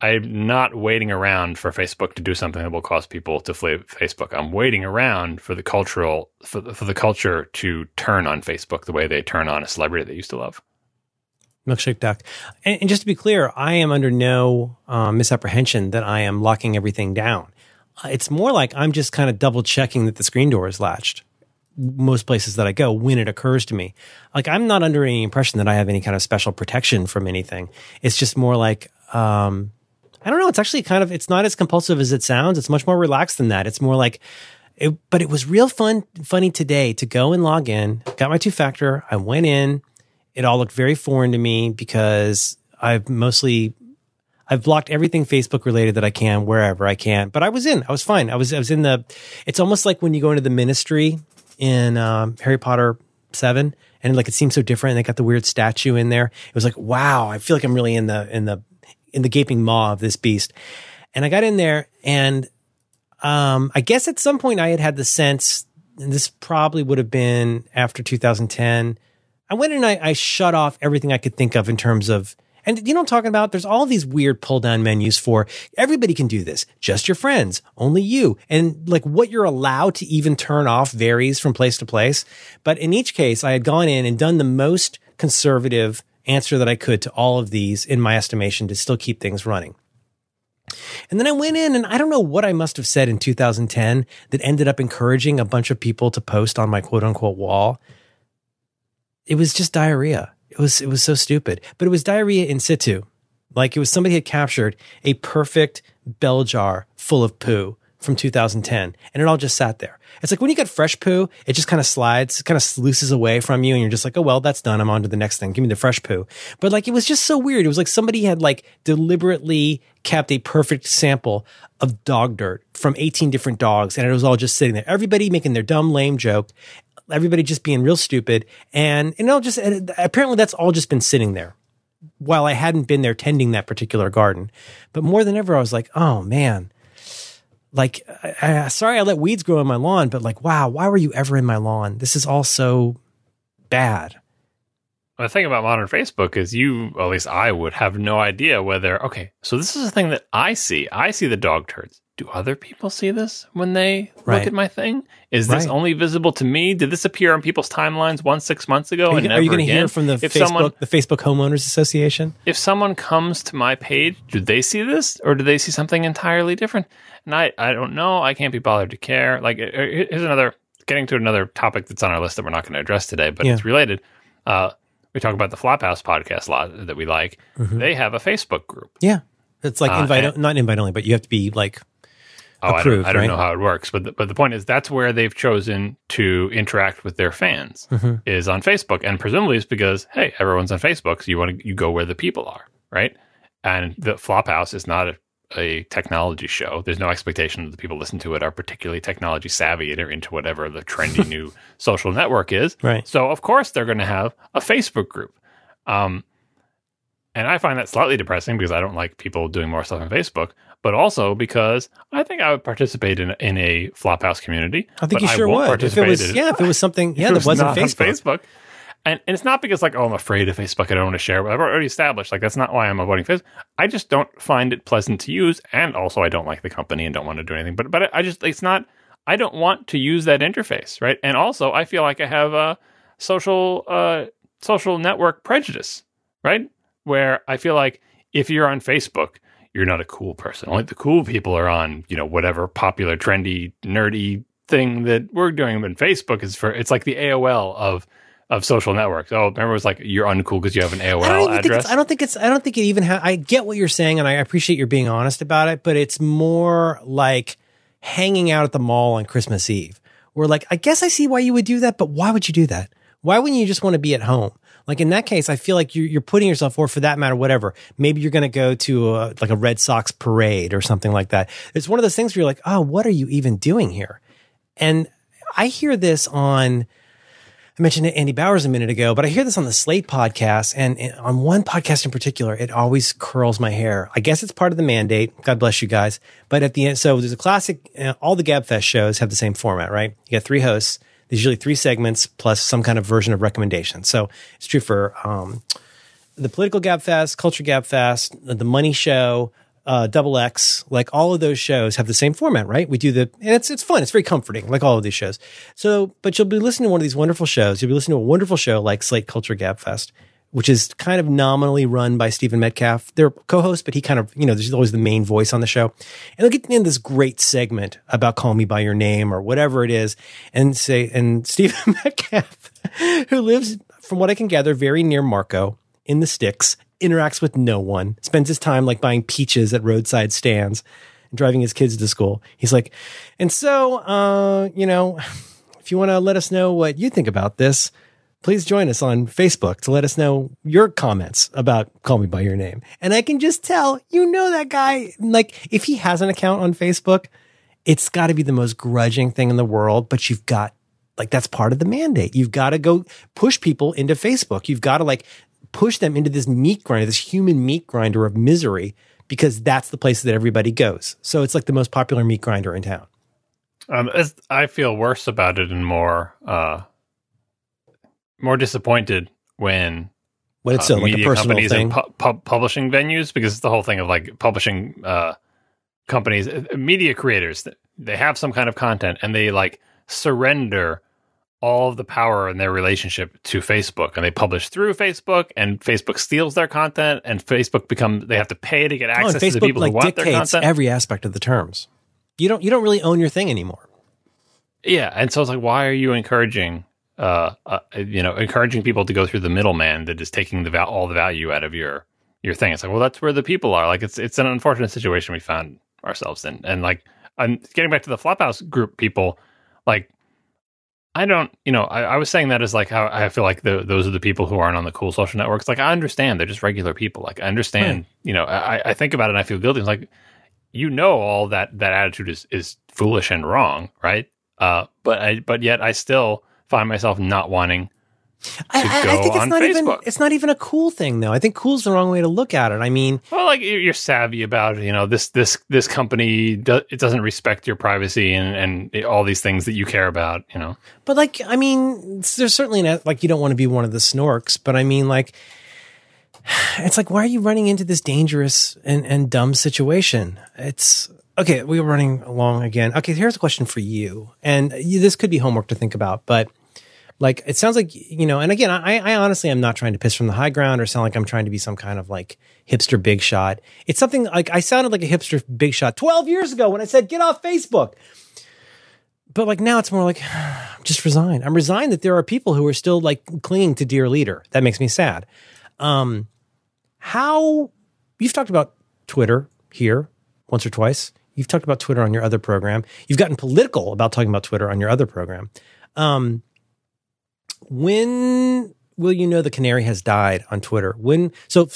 not waiting around for Facebook to do something that will cause people to flee Facebook. I'm waiting around for the culture to turn on Facebook the way they turn on a celebrity they used to love. Milkshake Duck. And just to be clear, I am under no misapprehension that I am locking everything down. It's more like I'm just kind of double checking that the screen door is latched. Most places that I go when it occurs to me. I'm not under any impression that I have any kind of special protection from anything. It's just more I don't know. It's actually it's not as compulsive as it sounds. It's much more relaxed than that. It's more but it was real funny today to go and log in, got my 2-factor. I went in. It all looked very foreign to me because I've blocked everything Facebook related that I can wherever I can, but I was fine. I was in it's almost like when you go into the ministry in Harry Potter 7, and it seemed so different. And they got the weird statue in there. It was wow, I feel like I'm really in the gaping maw of this beast. And I got in there, and I guess at some point I had the sense, and this probably would have been after 2010. I went and I shut off everything I could think of in terms of And you know what I'm talking about? There's all these weird pull down menus for everybody can do this. Just your friends, only you. And like what you're allowed to even turn off varies from place to place. But in each case, I had gone in and done the most conservative answer that I could to all of these, in my estimation, to still keep things running. And then I went in and I don't know what I must have said in 2010 that ended up encouraging a bunch of people to post on my quote unquote wall. It was just diarrhea. It was so stupid, but it was diarrhea in situ. Like it was somebody had captured a perfect bell jar full of poo from 2010 and it all just sat there. It's like when you get fresh poo, it just kind of slides, kind of sluices away from you and you're just like, oh, well, that's done. I'm on to the next thing. Give me the fresh poo. But like, it was just so weird. It was like somebody had like deliberately kept a perfect sample of dog dirt from 18 different dogs and it was all just sitting there. Everybody making their dumb, lame joke. Everybody just being real stupid. And, apparently that's all just been sitting there while I hadn't been there tending that particular garden. But more than ever, I was like, oh man, like, sorry, I let weeds grow in my lawn, but like, wow, why were you ever in my lawn? This is all so bad. The thing about modern Facebook is at least I would have no idea whether, okay, so this is a thing that I see. I see the dog turds. Do other people see this when they look at my thing? Is this only visible to me? Did this appear on people's timelines 6 months ago? Are you going to hear from the Facebook Homeowners Association? If someone comes to my page, do they see this or do they see something entirely different? And I don't know. I can't be bothered to care. Like, here's getting to another topic that's on our list that we're not going to address today, but it's related. We talk about the Flophouse podcast a lot that we like. Mm-hmm. They have a Facebook group. Yeah. It's like not invite only, but you have to be like, approved, I don't know how it works, but the point is that's where they've chosen to interact with their fans is on Facebook, and presumably it's because hey, everyone's on Facebook, so you go where the people are, right? And the Flophouse is not a technology show. There's no expectation that the people listen to it are particularly technology savvy and are into whatever the trendy new social network is. Right. So of course they're going to have a Facebook group, and I find that slightly depressing because I don't like people doing more stuff on Facebook. But also because I think I would participate in a Flophouse community. I think you sure would. If it was something that wasn't on Facebook. And it's not because like, oh, I'm afraid of Facebook. I don't want to share. I've already established like that's not why I'm avoiding Facebook. I just don't find it pleasant to use, and also I don't like the company and don't want to do anything. But I just it's not. I don't want to use that interface, right? And also I feel like I have a social network prejudice, right? Where I feel like if you're on Facebook, you're not a cool person. Only the cool people are on, whatever popular, trendy, nerdy thing that we're doing. But Facebook it's like the AOL of social networks. Oh, remember it was like you're uncool because you have an AOL address. I get what you're saying, and I appreciate your being honest about it. But it's more like hanging out at the mall on Christmas Eve. We're like, I guess I see why you would do that, but why would you do that? Why wouldn't you just want to be at home? Like in that case, I feel like you're putting yourself, or for that matter, whatever. Maybe you're going to go to a Red Sox parade or something like that. It's one of those things where you're like, oh, what are you even doing here? And I hear this I mentioned Andy Bowers a minute ago, but I hear this on the Slate podcast. And on one podcast in particular, it always curls my hair. I guess it's part of the mandate. God bless you guys. But at the end, so there's a classic, all the Gabfest shows have the same format, right? You got three hosts. There's usually three segments plus some kind of version of recommendation. So it's true for the Political Gabfest, Culture Gabfest, the Money Show, Double X. Like all of those shows have the same format, right? And it's fun. It's very comforting, like all of these shows. So, but you'll be listening to one of these wonderful shows. You'll be listening to a wonderful show like Slate Culture Gabfest, which is kind of nominally run by Stephen Metcalf. They're co-hosts, but he kind of, there's always the main voice on the show. And they'll get in this great segment about Call Me By Your Name or whatever it is. And Stephen Metcalf, who lives, from what I can gather, very near Marco in the sticks, interacts with no one, spends his time like buying peaches at roadside stands and driving his kids to school. He's like, and so, if you want to let us know what you think about this, please join us on Facebook to let us know your comments about Call Me By Your Name. And I can just tell, that guy, like if he has an account on Facebook, it's got to be the most grudging thing in the world, but you've got like, that's part of the mandate. You've got to go push people into Facebook. You've got to like push them into this meat grinder, this human meat grinder of misery, because that's the place that everybody goes. So it's like the most popular meat grinder in town. I feel worse about it and more disappointed when What it's like a personal companies thing. And publishing venues, because it's the whole thing of like publishing companies, media creators. They have some kind of content and they like surrender all of the power in their relationship to Facebook, and they publish through Facebook, and Facebook steals their content, and Facebook becomes, they have to pay to get access and Facebook, to the people like, who want their content. Dictates every aspect of the terms. You don't really own your thing anymore. Yeah, and so it's like, why are you encouraging? Encouraging people to go through the middleman that is taking the all the value out of your thing. It's like, well, that's where the people are. Like, it's an unfortunate situation we found ourselves in. And like, I'm getting back to the Flophouse group people. Like, I don't, I was saying that as like how I feel like those are the people who aren't on the cool social networks. Like, I understand they're just regular people. Like, I understand. Right. I think about it and I feel guilty. It's like, all that attitude is foolish and wrong, right? But yet I still find myself not wanting to go on Facebook. It's not even a cool thing, though. I think cool is the wrong way to look at it. I mean... Well, like, you're savvy about, this company, it doesn't respect your privacy and all these things that you care about, But, like, I mean, there's certainly... Like, you don't want to be one of the snorks, but I mean, like... It's like, why are you running into this dangerous and dumb situation? It's... Okay, we were running along again. Okay, here's a question for you. And this could be homework to think about, but... Like, it sounds like, and again, I honestly am not trying to piss from the high ground or sound like I'm trying to be some kind of like hipster big shot. It's something like I sounded like a hipster big shot 12 years ago when I said, get off Facebook. But like now it's more like, I'm just resigned. I'm resigned that there are people who are still like clinging to dear leader. That makes me sad. You've talked about Twitter here once or twice. You've talked about Twitter on your other program. You've gotten political about talking about Twitter on your other program. When will you know the canary has died on Twitter? So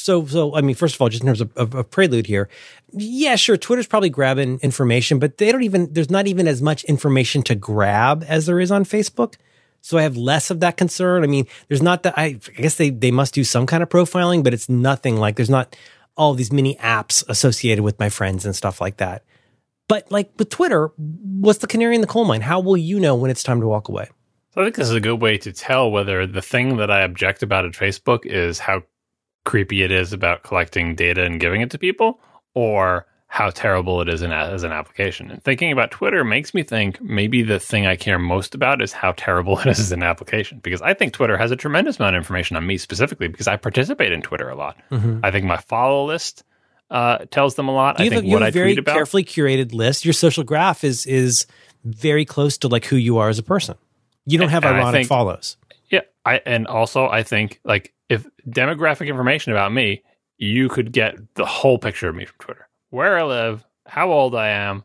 I mean, first of all, just in terms of prelude here, yeah, sure, Twitter's probably grabbing information, but there's not even as much information to grab as there is on Facebook. So I have less of that concern. I mean, there's not that, I guess they must do some kind of profiling, but it's nothing like, there's not all these mini apps associated with my friends and stuff like that. But like with Twitter, what's the canary in the coal mine? How will you know when it's time to walk away? So I think this is a good way to tell whether the thing that I object about at Facebook is how creepy it is about collecting data and giving it to people, or how terrible it is as an application. And thinking about Twitter makes me think maybe the thing I care most about is how terrible it is as an application, because I think Twitter has a tremendous amount of information on me specifically because I participate in Twitter a lot. Mm-hmm. I think my follow list tells them a lot. I think what I tweet about. You have a very carefully curated list. Your social graph is very close to like who you are as a person. You don't have ironic follows. Yeah. I think like if demographic information about me, you could get the whole picture of me from Twitter. Where I live, how old I am,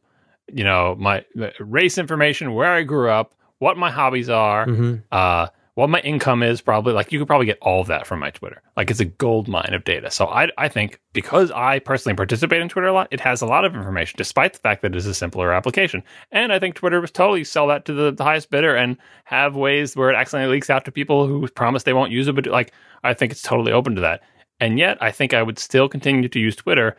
my race information, where I grew up, what my hobbies are, mm-hmm. What my income is probably. Like you could probably get all of that from my Twitter. Like it's a gold mine of data. So I think because I personally participate in Twitter a lot, it has a lot of information despite the fact that it is a simpler application. And I think Twitter was totally sell that to the highest bidder and have ways where it accidentally leaks out to people who promise they won't use it. But like, I think it's totally open to that. And yet I think I would still continue to use Twitter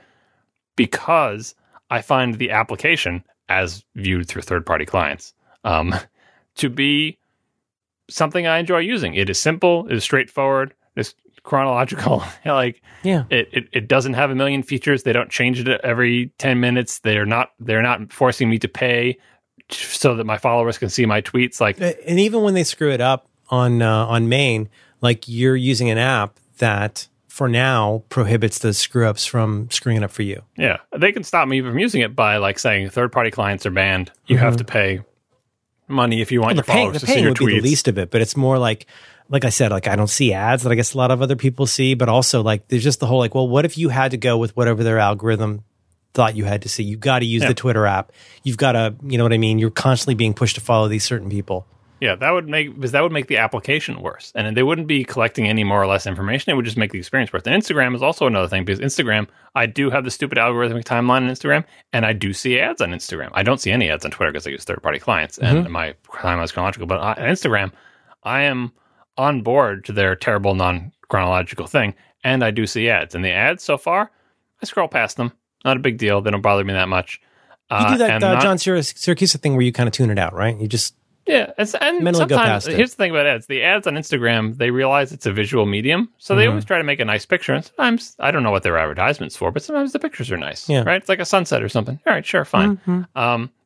because I find the application as viewed through third-party clients to be something I enjoy using. It is simple, it is straightforward, it's chronological. Like, yeah, it doesn't have a million features. They don't change it every 10 minutes. They're not forcing me to pay so that my followers can see my tweets. Like, and even when they screw it up on Main, like you're using an app that for now prohibits the screw ups from screwing it up for you. Yeah, they can stop me from using it by like saying third party clients are banned. You mm-hmm. have to pay money if you want your followers to see your tweets. The paying would be the least of it, but it's more like I said, like I don't see ads that I guess a lot of other people see, but also like there's just the whole like, well, what if you had to go with whatever their algorithm thought you had to see? You've got to use the Twitter app. You've got to, you know what I mean? You're constantly being pushed to follow these certain people. Yeah, that would make the application worse. And they wouldn't be collecting any more or less information. It would just make the experience worse. And Instagram is also another thing, because Instagram, I do have the stupid algorithmic timeline on Instagram, and I do see ads on Instagram. I don't see any ads on Twitter because I use third-party clients, and mm-hmm. my timeline is chronological. But on Instagram, I am on board to their terrible non-chronological thing, and I do see ads. And the ads so far, I scroll past them. Not a big deal. They don't bother me that much. You do that John Syracuse thing where you kind of tune it out, right? You just... Yeah, and mentally go past it. Here's the thing about ads. The ads on Instagram, they realize it's a visual medium, so they always try to make a nice picture. And sometimes, I don't know what their advertisements for, but sometimes the pictures are nice, right? It's like a sunset or something. All right, sure, fine.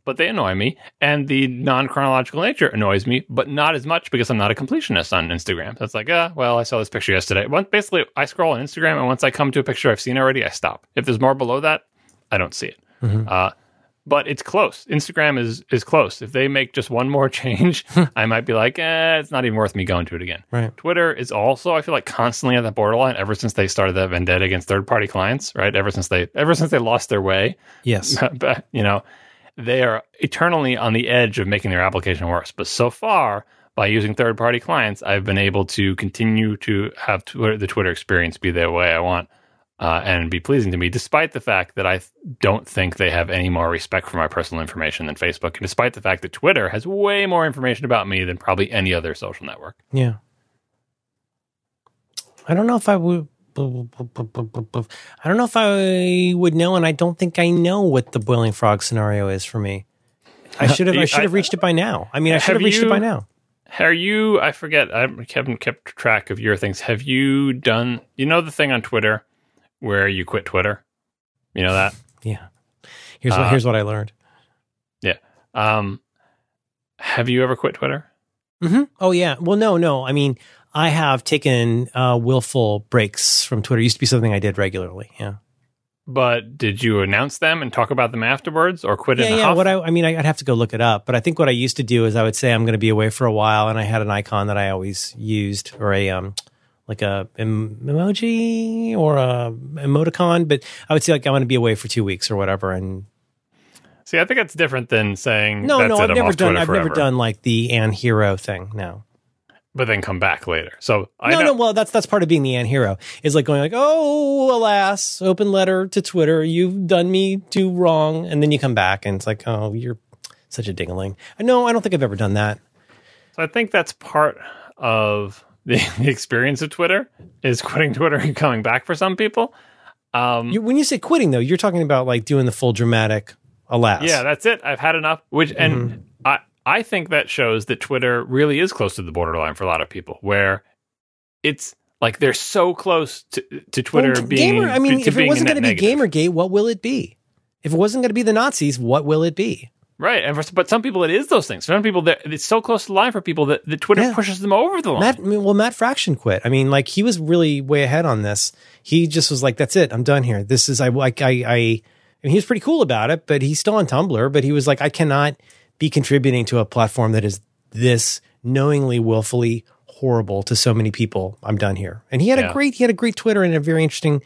But they annoy me, and the non-chronological nature annoys me, but not as much because I'm not a completionist on Instagram. That's like, well, I saw this picture yesterday. Basically, I scroll on Instagram, and once I come to a picture I've seen already, I stop. If there's more below that, I don't see it. But it's close. Instagram is close. If they make just one more change, I might be like, it's not even worth me going to it again. Right. Twitter is also, I feel like, constantly at that borderline ever since they started that vendetta against third-party clients, right? Ever since they lost their way. Yes. But, you know, they are eternally on the edge of making their application worse. But so far, by using third-party clients, I've been able to continue to have the Twitter experience be the way I want. And be pleasing to me, despite the fact that I don't think they have any more respect for my personal information than Facebook, and despite the fact that Twitter has way more information about me than probably any other social network. Yeah. I don't know if I would know, and I don't think I know what the boiling frog scenario is for me. I should have reached it by now. I mean, I should have reached it by now. Are you, I forget, I haven't kept track of your things. Have you done, you know, the thing on Twitter where you quit Twitter, you know that? Yeah. Here's what I learned. Yeah. Have you ever quit Twitter? Mm-hmm. Oh yeah. Well, no. I mean, I have taken willful breaks from Twitter. It used to be something I did regularly. Yeah. But did you announce them and talk about them afterwards, or quit in a huff? I'd have to go look it up. But I think what I used to do is I would say I'm going to be away for a while, and I had an icon that I always used, or a like a emoji or a emoticon, but I would say like I want to be away for 2 weeks or whatever. And see, I think that's different than saying I've never done like the anhero thing. No, but then come back later. So well, that's part of being the anhero is like going like, oh, alas, open letter to Twitter, you've done me too wrong, and then you come back and it's like, oh, you're such a ding-a-ling. No, I don't think I've ever done that. So I think that's part of the experience of Twitter is quitting Twitter and coming back for some people. When you say quitting, though, you're talking about like doing the full dramatic alas. Yeah, that's it. I've had enough. And I think that shows that Twitter really is close to the borderline for a lot of people, where it's like they're so close to Twitter being. Gamer, I mean, if it wasn't going to be Gamergate, what will it be? If it wasn't going to be the Nazis, what will it be? Right, but some people it is those things. For some people, it's so close to the line for people that Twitter pushes them over the line. Matt Fraction quit. I mean, like, he was really way ahead on this. He just was like, "That's it, I'm done here." This is he was pretty cool about it, but he's still on Tumblr. But he was like, "I cannot be contributing to a platform that is this knowingly, willfully horrible to so many people. I'm done here." And he had a great Twitter and a very interesting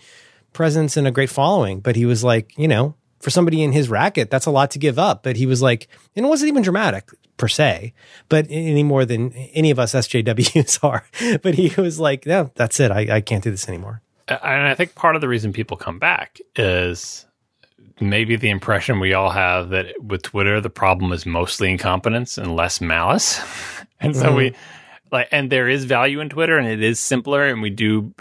presence and a great following. But he was like, you know, for somebody in his racket, that's a lot to give up. But he was like, and it wasn't even dramatic per se, but any more than any of us SJWs are. But he was like, no, that's it. I can't do this anymore. And I think part of the reason people come back is maybe the impression we all have that with Twitter, the problem is mostly incompetence and less malice. And so and there is value in Twitter, and it is simpler, and we do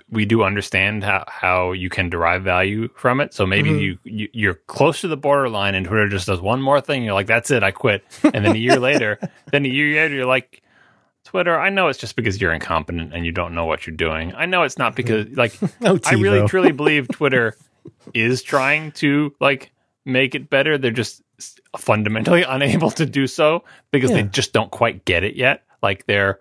understand how you can derive value from it. So maybe you're close to the borderline, and Twitter just does one more thing. You're like, that's it, I quit. And then a year later, you're like, Twitter, I know it's just because you're incompetent and you don't know what you're doing. I know it's not because like I really truly believe Twitter is trying to like make it better. They're just fundamentally unable to do so because they just don't quite get it yet. Like they're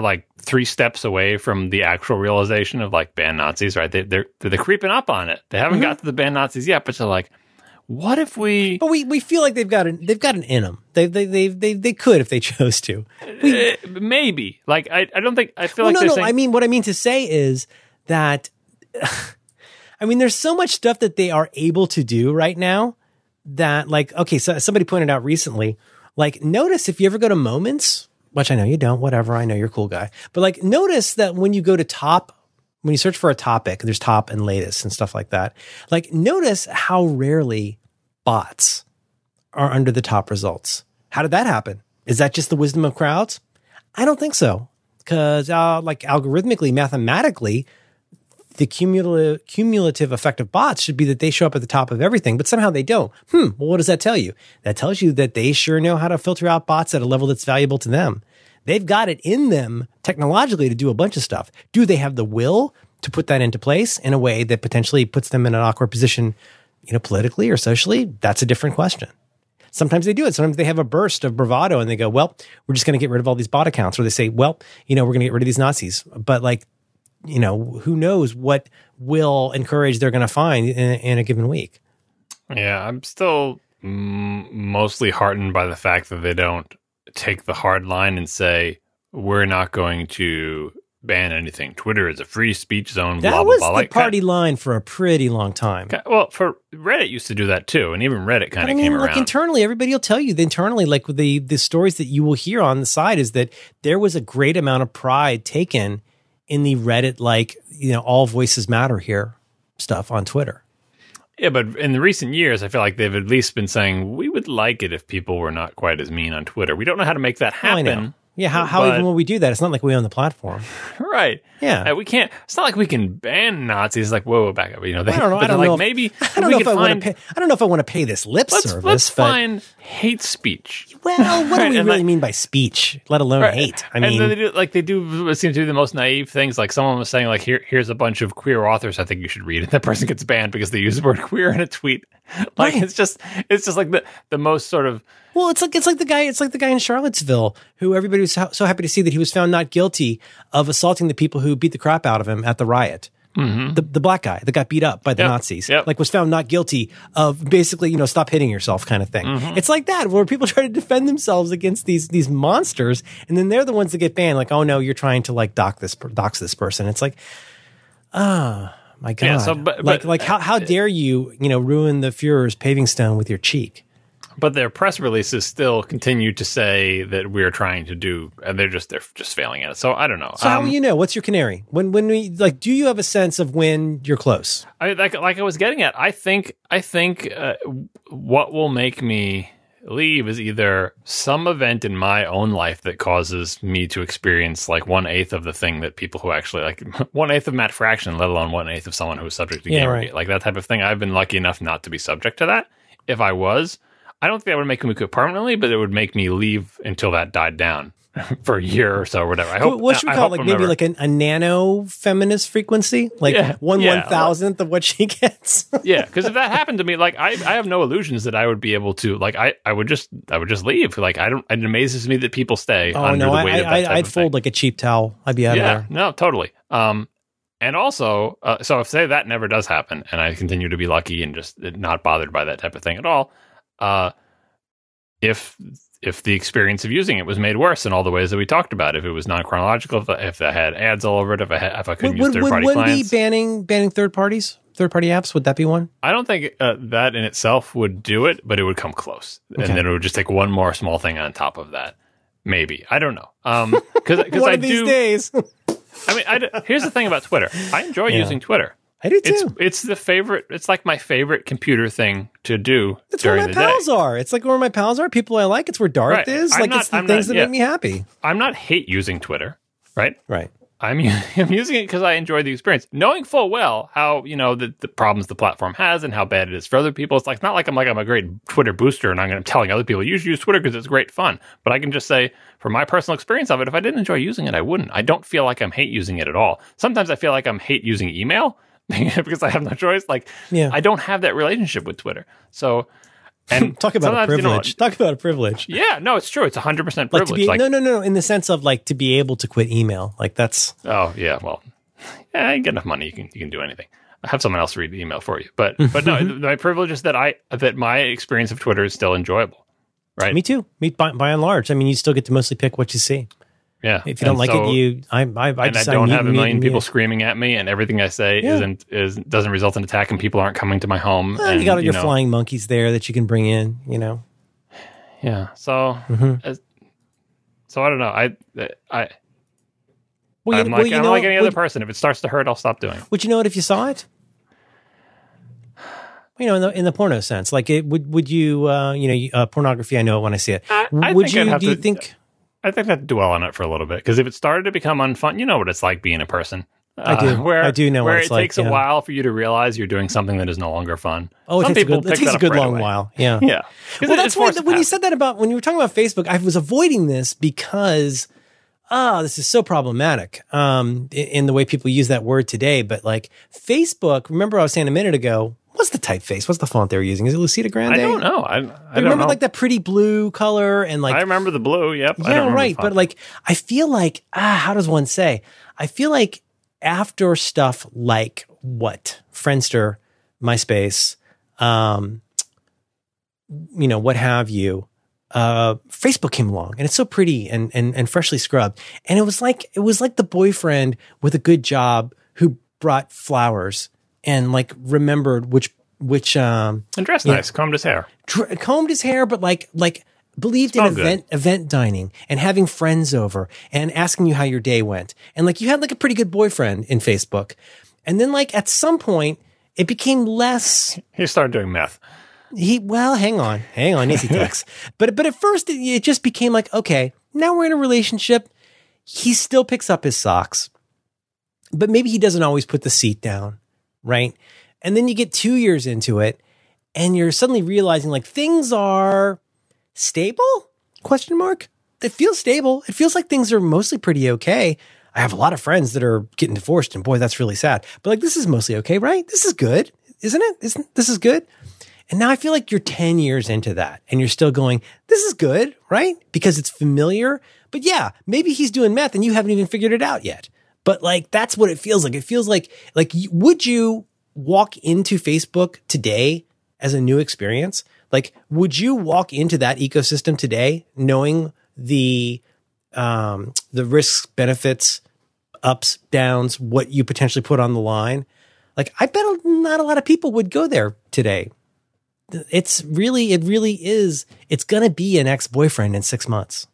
like 3 steps away from the actual realization of like ban Nazis, right? They're creeping up on it. They haven't got to the ban Nazis yet, but they're like, what if we? But we feel like they've got an in them. They could if they chose to. Maybe like I don't think I feel well, like no they're no. Saying, I mean what I mean to say is that I mean there's so much stuff that they are able to do right now that like okay, so somebody pointed out recently like notice if you ever go to Moments. Which I know you don't, whatever. I know you're a cool guy. But like, notice that when you go to when you search for a topic, there's top and latest and stuff like that. Like, notice how rarely bots are under the top results. How did that happen? Is that just the wisdom of crowds? I don't think so. Because like algorithmically, mathematically, the cumulative effect of bots should be that they show up at the top of everything, but somehow they don't. Well, what does that tell you? That tells you that they sure know how to filter out bots at a level that's valuable to them. They've got it in them technologically to do a bunch of stuff. Do they have the will to put that into place in a way that potentially puts them in an awkward position, you know, politically or socially? That's a different question. Sometimes they do it. Sometimes they have a burst of bravado and they go, well, we're just going to get rid of all these bot accounts. Or they say, well, you know, we're going to get rid of these Nazis. But like, you know, who knows what will and courage they're going to find in a given week. Yeah, I'm still mostly heartened by the fact that they don't take the hard line and say, we're not going to ban anything. Twitter is a free speech zone, blah, blah, blah. That was the party line for a pretty long time. Well, for Reddit used to do that too, and even Reddit kind of came around. Like internally, everybody will tell you that internally, like the stories that you will hear on the side is that there was a great amount of pride taken in the Reddit, like, you know, all voices matter here stuff on Twitter. Yeah, but in the recent years, I feel like they've at least been saying, we would like it if people were not quite as mean on Twitter. We don't know how to make that happen. Oh, I know. Yeah, how even when we do that, it's not like we own the platform. Right. Yeah. We can't, it's not like we can ban Nazis. It's like, whoa, back up. You know, they, I don't know. I don't like, know if, maybe I don't know if I want to pay, I don't know if I want to pay this lip service. Let's find hate speech. Well, what do we really mean by speech, let alone hate? I mean, they seem to do the most naive things. Like someone was saying, like, here's a bunch of queer authors I think you should read. And that person gets banned because they use the word queer in a tweet. Like, right. It's just like the most sort of. Well, it's like the guy in Charlottesville who everybody was so happy to see that he was found not guilty of assaulting the people who beat the crap out of him at the riot. Mm-hmm. The black guy that got beat up by the Nazis, like, was found not guilty of basically, you know, stop hitting yourself kind of thing. Mm-hmm. It's like that where people try to defend themselves against these monsters, and then they're the ones that get banned. Like, oh no, you're trying to like dox this person. It's like, my God. Yeah, so, but how dare you, you know, ruin the Fuhrer's paving stone with your cheek? But their press releases still continue to say that we're trying to do, and they're just failing at it. So I don't know. So how will you know? What's your canary? When we like, do you have a sense of when you're close? I like I was getting at. I think what will make me leave is either some event in my own life that causes me to experience like 1/8 of the thing that people who actually like 1/8 of Matt Fraction, let alone 1/8 of someone who's subject to Gamergate, like that type of thing. I've been lucky enough not to be subject to that. If I was, I don't think that would make me quit permanently, but it would make me leave until that died down for a year or so or whatever. I hope. What should we call it? Like maybe like a nano feminist frequency? Like 1/1000th of what she gets? Yeah, because if that happened to me, like I have no illusions that I would be able to, like I would just leave. Like it amazes me that people stay under the weight of that type I'd of fold thing. Like a cheap towel. I'd be out of there. No, totally. And also, so if say that never does happen and I continue to be lucky and just not bothered by that type of thing at all, if the experience of using it was made worse in all the ways that we talked about, if it was non-chronological, if I had ads all over it, if I couldn't use third-party clients. Would be banning third-party apps, would that be one? I don't think that in itself would do it, but it would come close. Okay. And then it would just take one more small thing on top of that. Maybe. I don't know. Because one of these days. I mean, here's the thing about Twitter. I enjoy using Twitter. I do too. It's the favorite. It's like my favorite computer thing to do. It's where my pals are. It's like where my pals are. People I like. It's where Darth is. Like it's the things that make me happy. I'm not hate using Twitter, right? Right. I'm using it because I enjoy the experience, knowing full well how, you know, the problems the platform has and how bad it is for other people. It's like not like I'm a great Twitter booster and I'm telling other people you should use Twitter because it's great fun. But I can just say from my personal experience of it, if I didn't enjoy using it, I wouldn't. I don't feel like I'm hate using it at all. Sometimes I feel like I'm hate using email. Because I have no choice. Like, I don't have that relationship with Twitter. So, and talk about a privilege. You know, talk about a privilege. Yeah, no, it's true. It's 100% privilege. No. In the sense of like to be able to quit email, like that's. Oh yeah, well, yeah, you get enough money, you can do anything. I have someone else read the email for you, but no, my privilege is that that my experience of Twitter is still enjoyable. Right. Me too. Me by and large. I mean, you still get to mostly pick what you see. Yeah, if you don't like it, I don't have a million people screaming at me, and everything I say doesn't result in attack, and people aren't coming to my home. Well, and, you got your flying monkeys there that you can bring in, you know. Yeah, so so I don't know. I'm like any other person. If it starts to hurt, I'll stop doing it. Would you know it if you saw it? You know, in the porno sense, like it would you pornography? I know it when I see it. I think I'd dwell on it for a little bit, because if it started to become unfun, you know what it's like being a person. I do know where it takes a while for you to realize you're doing something that is no longer fun. Oh, it takes a good long while. Yeah. Yeah. Well, that's why when you said that about, when you were talking about Facebook, I was avoiding this because, this is so problematic, in the way people use that word today. But like Facebook, remember I was saying a minute ago, what's the typeface? What's the font they were using? Is it Lucida Grande? I don't know. I remember like that pretty blue color and like. I remember the blue. Yep. Yeah. I don't right. But like, I feel like, how does one say? I feel like, after stuff like what? Friendster, MySpace, what have you, Facebook came along and it's so pretty and freshly scrubbed. And it was like the boyfriend with a good job who brought flowers and like remembered which and dressed nice, combed his hair, but like believed in event dining and having friends over and asking you how your day went. And like you had like a pretty good boyfriend in Facebook. And then like at some point it became less. He started doing meth. Hang on. Easy text. But at first it just became like, okay, now we're in a relationship. He still picks up his socks, but maybe he doesn't always put the seat down. Right. And then you get 2 years into it and you're suddenly realizing like things are stable? ? It feels stable. It feels like things are mostly pretty okay. I have a lot of friends that are getting divorced, and boy, that's really sad. But like, this is mostly okay, right? This is good, isn't it? This is good. And now I feel like you're 10 years into that, and you're still going, this is good, right? Because it's familiar. But yeah, maybe he's doing meth, and you haven't even figured it out yet. But like, that's what it feels like. It feels like, would you walk into Facebook today as a new experience? Like, would you walk into that ecosystem today knowing the risks, benefits, ups, downs, what you potentially put on the line? Like, I bet not a lot of people would go there today. It really is. It's going to be an ex-boyfriend in 6 months.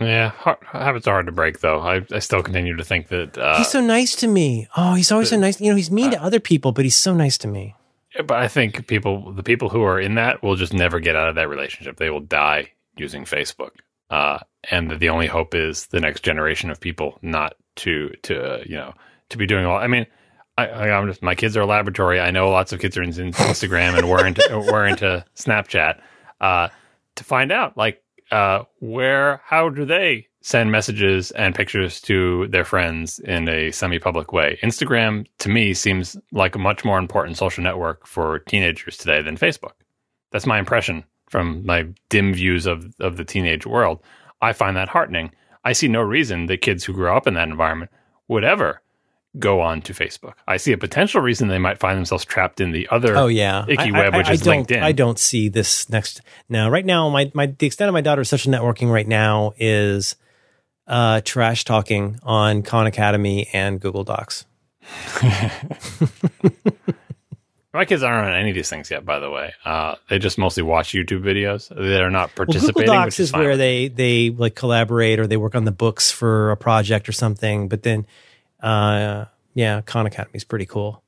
Yeah, habits are hard to break, though. I still continue to think that... he's so nice to me. Oh, he's always so nice. You know, he's mean to other people, but he's so nice to me. But I think the people who are in that will just never get out of that relationship. They will die using Facebook. And the only hope is the next generation of people not to be doing all. I mean, I'm just, my kids are a laboratory. I know lots of kids are in Instagram and we're into Snapchat, to find out how do they send messages and pictures to their friends in a semi-public way. Instagram, to me, seems like a much more important social network for teenagers today than Facebook. That's my impression from my dim views of the teenage world. I find that heartening. I see no reason that kids who grow up in that environment would ever go on to Facebook. I see a potential reason they might find themselves trapped in the other icky web, which is LinkedIn. I don't see this next... Now, right now, the extent of my daughter's social networking right now is... trash talking on Khan Academy and Google Docs. My kids aren't on any of these things yet, by the way. They just mostly watch YouTube videos. They are not participating. Well, Google Docs is where they like collaborate or they work on the books for a project or something. But then, Khan Academy is pretty cool.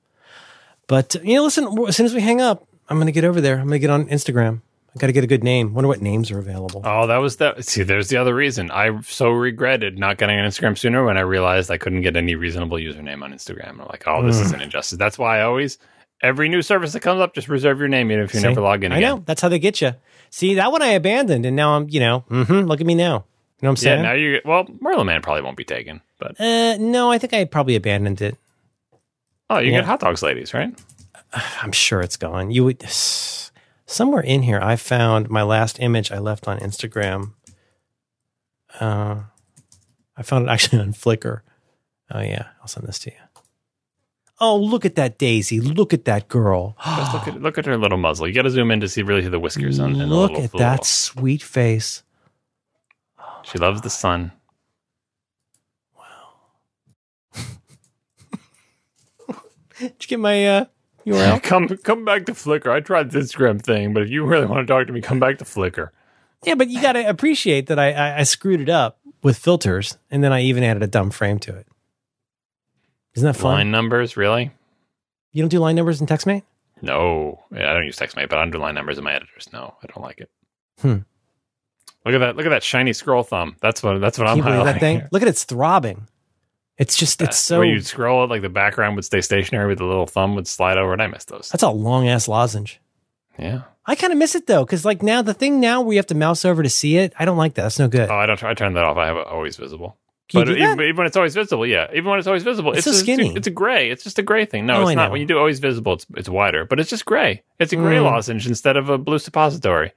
But listen, as soon as we hang up, I'm going to get over there. I'm going to get on Instagram. Got to get a good name. Wonder what names are available. Oh, that was that. See, there's the other reason. I so regretted not getting an Instagram sooner when I realized I couldn't get any reasonable username on Instagram. I'm like, oh, this is an injustice. That's why I always, every new service that comes up, just reserve your name, even if you never log in again. I know. That's how they get you. See, that one I abandoned, and now I'm, look at me now. You know what I'm saying? Yeah, now you, Merlin Mann probably won't be taken. But no, I think I probably abandoned it. Oh, you get Hot Dogs Ladies, right? I'm sure it's gone. You would... Somewhere in here, I found my last image I left on Instagram. I found it actually on Flickr. Oh, yeah. I'll send this to you. Oh, look at that Daisy. Look at that girl. Just look at her little muzzle. You got to zoom in to see the whiskers on. Look at that sweet face. Oh, she loves the sun. Wow. Did you get my... URL? Come back to Flickr. I tried the Instagram thing, but if you really want to talk to me, come back to Flickr. Yeah, but you got to appreciate that I screwed it up with filters, and then I even added a dumb frame to it. Isn't that fun? Line numbers, really? You don't do line numbers in TextMate? No, I don't use TextMate, but I don't do line numbers in my editors. No, I don't like it. Look at that! Look at that shiny scroll thumb. That's what I'm highlighting. That thing? Look at it's throbbing. It's just, it's so. Where you'd scroll it, like the background would stay stationary, but the little thumb would slide over, and I miss those. That's a long ass lozenge. Yeah. I kind of miss it though, because like now the thing now where you have to mouse over to see it, I don't like that. That's no good. Oh, I don't. I turn that off. I have it always visible. But even when it's always visible, yeah. Even when it's always visible, it's so skinny. It's a gray. It's just a gray thing. No, it's not. When you do always visible, it's wider, but it's just gray. It's a gray lozenge instead of a blue suppository.